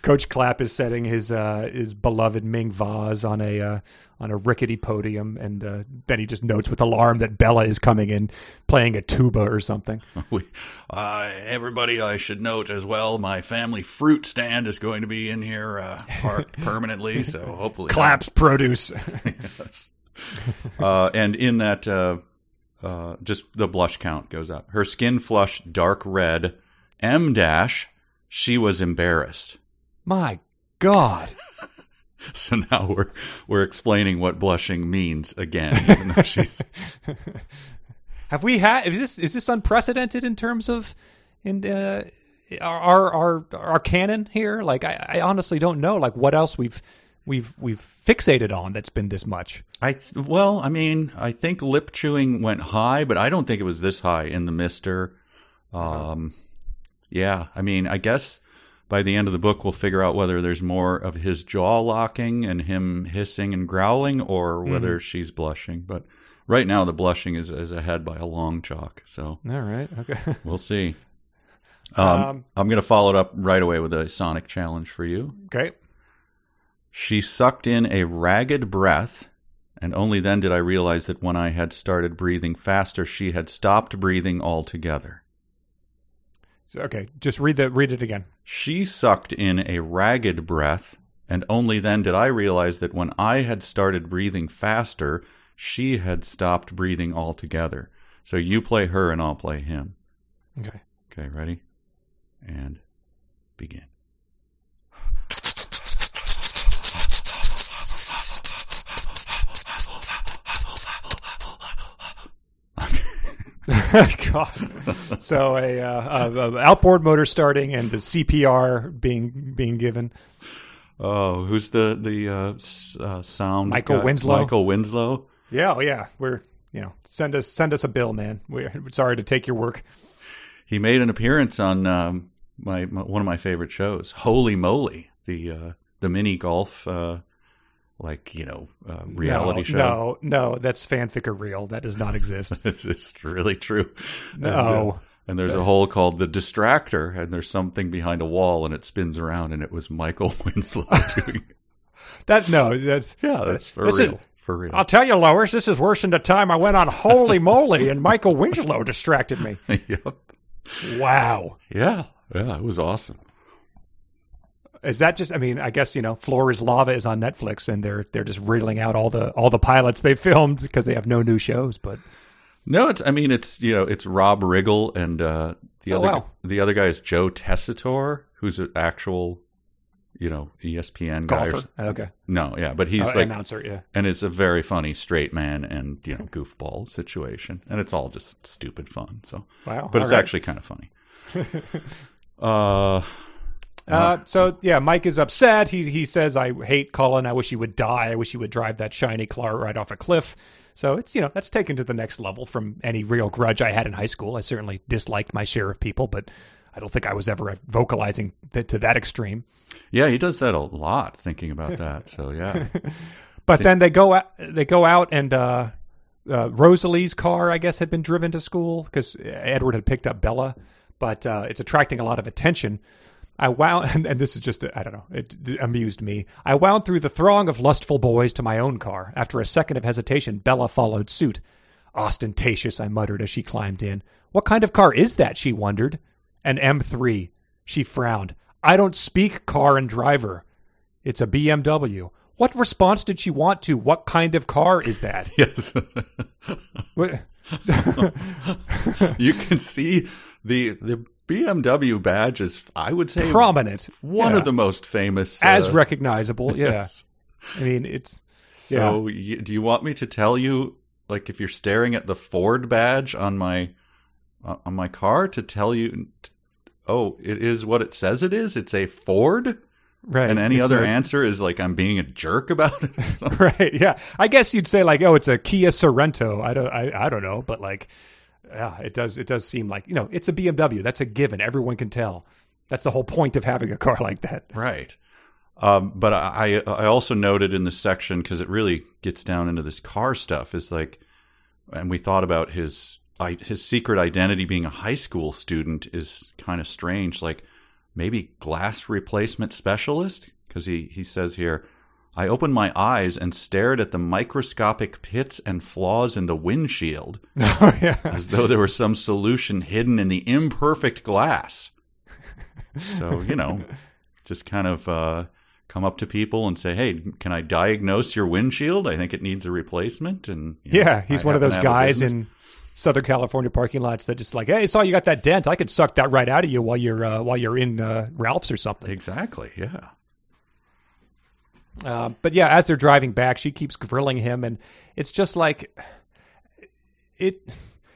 Coach Clapp is setting his uh, his beloved Ming vase on a uh, on a rickety podium, and uh, then he just notes with alarm that Bella is coming in playing a tuba or something. We, uh, everybody, I should note as well, my family fruit stand is going to be in here uh, parked permanently, so hopefully... Clapp's not. Produce. Yes. uh, and in that, uh, uh, just the blush count goes up. Her skin flushed dark red, M dash... She was embarrassed. My God. So now we're we're explaining what blushing means again. Even though she's... Have we had is this is this unprecedented in terms of in uh, our our our canon here? Like I, I honestly don't know. Like what else we've we've we've fixated on that's been this much. I well, I mean, I think lip chewing went high, but I don't think it was this high in the Mister. Um. Uh-huh. Yeah, I mean, I guess by the end of the book, we'll figure out whether there's more of his jaw locking and him hissing and growling or whether mm. she's blushing. But right now, the blushing is, is ahead by a long chalk. So, all right, okay. We'll see. Um, um, I'm going to follow it up right away with a sonic challenge for you. Okay. She sucked in a ragged breath, and only then did I realize that when I had started breathing faster, she had stopped breathing altogether. Okay, just read the read it again. She sucked in a ragged breath, and only then did I realize that when I had started breathing faster, she had stopped breathing altogether. So you play her and I'll play him. Okay. Okay, ready? And begin. God. So a, uh, a, a outboard motor starting and the C P R being being given. Oh, who's the the uh, uh, sound? Michael guy? Winslow. Michael Winslow. Yeah, oh, yeah. We're you know send us send us a bill, man. We're sorry to take your work. He made an appearance on um, my, my one of my favorite shows, Holy Moly, the uh, the mini golf. Uh, Like, you know, uh, reality no, show. No, no, that's fanfic or real. That does not exist. It's really true. No. And, uh, and there's a hole called The Distractor, and there's something behind a wall, and it spins around, and it was Michael Winslow doing it. That, no, that's... Yeah, that's for real. Is, for real. I'll tell you, Lois, this is worse than the time I went on Holy Moly, and Michael Winslow distracted me. Yep. Wow. Yeah, yeah, it was awesome. Is that just? I mean, I guess you know, Floor is Lava is on Netflix, and they're they're just reeling out all the all the pilots they filmed because they have no new shows. But no, it's I mean, it's you know, it's Rob Riggle and uh, the oh, other wow. the other guy is Joe Tessitore, who's an actual you know E S P N golfer. Guy. Or, okay, no, yeah, but he's oh, like announcer, yeah, and it's a very funny straight man and you know goofball situation, and it's all just stupid fun. So wow, but it's right. actually kind of funny. uh. Uh, so yeah, Mike is upset. He he says, "I hate Colin. I wish he would die. I wish he would drive that shiny car right off a cliff." So it's you know that's taken to the next level from any real grudge I had in high school. I certainly disliked my share of people, but I don't think I was ever vocalizing th- to that extreme. Yeah, he does that a lot. Thinking about that, so yeah. But See, then they go they go out and uh, uh, Rosalie's car, I guess, had been driven to school because Edward had picked up Bella, but uh, it's attracting a lot of attention. I wound, and, and this is just, a, I don't know, it, it amused me. I wound through the throng of lustful boys to my own car. After a second of hesitation, Bella followed suit. Ostentatious, I muttered as she climbed in. What kind of car is that, she wondered. An M three. She frowned. I don't speak car and driver. It's a B M W. What response did she want to, what kind of car is that? Yes. What? You can see the... the... B M W badge is, I would say, prominent. One yeah. of the most famous, uh, as recognizable. Yeah, yes. I mean it's. So, yeah. y- do you want me to tell you, like, if you're staring at the Ford badge on my uh, on my car, to tell you, t- oh, it is what it says it is. It's a Ford, right? And any it's other a... answer is like I'm being a jerk about it, right? Yeah, I guess you'd say like, oh, it's a Kia Sorento. I don't, I, I don't know, but like. Yeah, it does. It does seem like, you know, it's a B M W. That's a given. Everyone can tell. That's the whole point of having a car like that. Right. Um, but I, I also noted in this section, because it really gets down into this car stuff, is like, and we thought about his his secret identity being a high school student is kind of strange. Like maybe glass replacement specialist, because he, he says here, I opened my eyes and stared at the microscopic pits and flaws in the windshield, oh, yeah. as though there were some solution hidden in the imperfect glass. So, you know, just kind of uh, come up to people and say, hey, can I diagnose your windshield? I think it needs a replacement. And you know, yeah, he's I one of those guys in Southern California parking lots that just like, hey, I saw you got that dent. I could suck that right out of you while you're, uh, while you're in uh, Ralph's or something. Exactly, yeah. Uh, but yeah, as they're driving back, she keeps grilling him, and it's just like it.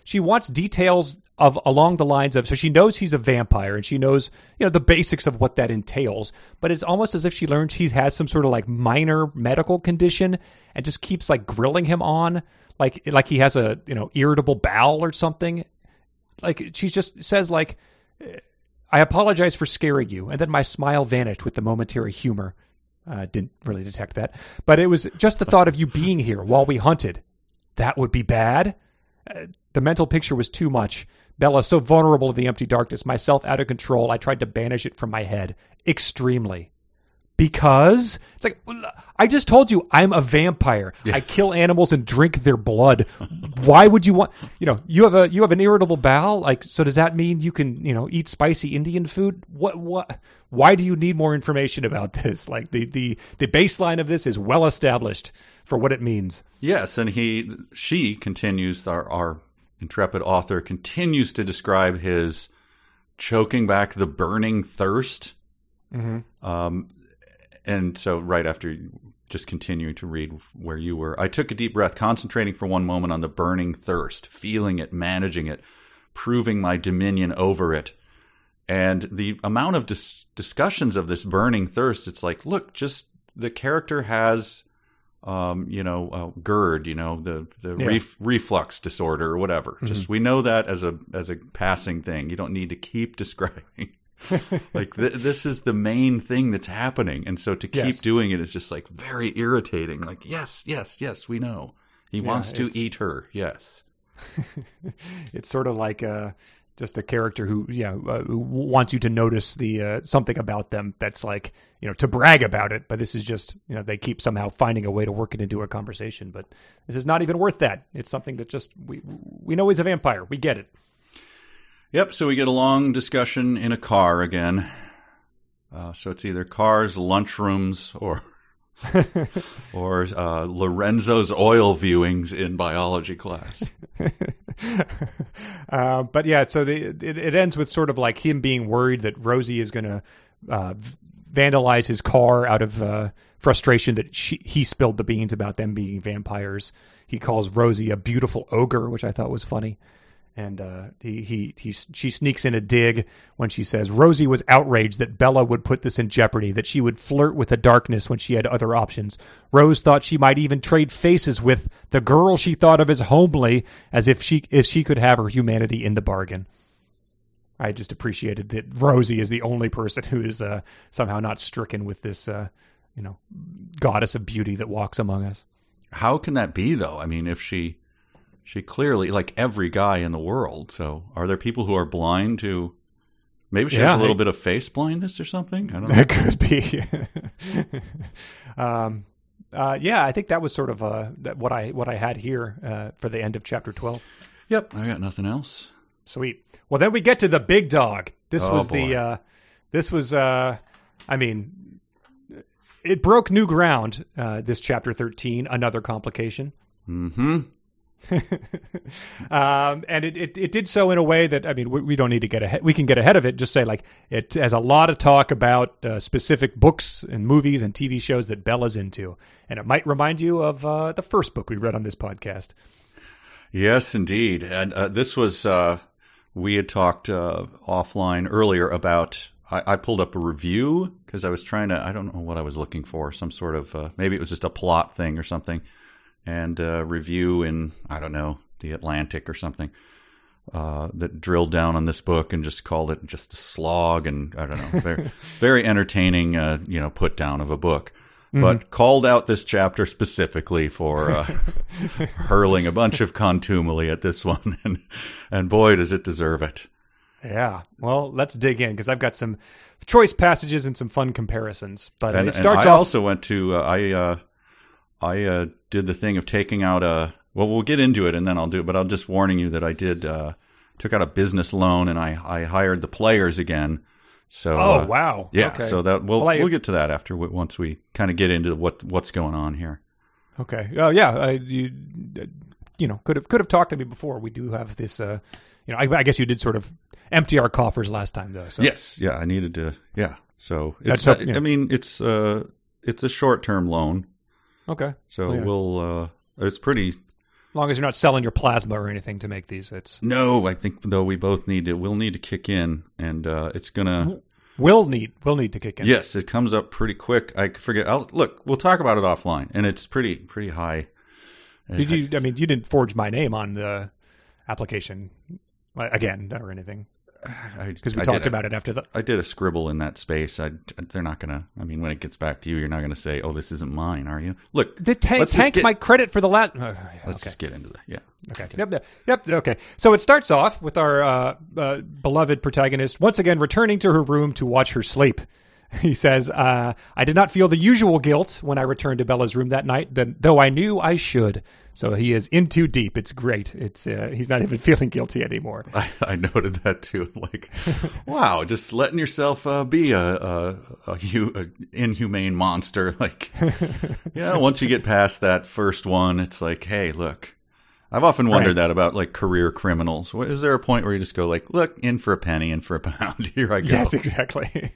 She wants details of along the lines of. So she knows he's a vampire, and she knows you know the basics of what that entails. But it's almost as if she learns he has some sort of like minor medical condition, and just keeps like grilling him on, like like he has a you know irritable bowel or something. Like she just says like, "I apologize for scaring you," and then my smile vanished with the momentary humor. I uh, didn't really detect that. But it was just the thought of you being here while we hunted. That would be bad. Uh, the mental picture was too much. Bella, so vulnerable in the empty darkness, myself out of control, I tried to banish it from my head. Extremely. Because? It's like, I just told you I'm a vampire. Yes. I kill animals and drink their blood. Why would you want, you know, you have a you have an irritable bowel? Like, so does that mean you can, you know, eat spicy Indian food? What, what, why do you need more information about this? Like the, the, the baseline of this is well established for what it means. Yes. And he, she continues our, our intrepid author continues to describe his choking back the burning thirst. Mm-hmm. Um, and so right after just continuing to read where you were, I took a deep breath, concentrating for one moment on the burning thirst, feeling it, managing it, proving my dominion over it. And the amount of dis- discussions of this burning thirst, it's like, look, just the character has, um, you know, uh, GERD, you know, the, the yeah. ref- reflux disorder or whatever. Mm-hmm. Just we know that as a as a passing thing. You don't need to keep describing. Like th- this is the main thing that's happening. And so to keep yes. doing it is just like very irritating. Like, yes, yes, yes, we know. He yeah, wants to it's... eat her. Yes. It's sort of like a... Just a character who, yeah, uh, who wants you to notice the uh, something about them that's like, you know, to brag about it. But this is just, you know, they keep somehow finding a way to work it into a conversation. But this is not even worth that. It's something that just we we know he's a vampire. We get it. Yep. So we get a long discussion in a car again. Uh, so it's either cars, lunchrooms, or or uh, Lorenzo's Oil viewings in biology class. Uh, but yeah, so the, it, it ends with sort of like him being worried that Rosie is going to uh, v- vandalize his car out of uh, frustration that she, he spilled the beans about them being vampires. He calls Rosie a beautiful ogre, which I thought was funny. And uh, he, he, he, she sneaks in a dig when she says, Rosie was outraged that Bella would put this in jeopardy, that she would flirt with the darkness when she had other options. Rose thought she might even trade faces with the girl she thought of as homely, as if she, if she could have her humanity in the bargain. I just appreciated that Rosie is the only person who is uh, somehow not stricken with this, uh, you know, goddess of beauty that walks among us. How can that be, though? I mean, if she... She clearly, like every guy in the world. So are there people who are blind to, maybe she yeah, has a little I, bit of face blindness or something? I don't know. That could be. um, uh, yeah, I think that was sort of uh, that what I what I had here uh, for the end of chapter twelve. Yep. I got nothing else. Sweet. Well, then we get to the big dog. This oh, was boy. the, uh, this was, uh, I mean, it broke new ground, uh, this chapter thirteen, another complication. Mm-hmm. um, and it, it, it did so in a way that, I mean, we, we don't need to get ahead. We can get ahead of it. Just say like it has a lot of talk about uh, specific books and movies and T V shows that Bella's into. And it might remind you of uh, the first book we read on this podcast. Yes, indeed. And uh, this was, uh, we had talked uh, offline earlier about, I, I pulled up a review because I was trying to, I don't know what I was looking for, some sort of, uh, maybe it was just a plot thing or something. And a review in, I don't know, The Atlantic or something uh, that drilled down on this book and just called it just a slog and, I don't know, very, very entertaining, uh, you know, put down of a book. Mm-hmm. But called out this chapter specifically for uh, hurling a bunch of contumely at this one. And, and boy, does it deserve it. Yeah. Well, let's dig in because I've got some choice passages and some fun comparisons. But and, it starts and I off... also went to... Uh, I. Uh, I uh, did the thing of taking out a, well, we'll get into it and then I'll do it, but I'm just warning you that I did, uh, took out a business loan and I, I hired the players again. So, oh, uh, wow. Yeah. Okay. So that we'll, well I, we'll get to that after we, once we kind of get into what, what's going on here. Okay. Oh uh, yeah. I, you, you know, could have, could have talked to me before. We do have this, uh, you know, I, I guess you did sort of empty our coffers last time though. So. Yes. Yeah. I needed to. Yeah. So it's, That's, I, yeah. I mean, it's, uh, it's a short-term loan. Okay. So yeah. we'll, uh, it's pretty. As long as you're not selling your plasma or anything to make these, it's. No, I think though we both need to, we'll need to kick in and, uh, it's gonna. We'll need, we'll need to kick in. Yes. It comes up pretty quick. I forget. I'll look, we'll talk about it offline and it's pretty, pretty high. Did you, I mean, you didn't forge my name on the application again or anything. Because we I talked a, about it after that. I did a scribble in that space. I, they're not going to, I mean, when it gets back to you, you're not going to say, oh, this isn't mine, are you? Look, they ta- tank get, my credit for the last. Uh, yeah, let's okay. just get into that. Yeah. Okay. Yep. Yep. Okay. So it starts off with our uh, uh, beloved protagonist once again returning to her room to watch her sleep. He says, uh, I did not feel the usual guilt when I returned to Bella's room that night, though I knew I should. So he is in too deep. It's great. It's uh, he's not even feeling guilty anymore. I, I noted that too. Like, wow, just letting yourself uh, be a, a, a, hu- a inhumane monster. Like, yeah. Once you get past that first one, it's like, hey, look, I've often wondered right. that about, like, career criminals. Is there a point where you just go, like, look, in for a penny, in for a pound. Here I go. Yes, exactly.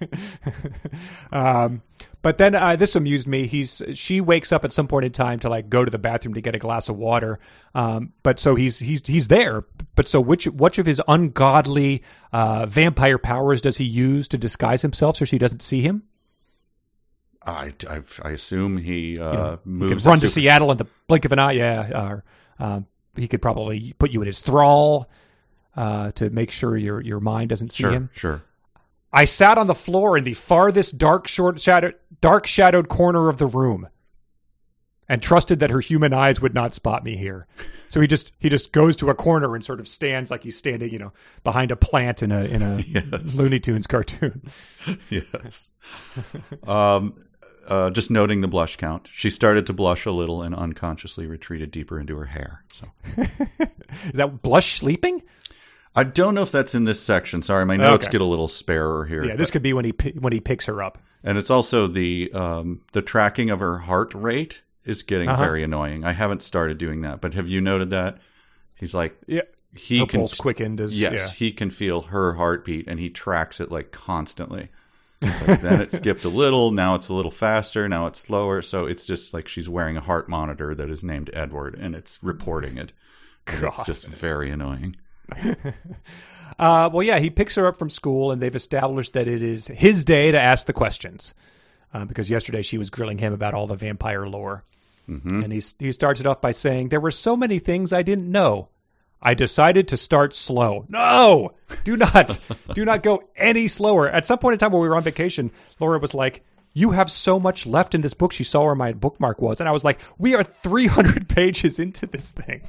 um, but then uh, this amused me. He's she wakes up at some point in time to, like, go to the bathroom to get a glass of water. Um, but so he's he's he's there. But so which which of his ungodly uh, vampire powers does he use to disguise himself so she doesn't see him? I, I, I assume he uh, you know, moves. He could run to super- Seattle in the blink of an eye. Yeah. Uh, uh, he could probably put you in his thrall uh, to make sure your your mind doesn't see sure, him. Sure. I sat on the floor in the farthest dark short shadow, dark shadowed corner of the room, and trusted that her human eyes would not spot me here. So he just he just goes to a corner and sort of stands like he's standing, you know, behind a plant in a in a yes. Looney Tunes cartoon. Yes. Um. Uh, just noting the blush count. She started to blush a little and unconsciously retreated deeper into her hair. So, is that blush sleeping? I don't know if that's in this section. Sorry, my notes okay. get a little sparer here. Yeah, but this could be when he when he picks her up. And it's also the um, the tracking of her heart rate is getting uh-huh. very annoying. I haven't started doing that, but have you noted that? He's like, yeah. he her can pulse quickened. As, yes, yeah. he can feel her heartbeat, and he tracks it like constantly. Like, then it skipped a little, now it's a little faster, now it's slower. So it's just like she's wearing a heart monitor that is named Edward, and it's reporting it. It's just very annoying. uh, well, yeah, he picks her up from school, and they've established that it is his day to ask the questions. Uh, because yesterday she was grilling him about all the vampire lore. Mm-hmm. And he, he starts it off by saying, there were so many things I didn't know. I decided to start slow. No, do not. do not go any slower. At some point in time when we were on vacation, Laura was like, you have so much left in this book. She saw where my bookmark was. And I was like, we are three hundred pages into this thing.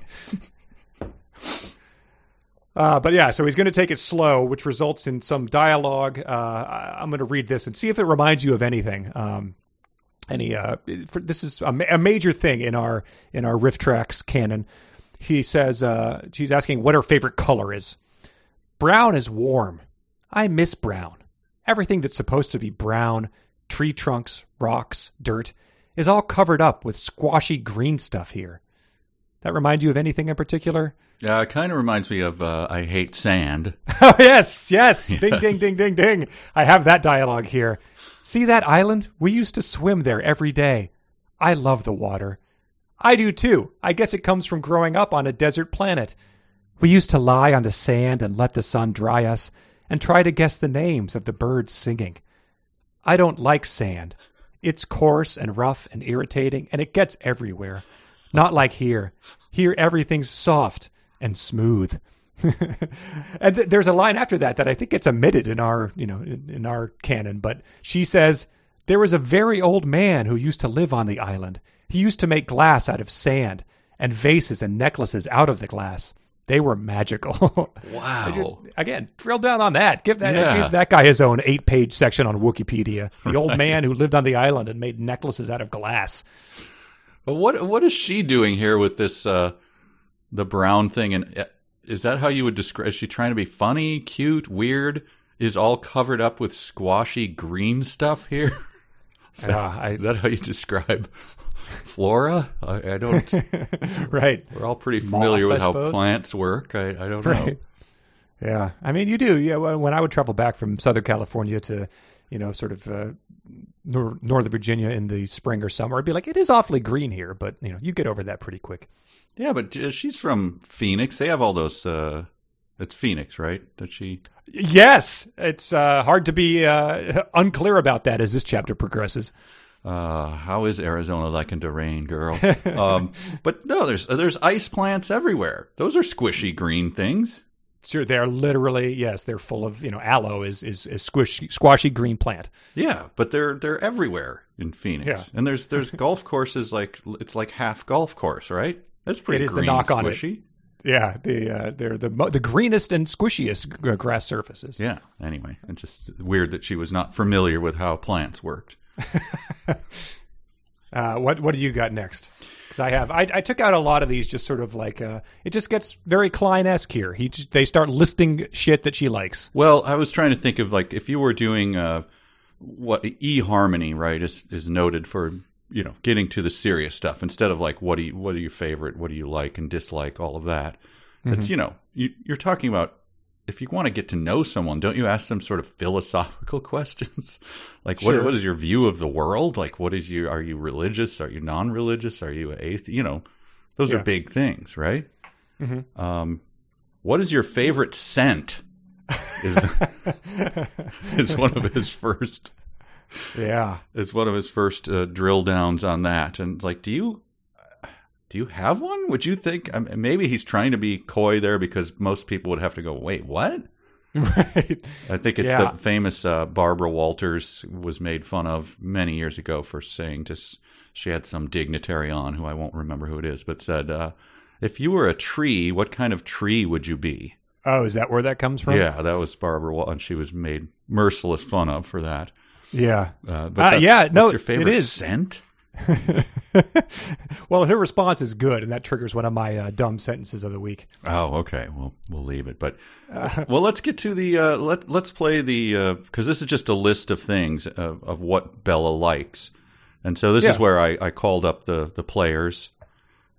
uh, but yeah, so he's going to take it slow, which results in some dialogue. Uh, I'm going to read this and see if it reminds you of anything. Um, any, uh, for, this is a, ma- a major thing in our, in our Rifftrax canon. He says, uh, she's asking what her favorite color is. Brown is warm. I miss brown. Everything that's supposed to be brown, tree trunks, rocks, dirt, is all covered up with squashy green stuff here. That remind you of anything in particular? Yeah, uh, it kind of reminds me of uh, I Hate Sand. Oh, yes, yes. Ding, yes. ding, ding, ding, ding. I have that dialogue here. See that island? We used to swim there every day. I love the water. I do, too. I guess it comes from growing up on a desert planet. We used to lie on the sand and let the sun dry us and try to guess the names of the birds singing. I don't like sand. It's coarse and rough and irritating, and it gets everywhere. Not like here. Here, everything's soft and smooth. And th- there's a line after that that I think gets omitted in our, you know, in, in our canon, but she says, there was a very old man who used to live on the island. He used to make glass out of sand and vases and necklaces out of the glass. They were magical. Wow. Again, drill down on that. Give that yeah. give that guy his own eight-page section on Wikipedia. The right. old man who lived on the island and made necklaces out of glass. But what what is she doing here with this uh, the brown thing? And is that how you would describe? Is she trying to be funny, cute, weird? Is all covered up with squashy green stuff here? Is that, uh, I, is that how you describe flora? I, I don't. Right. We're all pretty familiar Moss, with I how suppose. Plants work. I, I don't right. know. Yeah, I mean, you do. Yeah, when I would travel back from Southern California to, you know, sort of uh, nor- Northern Virginia in the spring or summer, I'd be like, it is awfully green here, but you know, you get over that pretty quick. Yeah, but uh, she's from Phoenix. They have all those. Uh, it's Phoenix, right? That she. Yes, it's uh, hard to be uh, unclear about that as this chapter progresses. Uh, how is Arizona liking to rain, girl? Um, but no, there's there's ice plants everywhere. Those are squishy green things. Sure, they're literally yes, they're full of you know aloe is is, is squishy squashy green plant. Yeah, but they're they're everywhere in Phoenix. Yeah. And there's there's golf courses like it's like half golf course, right? That's pretty. It is green, the knock on squishy. It. Yeah, the, uh, they're the the greenest and squishiest grass surfaces. Yeah. Anyway, it's just weird that she was not familiar with how plants worked. uh, what what do you got next? Because I have I, I took out a lot of these just sort of like uh, it just gets very Klein-esque here. He just, they start listing shit that she likes. Well, I was trying to think of like if you were doing uh, what eHarmony, right, is is noted for you know, getting to the serious stuff instead of like, what do you, what are your favorite, what do you like and dislike, all of that. It's, mm-hmm. you know, you, you're talking about, if you want to get to know someone, don't you ask them sort of philosophical questions? Like, sure. what what is your view of the world? Like, what is your, are you religious? Are you non-religious? Are you atheist? You know, those yeah. are big things, right? Mm-hmm. Um, what is your favorite scent? Is, is one of his first. Yeah. It's one of his first uh, drill downs on that. And it's like, do you, do you have one? Would you think, I mean, maybe he's trying to be coy there because most people would have to go, wait, what? Right. I think it's yeah. the famous uh, Barbara Walters was made fun of many years ago for saying to, she had some dignitary on who I won't remember who it is, but said, uh, if you were a tree, what kind of tree would you be? Oh, is that where that comes from? Yeah, that was Barbara Walters, and she was made merciless fun of for that. Yeah. Uh, but uh, yeah, no, your favorite it is. Scent? Well, her response is good, and that triggers one of my uh, dumb sentences of the week. Oh, okay. Well, we'll leave it. But uh, well, let's get to the uh, let let's play the because uh, this is just a list of things of, of what Bella likes, and so this yeah. is where I, I called up the, the players,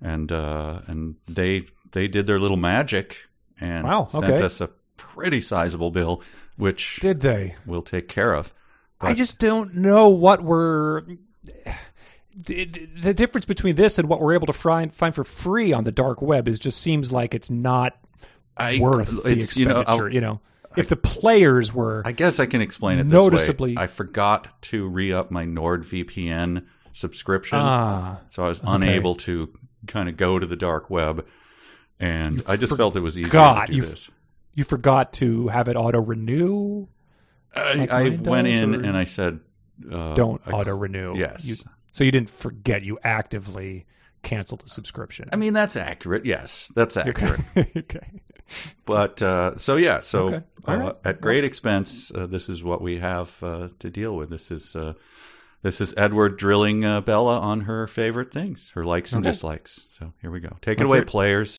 and uh, and they they did their little magic and wow, sent okay. us a pretty sizable bill, which did they we'll take care of. But I just don't know what we're. The, the difference between this and what we're able to find find for free on the dark web is just seems like it's not I, worth it's, the expenditure. You know, you know? I, if the players were, I guess I can explain it noticeably. This way. I forgot to re-up my NordVPN subscription, ah, so I was okay. unable to kind of go to the dark web, and you I just for- felt it was easier God, to do you, this. You forgot to have it auto renew. Like I, I went in and I said, uh, "Don't I, auto renew." Yes. You, So you didn't forget, you actively canceled the subscription. I mean, that's accurate. Yes, that's accurate. Okay. But uh, so, yeah, so okay. uh, right. at great expense, uh, this is what we have uh, to deal with. This is uh, this is Edward drilling uh, Bella on her favorite things, her likes and okay. dislikes. So here we go. Take Let's it away, hear- players.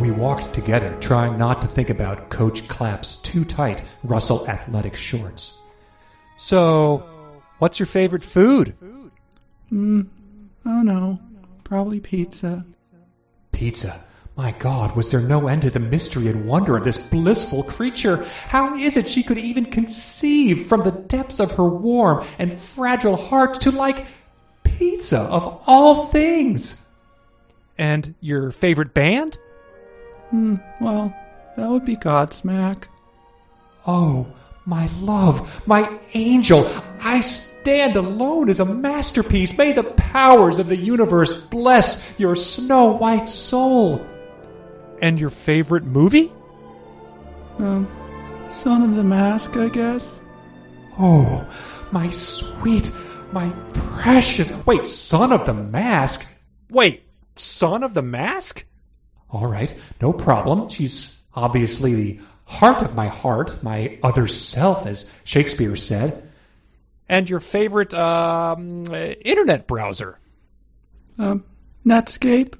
We walked together, trying not to think about Coach Clapp's too-tight Russell athletic shorts. So, what's your favorite food? Mm, oh no, probably pizza. Pizza? My God, was there no end to the mystery and wonder of this blissful creature? How is it she could even conceive from the depths of her warm and fragile heart to like pizza of all things? And your favorite band? Hmm, well, that would be Godsmack. Oh, my love, my angel, I stand alone as a masterpiece. May the powers of the universe bless your snow-white soul. And your favorite movie? Um, Son of the Mask, I guess. Oh, my sweet, my precious... Wait, Son of the Mask? Wait, Son of the Mask? All right, no problem. She's obviously the heart of my heart, my other self, as Shakespeare said. And your favorite um, internet browser? Um, Netscape.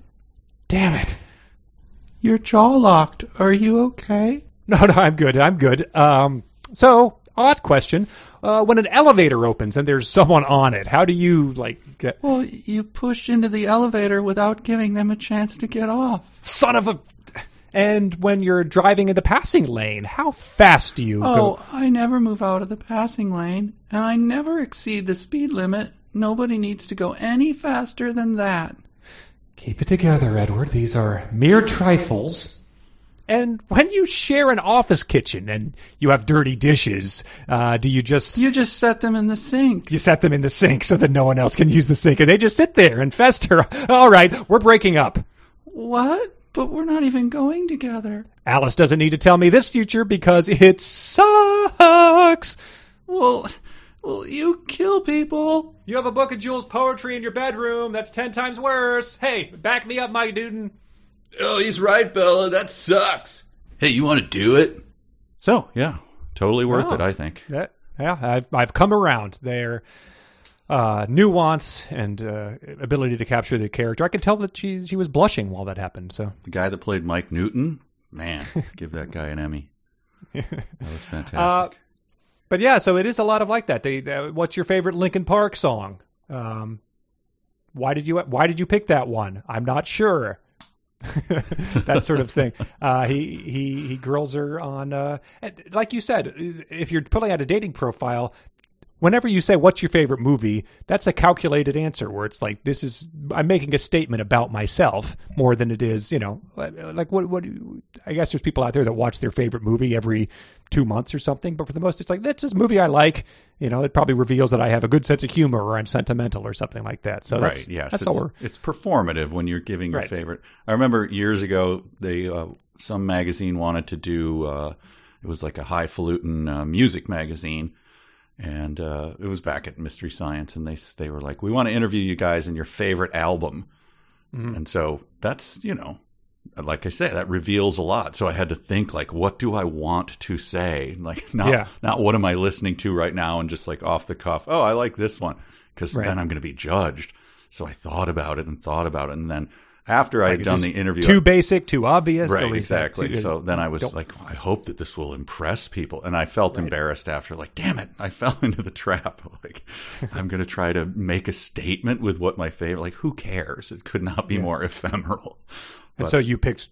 Damn it. You're jaw locked. Are you okay? No, no, I'm good. I'm good. Um, so, odd question. Uh, when an elevator opens and there's someone on it, how do you, like... Get... Well, you push into the elevator without giving them a chance to get off. Son of a... And when you're driving in the passing lane, how fast do you oh, go? Oh, I never move out of the passing lane, and I never exceed the speed limit. Nobody needs to go any faster than that. Keep it together, Edward. These are mere trifles. And when you share an office kitchen and you have dirty dishes, uh, do you just... You just set them in the sink. You set them in the sink so that no one else can use the sink. And they just sit there and fester. All right, we're breaking up. What? But we're not even going together. Alice doesn't need to tell me this future because it sucks. Well, well, you kill people. You have a book of Jules poetry in your bedroom. That's ten times worse. Hey, back me up, Mike Newton. Oh, he's right, Bella. That sucks. Hey, you want to do it? So, yeah, totally worth oh, it, I think. That, yeah, I've I've come around. Their uh, nuance and uh, ability to capture the character. I could tell that she she was blushing while that happened. So the guy that played Mike Newton Man, give that guy an Emmy. That was fantastic. Uh, but yeah, so it is a lot of like that. They, uh, what's your favorite Linkin Park song? Um, why did you Why did you pick that one? I'm not sure. That sort of thing. Uh, he he he grills her on. Uh, like you said, if you're pulling out a dating profile, whenever you say what's your favorite movie, that's a calculated answer where it's like, this is, I'm making a statement about myself more than it is, you know, like what, what, I guess there's people out there that watch their favorite movie every two months or something, but for the most, it's like, that's this movie I like, you know, it probably reveals that I have a good sense of humor or I'm sentimental or something like that. So right, that's, yes, that's it's, all we're... It's performative when you're giving your right. favorite. I remember years ago, they, uh, some magazine wanted to do, uh, it was like a highfalutin uh, music magazine. And uh, it was back at Mystery Science, and they they were like, we want to interview you guys in your favorite album. Mm-hmm. And so that's, you know, like I say, that reveals a lot. So I had to think, like, what do I want to say? Like, not, yeah. not what am I listening to right now and just, like, off the cuff, oh, I like this one, because right. then I'm going to be judged. So I thought about it and thought about it, and then... After I had done the interview. Too basic, too obvious. Right, exactly. So then I was like, I hope that this will impress people. And I felt embarrassed after, like, damn it, I fell into the trap. Like, I'm going to try to make a statement with what my favorite, like, who cares? It could not be yeah. more ephemeral. But, and so you picked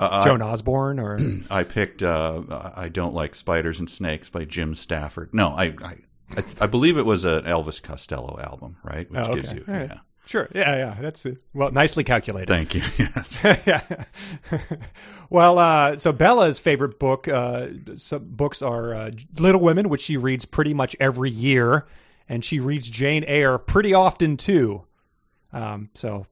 uh, Joan Osborne or? I picked uh, I Don't Like Spiders and Snakes by Jim Stafford. No, I I, I, I believe it was an Elvis Costello album, right? Which oh, okay. gives you, All right. yeah. Sure. Yeah, yeah. That's it. Well, nicely calculated. Thank you. Yes. yeah. Well, uh, so Bella's favorite book, uh, some books are uh, Little Women, which she reads pretty much every year, and she reads Jane Eyre pretty often too. Um, so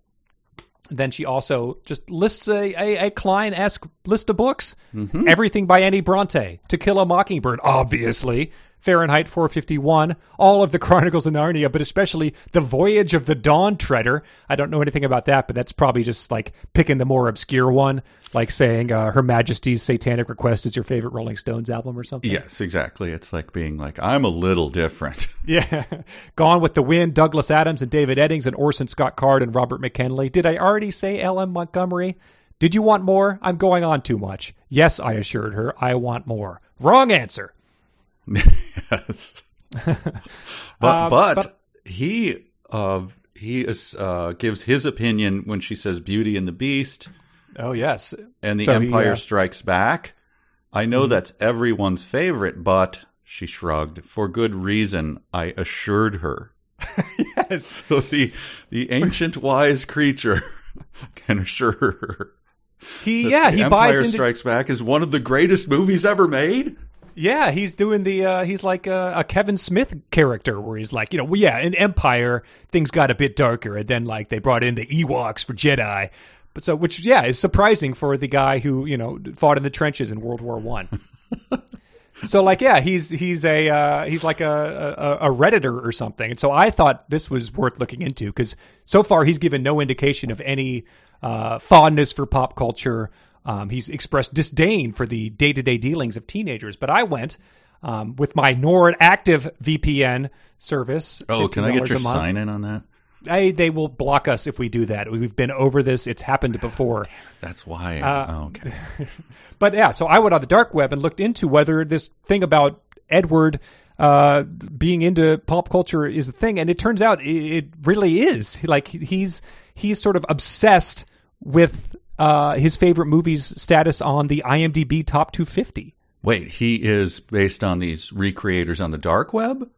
then she also just lists a, a, a Klein-esque list of books. Mm-hmm. Everything by Annie Bronte, To Kill a Mockingbird, obviously. Fahrenheit four fifty-one, all of the Chronicles of Narnia, but especially The Voyage of the Dawn Treader. I don't know anything about that, but that's probably just like picking the more obscure one, like saying uh, Her Majesty's Satanic Request is your favorite Rolling Stones album or something. Yes, exactly. It's like being like, I'm a little different. Yeah. Gone with the Wind, Douglas Adams and David Eddings and Orson Scott Card and Robert McKinley. Did I already say L M Montgomery? Did you want more? I'm going on too much. Yes, I assured her, I want more. Wrong answer. Yes, but, uh, but but he uh, he is, uh, gives his opinion when she says Beauty and the Beast. Oh yes, and the so Empire he, uh... Strikes Back. I know mm-hmm. that's everyone's favorite, but she shrugged for good reason. I assured her. Yes, so the the ancient wise creature can assure her. He that yeah the he Empire buys into... Strikes Back is one of the greatest movies ever made. Yeah, he's doing the, uh, he's like a, a Kevin Smith character where he's like, you know, well, yeah, in Empire, things got a bit darker. And then, like, they brought in the Ewoks for Jedi. But so, which, yeah, is surprising for the guy who, you know, fought in the trenches in World War One. So, like, yeah, he's he's a, uh, he's like a, a, a Redditor or something. And so I thought this was worth looking into because so far he's given no indication of any uh, fondness for pop culture. Um, he's expressed disdain for the day-to-day dealings of teenagers, but I went um, with my NordActive V P N service. Oh, can I get your sign in on that? I, they will block us if we do that. We've been over this. It's happened before. That's why. Uh, oh, okay. But yeah, so I went on the dark web and looked into whether this thing about Edward uh, being into pop culture is a thing, and it turns out it really is. Like he's he's sort of obsessed with. Uh, his favorite movies status on the IMDb top two fifty. Wait, he is based on these recreators on the dark web?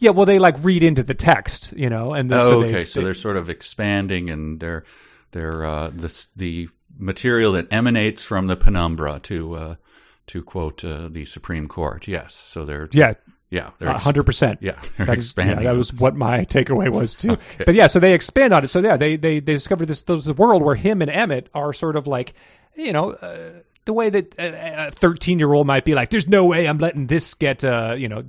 Yeah, well, they like read into the text, you know, and then, oh, so they, okay, so they, they're sort of expanding, and they're they're uh, the the material that emanates from the penumbra, to uh, to quote uh, the Supreme Court. Yes, so they're yeah. Yeah, a hundred percent. Yeah, they're that expanding. Is, yeah, that was what my takeaway was too. Okay. But yeah, so they expand on it. So yeah, they they they discover this this world where him and Emmett are sort of like, you know, uh, the way that a thirteen-year-old might be like, "There's no way I'm letting this get, uh, you know,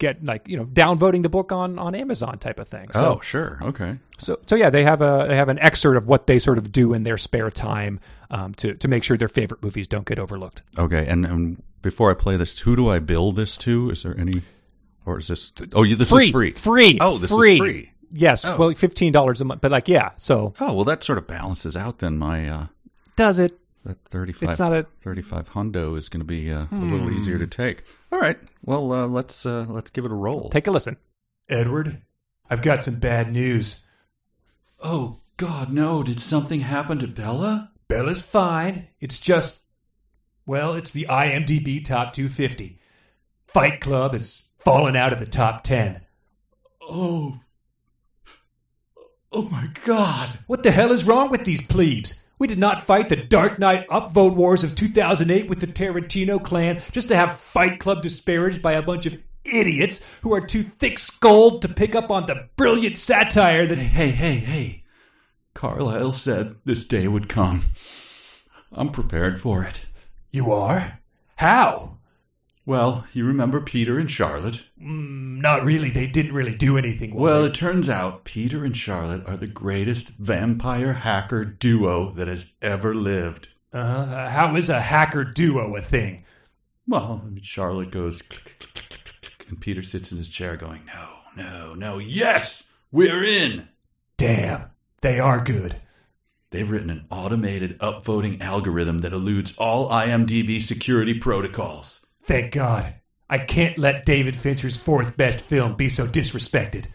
get like, you know, downvoting the book on, on Amazon" type of thing. So, oh, sure, okay. So so yeah, they have a they have an excerpt of what they sort of do in their spare time um, to to make sure their favorite movies don't get overlooked. Okay, and and before I play this, who do I bill this to? Is there any? Or is this? Oh, this free, is free. Free. Oh, this free. is free. Yes. Oh. Well, fifteen dollars a month. But like, yeah. So. Oh well, that sort of balances out then. My. Uh, Does it? That thirty-five, it's not a, thirty-five hundo is going to be uh, hmm. a little easier to take. All right. Well, uh, let's uh, let's give it a roll. Take a listen. Edward, I've got some bad news. Oh, God, no. Did something happen to Bella? Bella's fine. It's just, well, it's the I M D B Top two fifty. Fight Club has fallen out of the top ten. Oh. Oh, my God. What the hell is wrong with these plebes? We did not fight the Dark Knight upvote wars of two thousand eight with the Tarantino clan just to have Fight Club disparaged by a bunch of idiots who are too thick-skulled to pick up on the brilliant satire that... Hey, hey, hey, hey. Carlisle said this day would come. I'm prepared for it. You are? How? Well, you remember Peter and Charlotte? Mm, not really. They didn't really do anything. Well, they... it turns out Peter and Charlotte are the greatest vampire hacker duo that has ever lived. Uh, how is a hacker duo a thing? Well, I mean, Charlotte goes, click, click, click, click, and Peter sits in his chair going, no, no, no, yes, we're in. Damn, they are good. They've written an automated upvoting algorithm that eludes all I M D B security protocols. Thank God. I can't let David Fincher's fourth best film be so disrespected.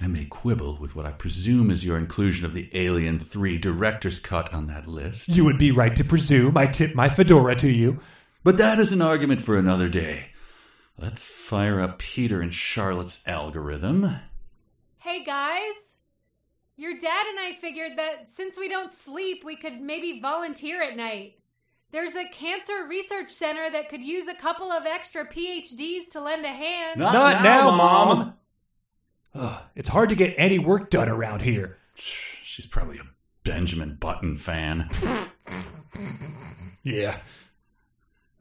I may quibble with what I presume is your inclusion of the Alien three director's cut on that list. You would be right to presume. I tip my fedora to you. But that is an argument for another day. Let's fire up Peter and Charlotte's algorithm. Hey, guys. Your dad and I figured that since we don't sleep, we could maybe volunteer at night. There's a cancer research center that could use a couple of extra P H Ds to lend a hand. Not, Not now, now, Mom. Mom. Ugh, it's hard to get any work done around here. She's probably a Benjamin Button fan. Yeah.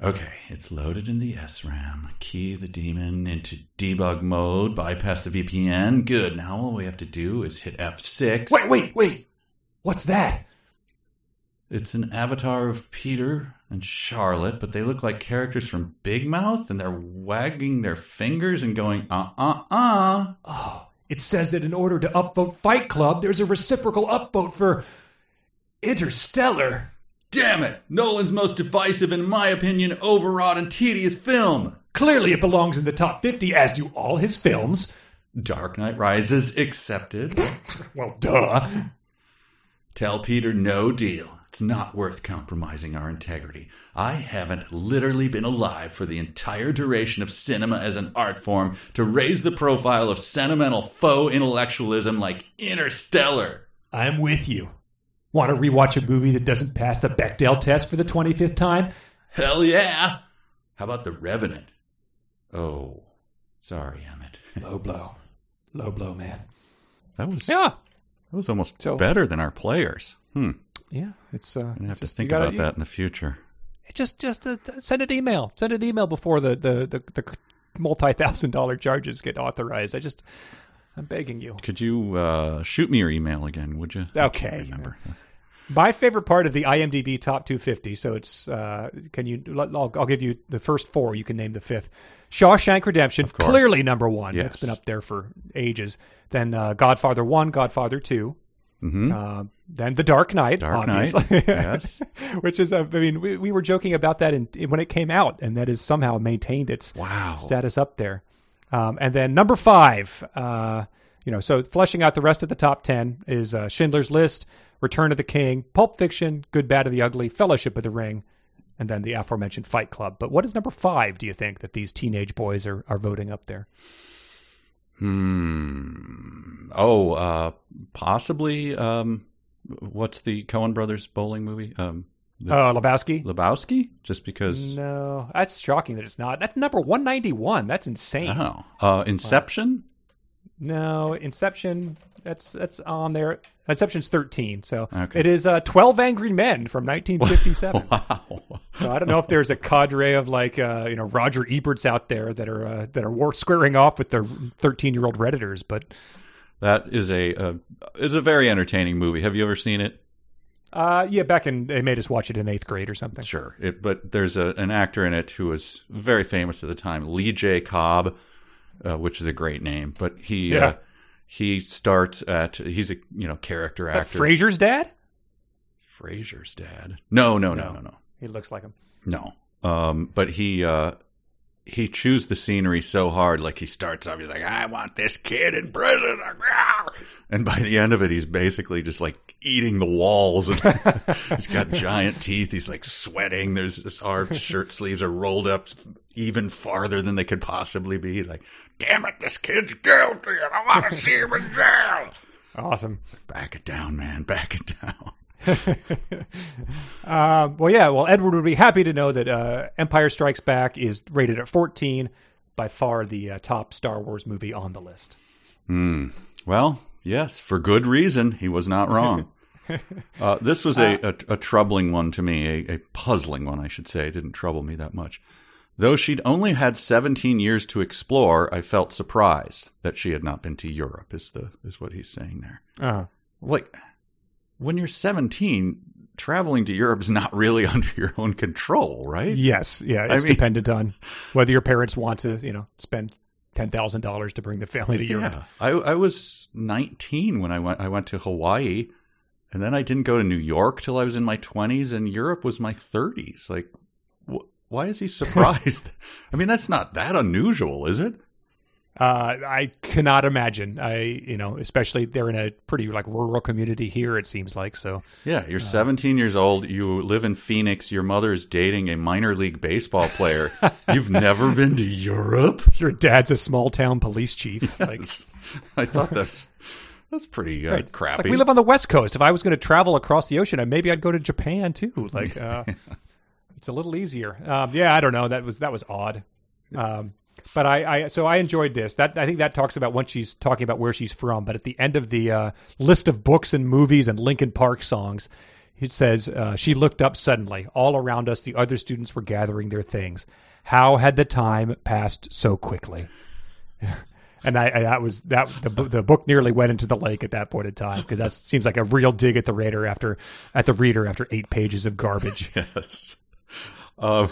Okay, it's loaded in the S RAM. Key the daemon into debug mode. Bypass the V P N. Good. Now all we have to do is hit F six. Wait, wait, wait. What's that? It's an avatar of Peter and Charlotte, but they look like characters from Big Mouth, and they're wagging their fingers and going, uh-uh-uh. Oh, it says that in order to upvote Fight Club, there's a reciprocal upvote for Interstellar. Damn it! Nolan's most divisive, in my opinion, overwrought and tedious film. Clearly it belongs in the top fifty, as do all his films. Dark Knight Rises accepted. Well, duh. Tell Peter no deal. It's not worth compromising our integrity. I haven't literally been alive for the entire duration of cinema as an art form to raise the profile of sentimental faux intellectualism like Interstellar. I'm with you. Want to rewatch a movie that doesn't pass the Bechdel test for the twenty-fifth time? Hell yeah. How about The Revenant? Oh, sorry, Emmett. Low blow. Low blow, man. That was, yeah. That was almost so, better than our players. Hmm. Yeah, it's. Uh, I'm gonna have just, to think gotta, about you, that in the future. Just, just uh, send an email. Send an email before the the, the, the multi-thousand dollar charges get authorized. I just, I'm begging you. Could you uh, shoot me your email again? Would you? Okay. Remember. Yeah. My favorite part of the I M D B Top two fifty. So it's. Uh, can you? I'll, I'll give you the first four. You can name the fifth. Shawshank Redemption, clearly number one. Yes. It's been up there for ages. Then uh, Godfather One, Godfather Two. Mm-hmm. Uh, then The Dark Knight, Dark obviously. Knight. Yes. Which is, I mean, we, we were joking about that in, when it came out, and that has somehow maintained its wow. status up there. Um, and then number five, uh, you know, so fleshing out the rest of the top ten is uh, Schindler's List, Return of the King, Pulp Fiction, Good, Bad, and the Ugly, Fellowship of the Ring, and then the aforementioned Fight Club. But what is number five, do you think, that these teenage boys are, are voting up there? Hmm. Oh, uh, possibly. Um, what's the Coen Brothers bowling movie? Um, the, uh, Lebowski. Lebowski. Just because. No, that's shocking that it's not. That's number one ninety one. That's insane. Oh, uh, Inception. Uh, no, Inception. That's that's on there. Inception's thirteen. So okay. It is uh, Twelve Angry Men from nineteen fifty seven. Wow. So I don't know if there's a cadre of like uh, you know Roger Eberts out there that are uh, that are war- squaring off with their thirteen-year-old redditors, but that is a uh, is a very entertaining movie. Have you ever seen it? Uh, yeah, back in they made us watch it in eighth grade or something. Sure, it, but there's a, an actor in it who was very famous at the time, Lee J. Cobb, uh, which is a great name, but he yeah. uh, he starts at he's a you know character actor. That Fraser's dad. Fraser's dad. No, no, no, no, no. He looks like him. No. Um, but he uh, he chews the scenery so hard. Like, he starts off, he's like, I want this kid in prison. And by the end of it, he's basically just like eating the walls. And he's got giant teeth. He's like sweating. There's his hard shirt sleeves are rolled up even farther than they could possibly be. Like, damn it, this kid's guilty. And I want to see him in jail. Awesome. Back it down, man. Back it down. uh, well, yeah. Well, Edward would be happy to know that uh, Empire Strikes Back is rated at fourteen, by far the uh, top Star Wars movie on the list. Mm. Well, yes, for good reason. He was not wrong. uh, this was a, a, a troubling one to me, a, a puzzling one, I should say. It didn't trouble me that much. Though she'd only had seventeen years to explore, I felt surprised that she had not been to Europe, is the is what he's saying there. Uh-huh. Like, when you're seventeen, traveling to Europe is not really under your own control, right? Yes, yeah, it's I mean, dependent on whether your parents want to, you know, spend ten thousand dollars to bring the family to Europe. Yeah. I, I was nineteen when I went. I went to Hawaii, and then I didn't go to New York till I was in my twenties, and Europe was my thirties, like... Why is he surprised? I mean, that's not that unusual, is it? Uh, I cannot imagine. I, you know, especially they're in a pretty like rural community here, it seems like. So yeah, you're uh, seventeen years old. You live in Phoenix. Your mother is dating a minor league baseball player. You've never been to Europe. Your dad's a small town police chief. Yes. Like, I thought that's that's pretty uh, right. crappy. It's like, we live on the West Coast. If I was going to travel across the ocean, maybe I'd go to Japan too. Like. Uh, yeah. It's a little easier. Um, yeah, I don't know. That was that was odd. Um, but I, I so I enjoyed this. That I think that talks about when she's talking about where she's from. But at the end of the uh, list of books and movies and Linkin Park songs, it says, uh, she looked up suddenly. All around us, the other students were gathering their things. How had the time passed so quickly? And I, I that was that the, the book nearly went into the lake at that point in time, because that seems like a real dig at the reader after at the reader after eight pages of garbage. Yes. Uh,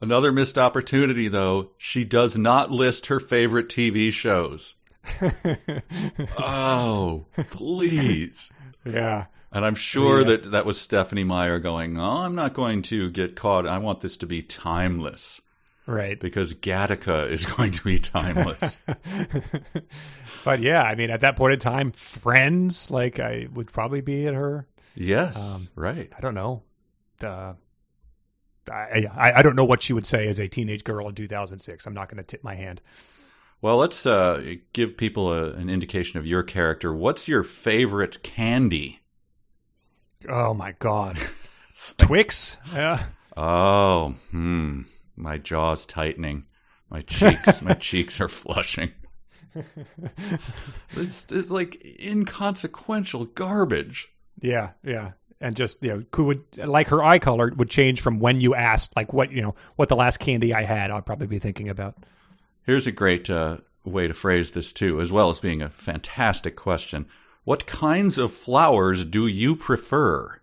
another missed opportunity, though. She does not list her favorite T V shows. Oh, please. Yeah. And I'm sure yeah. that that was Stephenie Meyer going, oh, I'm not going to get caught. I want this to be timeless. Right. Because Gattaca is going to be timeless. But, yeah, I mean, at that point in time, Friends, like, I would probably be at her. Yes, um, right. I don't know. Uh I, I don't know what she would say as a teenage girl in two thousand six. I'm not going to tip my hand. Well, let's uh, give people a, an indication of your character. What's your favorite candy? Oh, my God. Twix? Yeah. Oh, hmm. My jaw's tightening. My cheeks, my cheeks are flushing. It's, it's like inconsequential garbage. Yeah, yeah. And just, you know, could, like, her eye color would change from when you asked, like, what, you know, what the last candy I had, I'd probably be thinking about. Here's a great uh, way to phrase this, too, as well as being a fantastic question. What kinds of flowers do you prefer?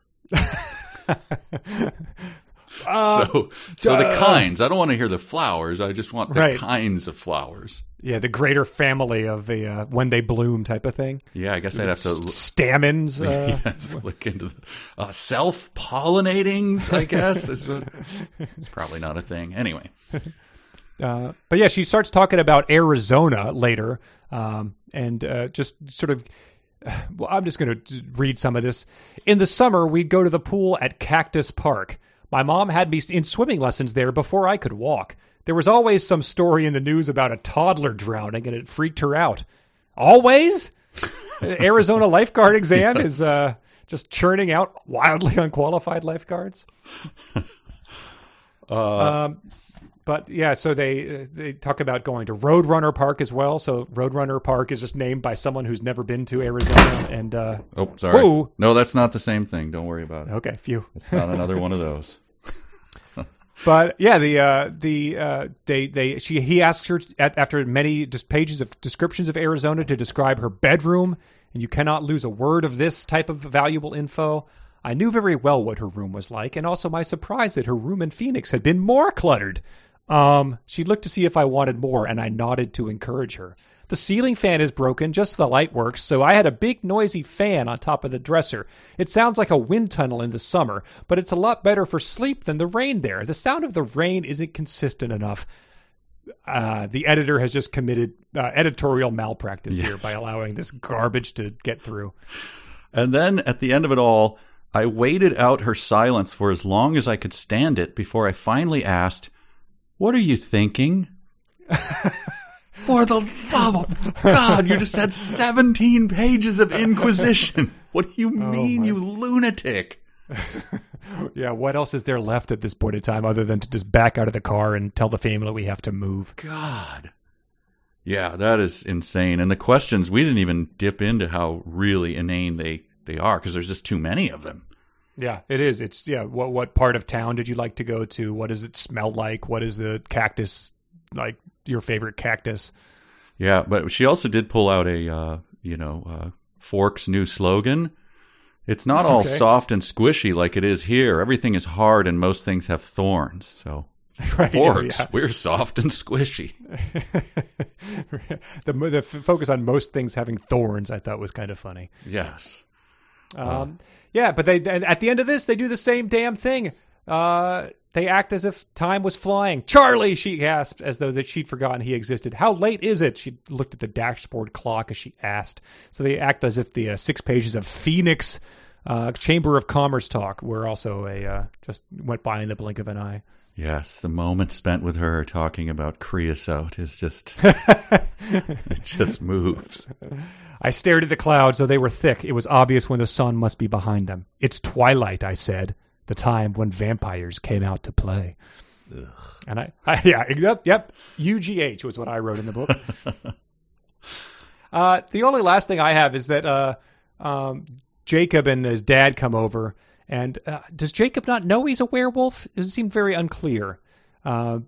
Uh, so so the uh, kinds. I don't want to hear the flowers. I just want the right. kinds of flowers. Yeah, the greater family of the uh, when they bloom type of thing. Yeah, I guess I'd have to look. Stamens. Uh, yes, look into the uh, self-pollinatings, I guess. Is what, it's probably not a thing. Anyway. Uh, but yeah, she starts talking about Arizona later, um, and uh, just sort of... Well, I'm just going to read some of this. In the summer, we'd go to the pool at Cactus Park. My mom had me in swimming lessons there before I could walk. There was always some story in the news about a toddler drowning, and it freaked her out. Always? Arizona lifeguard exam yes. is uh, just churning out wildly unqualified lifeguards. Uh, um, but, yeah, so they they talk about going to Roadrunner Park as well. So Roadrunner Park is just named by someone who's never been to Arizona. And uh, oh, sorry. Whoa. No, that's not the same thing. Don't worry about it. Okay, phew. It's not another one of those. But yeah, the uh, the uh, they they she he asks her at, after many just pages of descriptions of Arizona to describe her bedroom, and you cannot lose a word of this type of valuable info. I knew very well what her room was like, and also my surprise that her room in Phoenix had been more cluttered. Um, she looked to see if I wanted more, and I nodded to encourage her. The ceiling fan is broken, just the light works, so I had a big noisy fan on top of the dresser. It sounds like a wind tunnel in the summer, but it's a lot better for sleep than the rain there. The sound of the rain isn't consistent enough. Uh, the editor has just committed uh, editorial malpractice yes. here by allowing this garbage to get through. And then at the end of it all, I waited out her silence for as long as I could stand it before I finally asked, "What are you thinking?" For the love of God, you just had seventeen pages of Inquisition. What do you mean, oh you lunatic? Yeah, what else is there left at this point in time other than to just back out of the car and tell the family we have to move? God. Yeah, that is insane. And the questions, we didn't even dip into how really inane they, they are, because there's just too many of them. Yeah, it is. It's yeah. What what part of town did you like to go to? What does it smell like? What is the cactus, like your favorite cactus? Yeah, but she also did pull out a, uh, you know, uh, Fork's new slogan. It's not all okay. soft and squishy like it is here. Everything is hard and most things have thorns. So right, Forks, yeah. we're soft and squishy. the, the focus on most things having thorns I thought was kind of funny. Yes. Um, um, yeah, but they at the end of this, they do the same damn thing. Uh, they act as if time was flying. "Charlie," she gasped, as though that she'd forgotten he existed. "How late is it?" She looked at the dashboard clock as she asked. So they act as if the uh, six pages of Phoenix uh, Chamber of Commerce talk were also a uh, just went by in the blink of an eye. Yes, the moment spent with her talking about creosote is just, it just moves. "I stared at the clouds, though they were thick. It was obvious when the sun must be behind them. It's twilight, I said, the time when vampires came out to play." Ugh. And I, I, yeah, yep, yep, U G H was what I wrote in the book. uh, the only last thing I have is that uh, um, Jacob and his dad come over. And uh, does Jacob not know he's a werewolf? It seemed very unclear. Uh,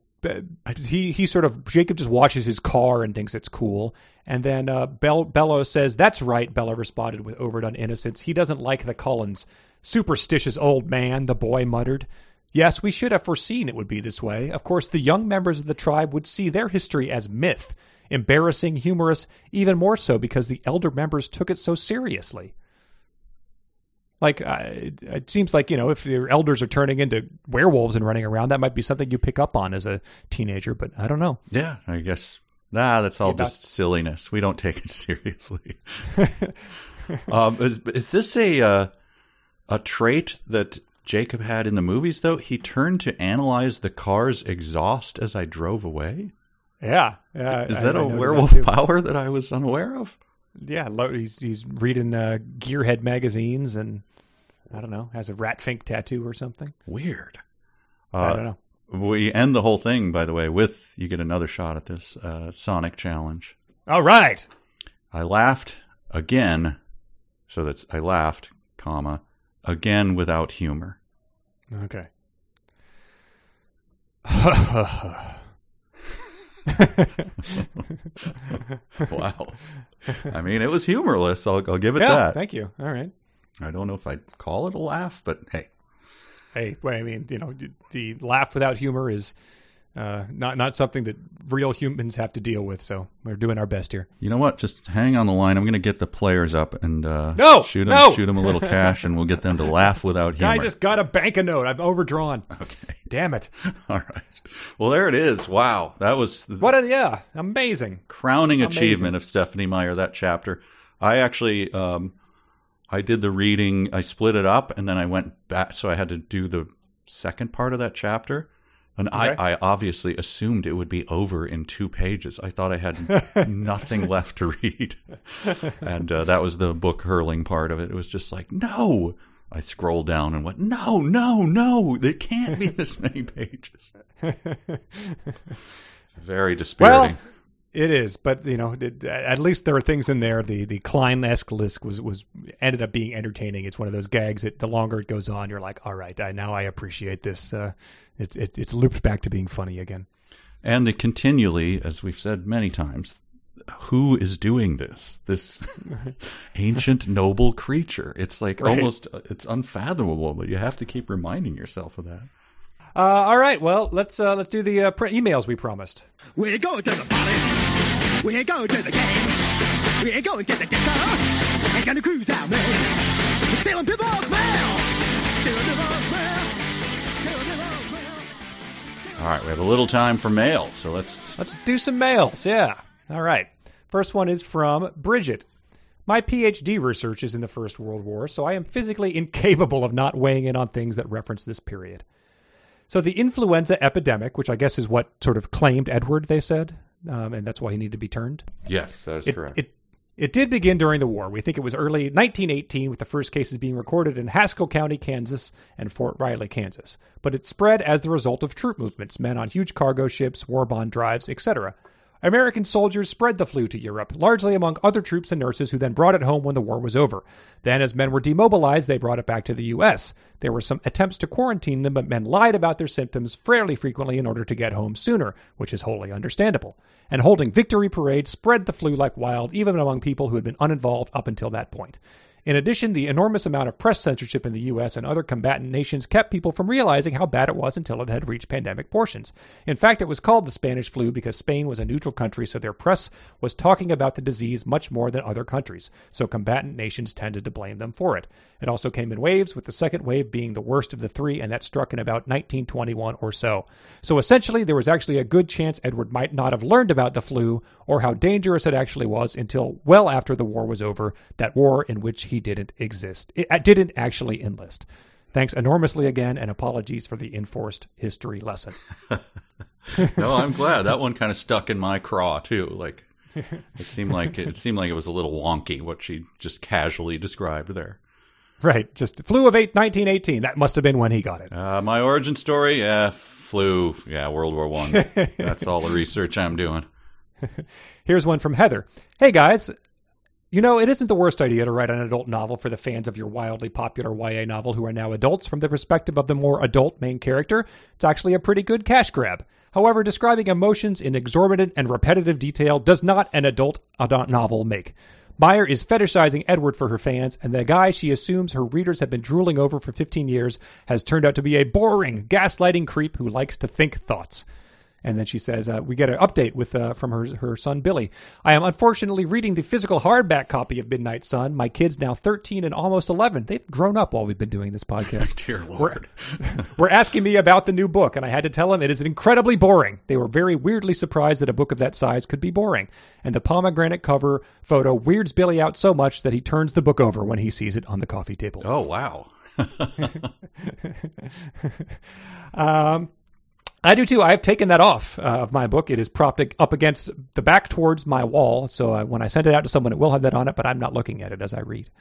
he he sort of, Jacob just watches his car and thinks it's cool. And then uh, Bell, Bella says, "That's right," Bella responded with overdone innocence. "He doesn't like the Cullens. Superstitious old man," the boy muttered. "Yes, we should have foreseen it would be this way. Of course, the young members of the tribe would see their history as myth. Embarrassing, humorous, even more so because the elder members took it so seriously." Like, uh, it, it seems like, you know, if your elders are turning into werewolves and running around, that might be something you pick up on as a teenager, but I don't know. Yeah, I guess. Nah, that's all just silliness. We don't take it seriously. um, is, is this a uh, a trait that Jacob had in the movies, though? He turned to analyze the car's exhaust as I drove away? Yeah. yeah is I, that I, a I werewolf that power that I was unaware of? Yeah, he's he's reading uh, Gearhead magazines and, I don't know, has a Ratfink tattoo or something. Weird. Uh, I don't know. We end the whole thing, by the way, with you get another shot at this uh, Sonic challenge. All right. I laughed again. So that's I laughed, comma, again without humor. Okay. Wow. I mean, it was humorless. I'll, I'll give it yeah, that. Thank you. All right. I don't know if I'd call it a laugh, but hey. Hey, well, I mean, you know, the laugh without humor is uh, not, not something that real humans have to deal with, so we're doing our best here. You know what? Just hang on the line. I'm going to get the players up and uh, no! shoot, them, no! shoot them a little cash, and we'll get them to laugh without humor. I just got a bank a note. I'm overdrawn. Okay. Damn it. All right. Well, there it is. Wow. That was... What a, yeah. Amazing. Crowning amazing. achievement of Stephenie Meyer, that chapter. I actually... Um, I did the reading, I split it up, and then I went back, so I had to do the second part of that chapter, and okay. I, I obviously assumed it would be over in two pages. I thought I had nothing left to read, and uh, that was the book hurling part of it. It was just like, no! I scrolled down and went, no, no, no, there can't be this many pages. Very dispiriting. Well, it is, but you know, it, at least there are things in there. The the Klein-esque list was, was ended up being entertaining. It's one of those gags that the longer it goes on, you're like, all right, I, now I appreciate this. Uh, it, it, it's looped back to being funny again. And the continually, as we've said many times, who is doing this? This ancient noble creature. It's like right. almost, it's unfathomable, but you have to keep reminding yourself of that. Uh, all right, well, let's uh, let's do the uh, pre- emails we promised. We're going to the party. We're going to the game. We're going to the disco. Ain't gonna cruise out, man. We're stealing people's mail. Stealing people's mail. Stealing people's mail. All right, we have a little time for mail, so let's... Let's do some mails, yeah. All right. First one is from Bridget. My P H D research is in the First World War, so I am physically incapable of not weighing in on things that reference this period. So the influenza epidemic, which I guess is what sort of claimed Edward, they said, um, and that's why he needed to be turned. Yes, that is it, correct. It, it did begin during the war. We think it was early nineteen eighteen, with the first cases being recorded in Haskell County, Kansas, and Fort Riley, Kansas. But it spread as the result of troop movements, men on huge cargo ships, war bond drives, et cetera. American soldiers spread the flu to Europe, largely among other troops and nurses who then brought it home when the war was over. Then, as men were demobilized, they brought it back to the U S. There were some attempts to quarantine them, but men lied about their symptoms fairly frequently in order to get home sooner, which is wholly understandable. And holding victory parades spread the flu like wild, even among people who had been uninvolved up until that point. In addition, the enormous amount of press censorship in the U S and other combatant nations kept people from realizing how bad it was until it had reached pandemic proportions. In fact, it was called the Spanish flu because Spain was a neutral country, so their press was talking about the disease much more than other countries, so combatant nations tended to blame them for it. It also came in waves, with the second wave being the worst of the three, and that struck in about nineteen twenty-one or so. So essentially, there was actually a good chance Edward might not have learned about the flu or how dangerous it actually was until well after the war was over, that war in which he He didn't exist. It didn't actually enlist. Thanks enormously again, and apologies for the enforced history lesson. No, I'm glad that one kind of stuck in my craw too. Like it seemed like it seemed like it was a little wonky what she just casually described there. Right, just flu of eight, nineteen eighteen. That must have been when he got it. Uh, my origin story, yeah, flu, yeah, World War One. That's all the research I'm doing. Here's one from Heather. Hey guys. You know, it isn't the worst idea to write an adult novel for the fans of your wildly popular Y A novel who are now adults from the perspective of the more adult main character. It's actually a pretty good cash grab. However, describing emotions in exorbitant and repetitive detail does not an adult adult novel make. Meyer is fetishizing Edward for her fans, and the guy she assumes her readers have been drooling over for fifteen years has turned out to be a boring, gaslighting creep who likes to think thoughts. And then she says, uh, we get an update with uh, from her her son, Billy. I am unfortunately reading the physical hardback copy of Midnight Sun. My kids now thirteen and almost eleven. They've grown up while we've been doing this podcast. Dear Lord. We're, we're asking me about the new book, and I had to tell them it is incredibly boring. They were very weirdly surprised that a book of that size could be boring. And the pomegranate cover photo weirds Billy out so much that he turns the book over when he sees it on the coffee table. Oh, wow. um. I do, too. I have taken that off uh, of my book. It is propped up against the back towards my wall. So I, when I send it out to someone, it will have that on it, but I'm not looking at it as I read.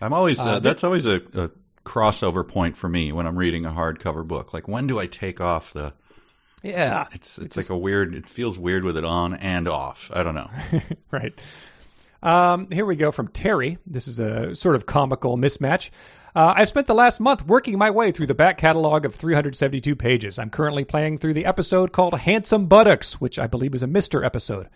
I'm always uh, uh, that's always a, a crossover point for me when I'm reading a hardcover book. Like, when do I take off the... Yeah. It's, it's, it's like just... a weird... It feels weird with it on and off. I don't know. Right. Um, here we go from Terry. This is a sort of comical mismatch. Uh, I've spent the last month working my way through the back catalog of three hundred seventy-two pages. I'm currently playing through the episode called Handsome Buttocks, which I believe is a Mister episode.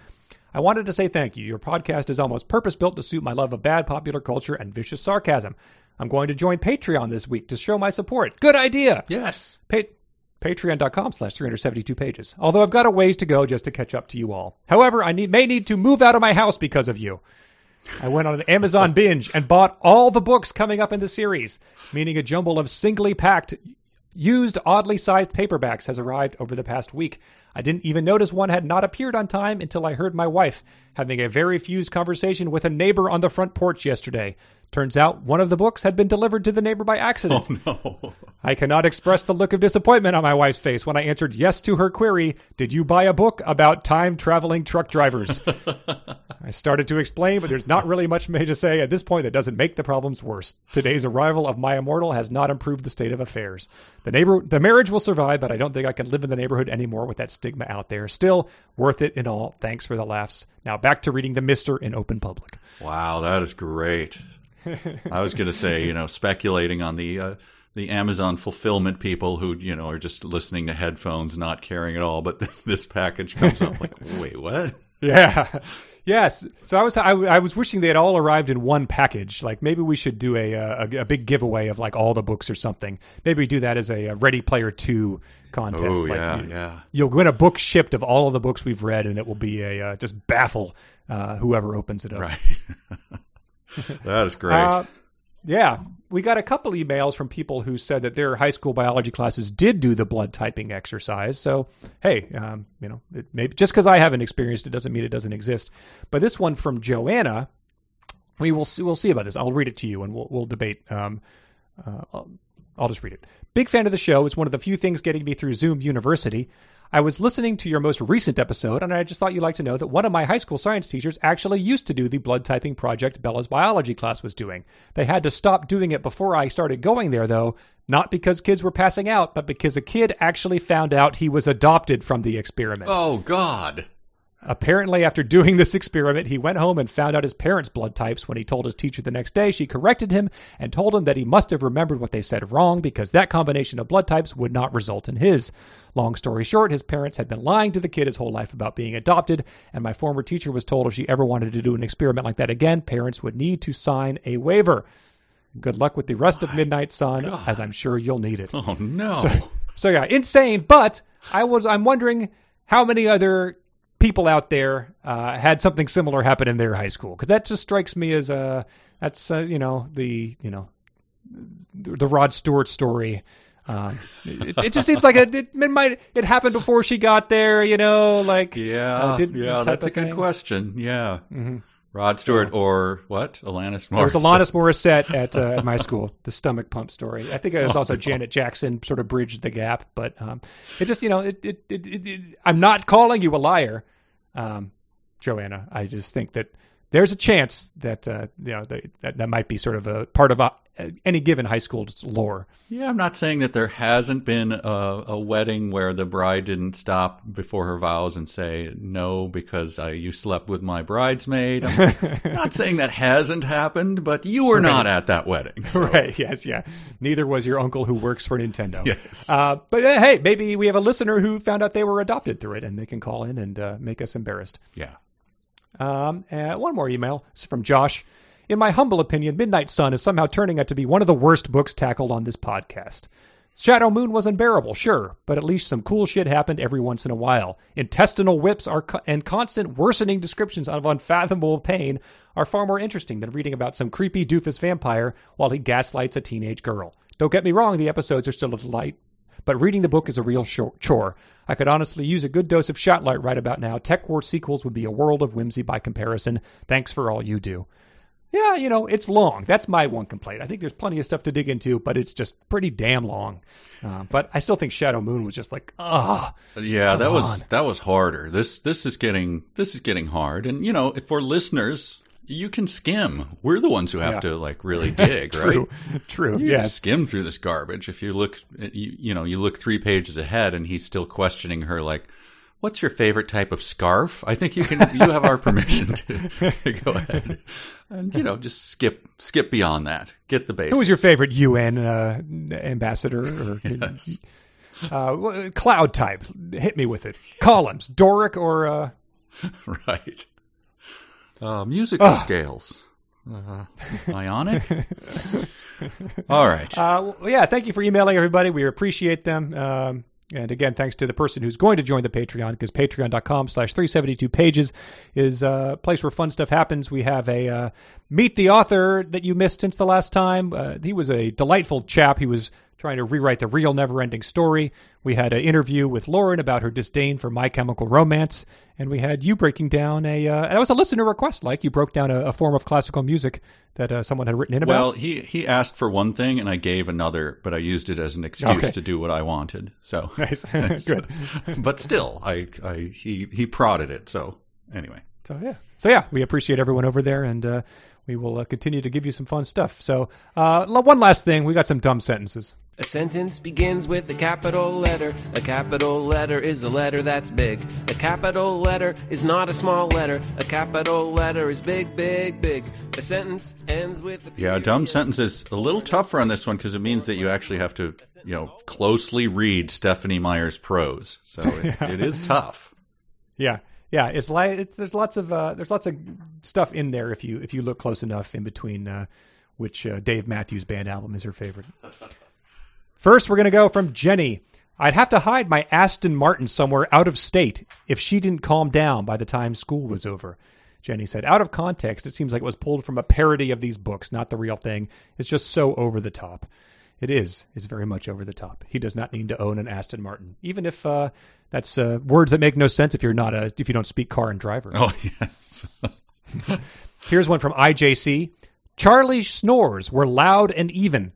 I wanted to say thank you. Your podcast is almost purpose-built to suit my love of bad popular culture and vicious sarcasm. I'm going to join Patreon this week to show my support. Good idea! Yes! Pa- Patreon.com slash 372 pages. Although I've got a ways to go just to catch up to you all. However, I need, may need to move out of my house because of you. I went on an Amazon binge and bought all the books coming up in the series, meaning a jumble of singly packed, used, oddly sized paperbacks has arrived over the past week. I didn't even notice one had not appeared on time until I heard my wife having a very fused conversation with a neighbor on the front porch yesterday. Turns out one of the books had been delivered to the neighbor by accident. Oh, no. I cannot express the look of disappointment on my wife's face when I answered yes to her query, did you buy a book about time-traveling truck drivers? I started to explain, but there's not really much to say at this point that doesn't make the problems worse. Today's arrival of my immortal has not improved the state of affairs. The neighbor, the marriage will survive, but I don't think I can live in the neighborhood anymore with that stigma out there. Still, worth it in all. Thanks for the laughs. Now back to reading the Mister in open public. Wow, that is great. I was going to say, you know, speculating on the uh, the Amazon fulfillment people who, you know, are just listening to headphones, not caring at all. But this package comes up like, wait, what? Yeah. Yes. So I was I, I was wishing they had all arrived in one package. Like maybe we should do a a, a big giveaway of like all the books or something. Maybe we do that as a, a Ready Player Two contest. Oh, like yeah, you, yeah. You'll win a book shipped of all of the books we've read, and it will be a uh, just baffle uh, whoever opens it up. Right. That is great. Uh, yeah. We got a couple emails from people who said that their high school biology classes did do the blood typing exercise. So, hey, um, you know, it may, just because I haven't experienced it doesn't mean it doesn't exist. But this one from Joanna, we will see, we'll see about this. I'll read it to you and we'll, we'll debate. Um, uh, I'll, I'll just read it. Big fan of the show. It's one of the few things getting me through Zoom University. I was listening to your most recent episode, and I just thought you'd like to know that one of my high school science teachers actually used to do the blood typing project Bella's biology class was doing. They had to stop doing it before I started going there, though, not because kids were passing out, but because a kid actually found out he was adopted from the experiment. Oh, God. Apparently, after doing this experiment, he went home and found out his parents' blood types. When he told his teacher the next day, she corrected him and told him that he must have remembered what they said wrong because that combination of blood types would not result in his. Long story short, his parents had been lying to the kid his whole life about being adopted, and my former teacher was told if she ever wanted to do an experiment like that again, parents would need to sign a waiver. Good luck with the rest my of Midnight Sun, God. As I'm sure you'll need it. Oh, no. So, so yeah, insane, but I was, I'm wondering how many other people out there uh, had something similar happen in their high school, because that just strikes me as a that's uh, you know the you know the Rod Stewart story. Um, it, it just seems like it, it might it happened before she got there, you know, like yeah, uh, did, yeah, that's a good thing. Question. Yeah, mm-hmm. Rod Stewart yeah. or what? Alanis Morissette. There was Alanis Morissette at, uh, at my school. The stomach pump story. I think it was also Janet Jackson sort of bridged the gap, but um, it just you know it it, it, it it I'm not calling you a liar. Um, Joanna, I just think that there's a chance that uh, you know they, that that might be sort of a part of a, any given high school's lore. Yeah, I'm not saying that there hasn't been a, a wedding where the bride didn't stop before her vows and say no because I, you slept with my bridesmaid. I'm not saying that hasn't happened, but you were right. not at that wedding, so. Right? Yes, yeah. Neither was your uncle who works for Nintendo. Yes. Uh, but uh, hey, maybe we have a listener who found out they were adopted through it, and they can call in and uh, make us embarrassed. Yeah. Um, and one more email it's from Josh. In my humble opinion, Midnight Sun is somehow turning out to be one of the worst books tackled on this podcast. Shadow Moon was unbearable, sure, but at least some cool shit happened every once in a while. Intestinal whips are co- and constant worsening descriptions of unfathomable pain are far more interesting than reading about some creepy doofus vampire while he gaslights a teenage girl. Don't get me wrong, the episodes are still a delight, but reading the book is a real chore. I could honestly use a good dose of Shotlight right about now. Tech War sequels would be a world of whimsy by comparison. Thanks for all you do. Yeah, you know, it's long. That's my one complaint. I think there's plenty of stuff to dig into, but it's just pretty damn long. Uh, but I still think Shadow Moon was just like, ah. Yeah, that was on. that was harder. This this is getting this is getting hard. And you know, for listeners, you can skim. We're the ones who have yeah. to like really dig, true, right? True. You yes. can skim through this garbage. If you look, you, you know, you look three pages ahead, and he's still questioning her, like, "What's your favorite type of scarf?" I think you can. You have our permission to, to go ahead, and you know, just skip skip beyond that. Get the basics. Who was your favorite U N uh, ambassador? Or, yes. uh, cloud type. Hit me with it. Columns, Doric, or uh... right. Uh, musical oh. scales. Uh, ionic. All right. Uh, well, yeah, thank you for emailing, everybody. We appreciate them. Um, and again, thanks to the person who's going to join the Patreon, because patreon.com slash 372pages is a place where fun stuff happens. We have a uh, Meet the Author that you missed since the last time. Uh, he was a delightful chap. He was trying to rewrite the real never-ending story. We had an interview with Lauren about her disdain for My Chemical Romance, and we had you breaking down a... Uh, and that was a listener request, like you broke down a, a form of classical music that uh, someone had written in about. Well, he, he asked for one thing, and I gave another, but I used it as an excuse okay. to do what I wanted. So nice. Good. But still, I, I he he prodded it, so anyway. So yeah. So yeah, we appreciate everyone over there, and uh, we will uh, continue to give you some fun stuff. So uh, one last thing, we got some dumb sentences. A sentence begins with a capital letter. A capital letter is a letter that's big. A capital letter is not a small letter. A capital letter is big, big, big. A sentence ends with... A yeah, dumb sentence is a little tougher on this one because it means that you actually have to, you know, closely read Stephenie Meyer's prose. So it, yeah. it is tough. Yeah. yeah, it's like it's there's lots of uh, there's lots of stuff in there if you if you look close enough in between uh, which uh, Dave Matthews Band album is her favorite. First, we're gonna go from Jenny. I'd have to hide my Aston Martin somewhere out of state if she didn't calm down by the time school was over. Jenny said, out of context, it seems like it was pulled from a parody of these books, not the real thing. It's just so over the top. It is. It's very much over the top. He does not need to own an Aston Martin, even if uh, that's uh, words that make no sense if you're not a, if you don't speak car and driver. Oh, yes. Here's one from I J C. Charlie's snores were loud and even.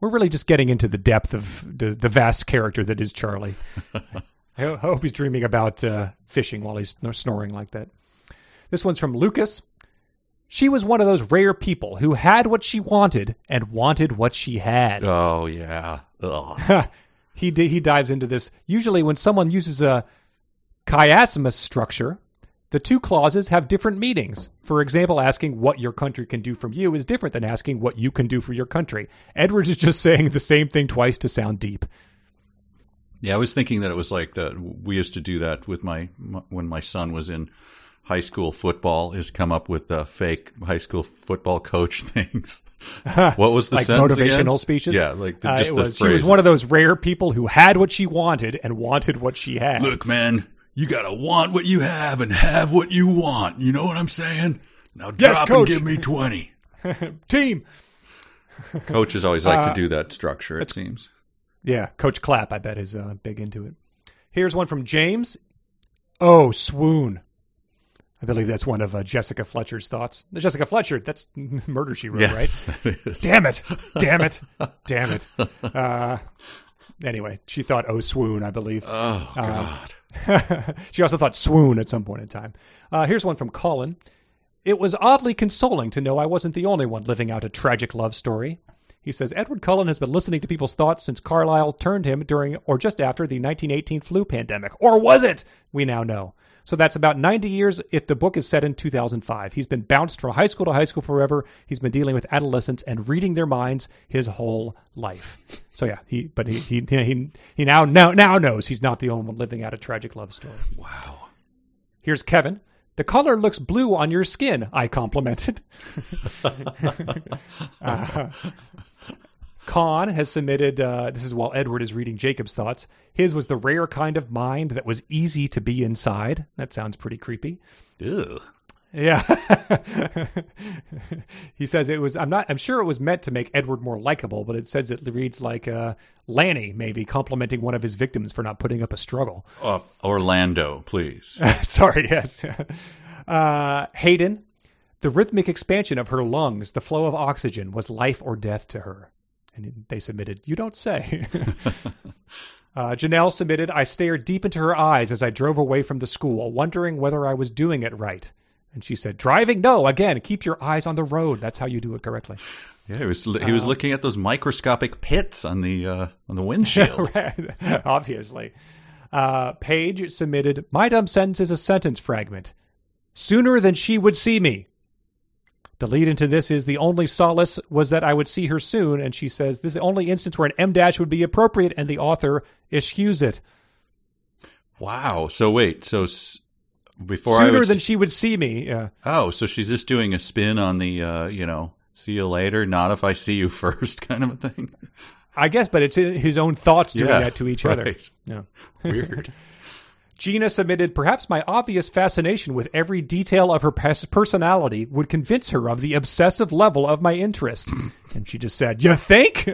We're really just getting into the depth of the, the vast character that is Charlie. I hope he's dreaming about uh, fishing while he's snoring like that. This one's from Lucas. She was one of those rare people who had what she wanted and wanted what she had. Oh, yeah. he, d- he dives into this. Usually when someone uses a chiasmus structure, the two clauses have different meanings. For example, asking what your country can do from you is different than asking what you can do for your country. Edward is just saying the same thing twice to sound deep. Yeah, I was thinking that it was like that. We used to do that with my, my when my son was in high school football, is come up with the fake high school football coach things. What was the like sentence motivational again? Speeches? Yeah, like the, just uh, it the was, phrase. She was one of those rare people who had what she wanted and wanted what she had. Look, man. You gotta want what you have and have what you want. You know what I'm saying? Now drop yes, coach. And give me twenty. Team. Coaches always like uh, to do that structure, it seems. Yeah, Coach Clapp, I bet, is uh, big into it. Here's one from James. Oh, swoon. I believe that's one of uh, Jessica Fletcher's thoughts. Jessica Fletcher, that's Murder, She Wrote, yes, right? Damn it. Damn it. Damn it. Uh, anyway, she thought, oh, swoon, I believe. Oh, God. Um, she also thought swoon at some point in time. Uh, here's one from Colin. It was oddly consoling to know I wasn't the only one living out a tragic love story. He says, Edward Cullen has been listening to people's thoughts since Carlisle turned him during or just after the nineteen eighteen flu pandemic. Or was it? We now know. So that's about ninety years if the book is set in two thousand five. He's been bounced from high school to high school forever. He's been dealing with adolescents and reading their minds his whole life. So yeah, he but he he he, he now, now now knows he's not the only one living out a tragic love story. Wow. Here's Kevin. The color looks blue on your skin, I complimented. uh, Con has submitted, uh, this is while Edward is reading Jacob's thoughts. His was the rare kind of mind that was easy to be inside. That sounds pretty creepy. Ew. Yeah. He says it was, I'm not, I'm sure it was meant to make Edward more likable, but it says it reads like uh, Lanny maybe complimenting one of his victims for not putting up a struggle. Uh, Orlando, please. Sorry, yes. Uh, Hayden, the rhythmic expansion of her lungs, the flow of oxygen was life or death to her. And they submitted, you don't say. uh, Janelle submitted, I stared deep into her eyes as I drove away from the school, wondering whether I was doing it right. And she said, driving? No, again, keep your eyes on the road. That's how you do it correctly. Yeah, he was, he uh, was looking at those microscopic pits on the, uh, on the windshield. Right, obviously. Uh, Paige submitted, my dumb sentence is a sentence fragment. Sooner than she would see me. The lead into this is the only solace was that I would see her soon, and she says this is the only instance where an M dash would be appropriate, and the author eschews it. Wow. So wait. So s- before sooner I would than s- she would see me. Yeah. Oh, so she's just doing a spin on the uh, you know, see you later, not if I see you first kind of a thing. I guess, but it's his own thoughts doing yeah, that to each right. other. Yeah. Weird. Gina submitted, perhaps my obvious fascination with every detail of her personality would convince her of the obsessive level of my interest. And she just said, you think?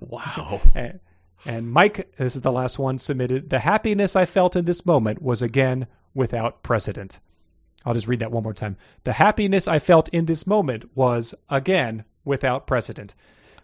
Wow. And, and Mike, this is the last one, submitted, the happiness I felt in this moment was again without precedent. I'll just read that one more time. The happiness I felt in this moment was again without precedent.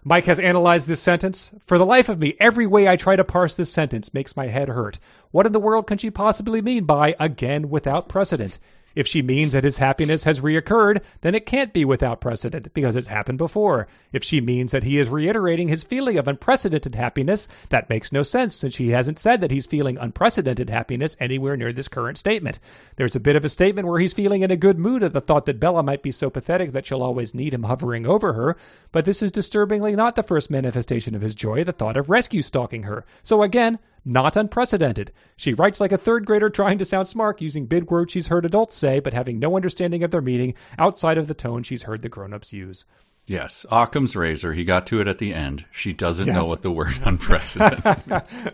Mike has analyzed this sentence. For the life of me, every way I try to parse this sentence makes my head hurt. What in the world can she possibly mean by, again, without precedent? If she means that his happiness has reoccurred, then it can't be without precedent, because it's happened before. If she means that he is reiterating his feeling of unprecedented happiness, that makes no sense, since she hasn't said that he's feeling unprecedented happiness anywhere near this current statement. There's a bit of a statement where he's feeling in a good mood at the thought that Bella might be so pathetic that she'll always need him hovering over her, but this is disturbingly certainly not the first manifestation of his joy at the thought of rescue stalking her. So again, not unprecedented. She writes like a third grader trying to sound smart, using big words she's heard adults say, but having no understanding of their meaning outside of the tone she's heard the grown-ups use. Yes, Occam's razor. He got to it at the end. She doesn't yes. know what the word unprecedented means.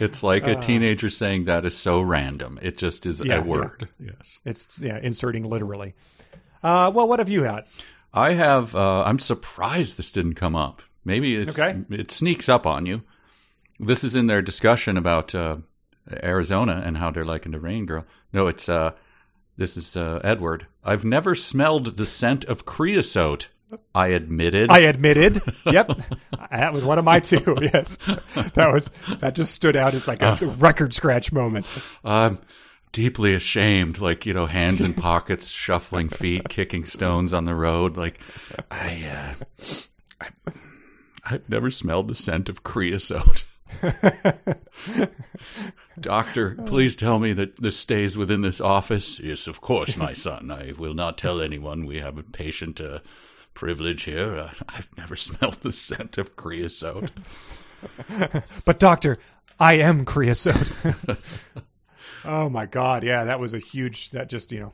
It's like a teenager saying that is so random. It just is yeah, a word. Yeah. Yes, it's yeah, inserting literally. Uh, well, what have you had? I have. Uh, I'm surprised this didn't come up. Maybe it's okay. It sneaks up on you. This is in their discussion about uh, Arizona and how they're liking the rain girl. No, it's. Uh, This is uh, Edward. I've never smelled the scent of creosote. I admitted. I admitted. Yep. That was one of my two. Yes. That was that just stood out as like a uh, record scratch moment. I'm deeply ashamed. Like, you know, hands in pockets, shuffling feet, kicking stones on the road. Like, I, uh, I I've never smelled the scent of creosote. Doctor, please tell me that this stays within this office. Yes, of course, my son. I will not tell anyone. We have a patient uh, privilege here. Uh, I've never smelled the scent of creosote. But, Doctor, I am creosote. Oh, my God. Yeah, that was a huge, that just, you know,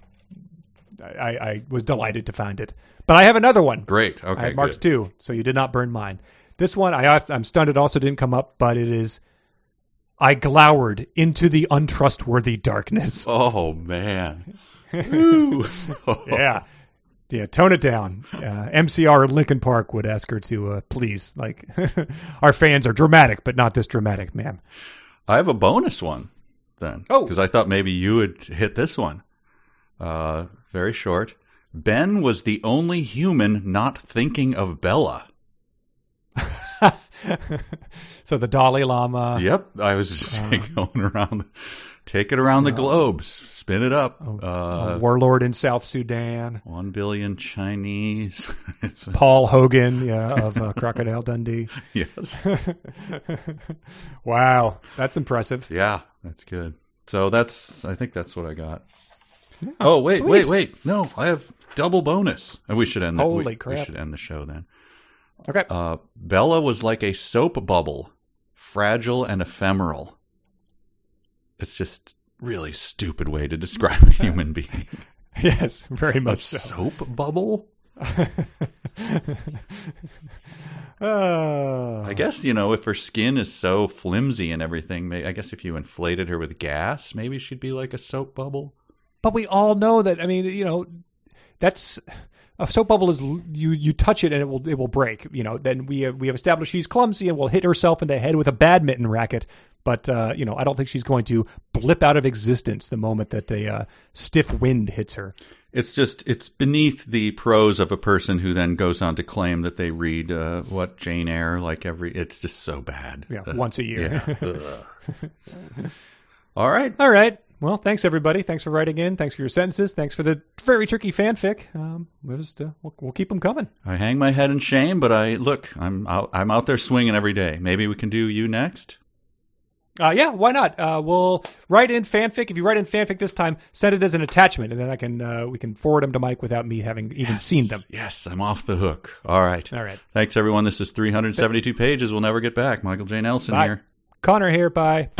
I, I was delighted to find it. But I have another one. Great. Okay. I had marked good. two, so you did not burn mine. This one, I, I'm stunned it also didn't come up, but it is, I glowered into the untrustworthy darkness. Oh, man. Woo. yeah. Yeah, tone it down. Uh, M C R Linkin Park would ask her to, uh, please, like, our fans are dramatic, but not this dramatic, ma'am. I have a bonus one, then. Oh. Because I thought maybe you would hit this one. Uh, very short. Ben was the only human not thinking of Bella. So the Dalai Lama. Yep, I was just uh, going around, take it around uh, the globe, spin it up. A, uh, a warlord in South Sudan. One billion Chinese. Paul Hogan, yeah, of uh, Crocodile Dundee. Yes. Wow, that's impressive. Yeah, that's good. So that's, I think that's what I got. Yeah, oh wait, sweet. wait, wait! No, I have double bonus. And we should end. The, Holy we, crap! We should end the show then. Okay. Uh, Bella was like a soap bubble, fragile and ephemeral. It's just really stupid way to describe a human being. Yes, very much a so. Soap bubble? oh. I guess, you know, if her skin is so flimsy and everything, I guess if you inflated her with gas, maybe she'd be like a soap bubble. But we all know that, I mean, you know, that's... A soap bubble is you, you touch it and it will it will break. You know, then we have, we have established she's clumsy and will hit herself in the head with a badminton racket. But uh, you know, I don't think she's going to blip out of existence the moment that a uh, stiff wind hits her. It's just it's beneath the prose of a person who then goes on to claim that they read uh, what Jane Eyre like every. It's just so bad. Yeah, uh, once a year. Yeah. All right. All right. Well, thanks, everybody. Thanks for writing in. Thanks for your sentences. Thanks for the very tricky fanfic. Um, we'll, just, uh, we'll, we'll keep them coming. I hang my head in shame, but I look, I'm out, I'm out there swinging every day. Maybe we can do you next? Uh, yeah, why not? Uh, we'll write in fanfic. If you write in fanfic this time, send it as an attachment, and then I can uh, we can forward them to Mike without me having even yes, seen them. Yes, I'm off the hook. All right. All right. Thanks, everyone. This is three hundred seventy-two pages. We'll never get back. Michael J. Nelson Bye. Here. Connor here. Bye.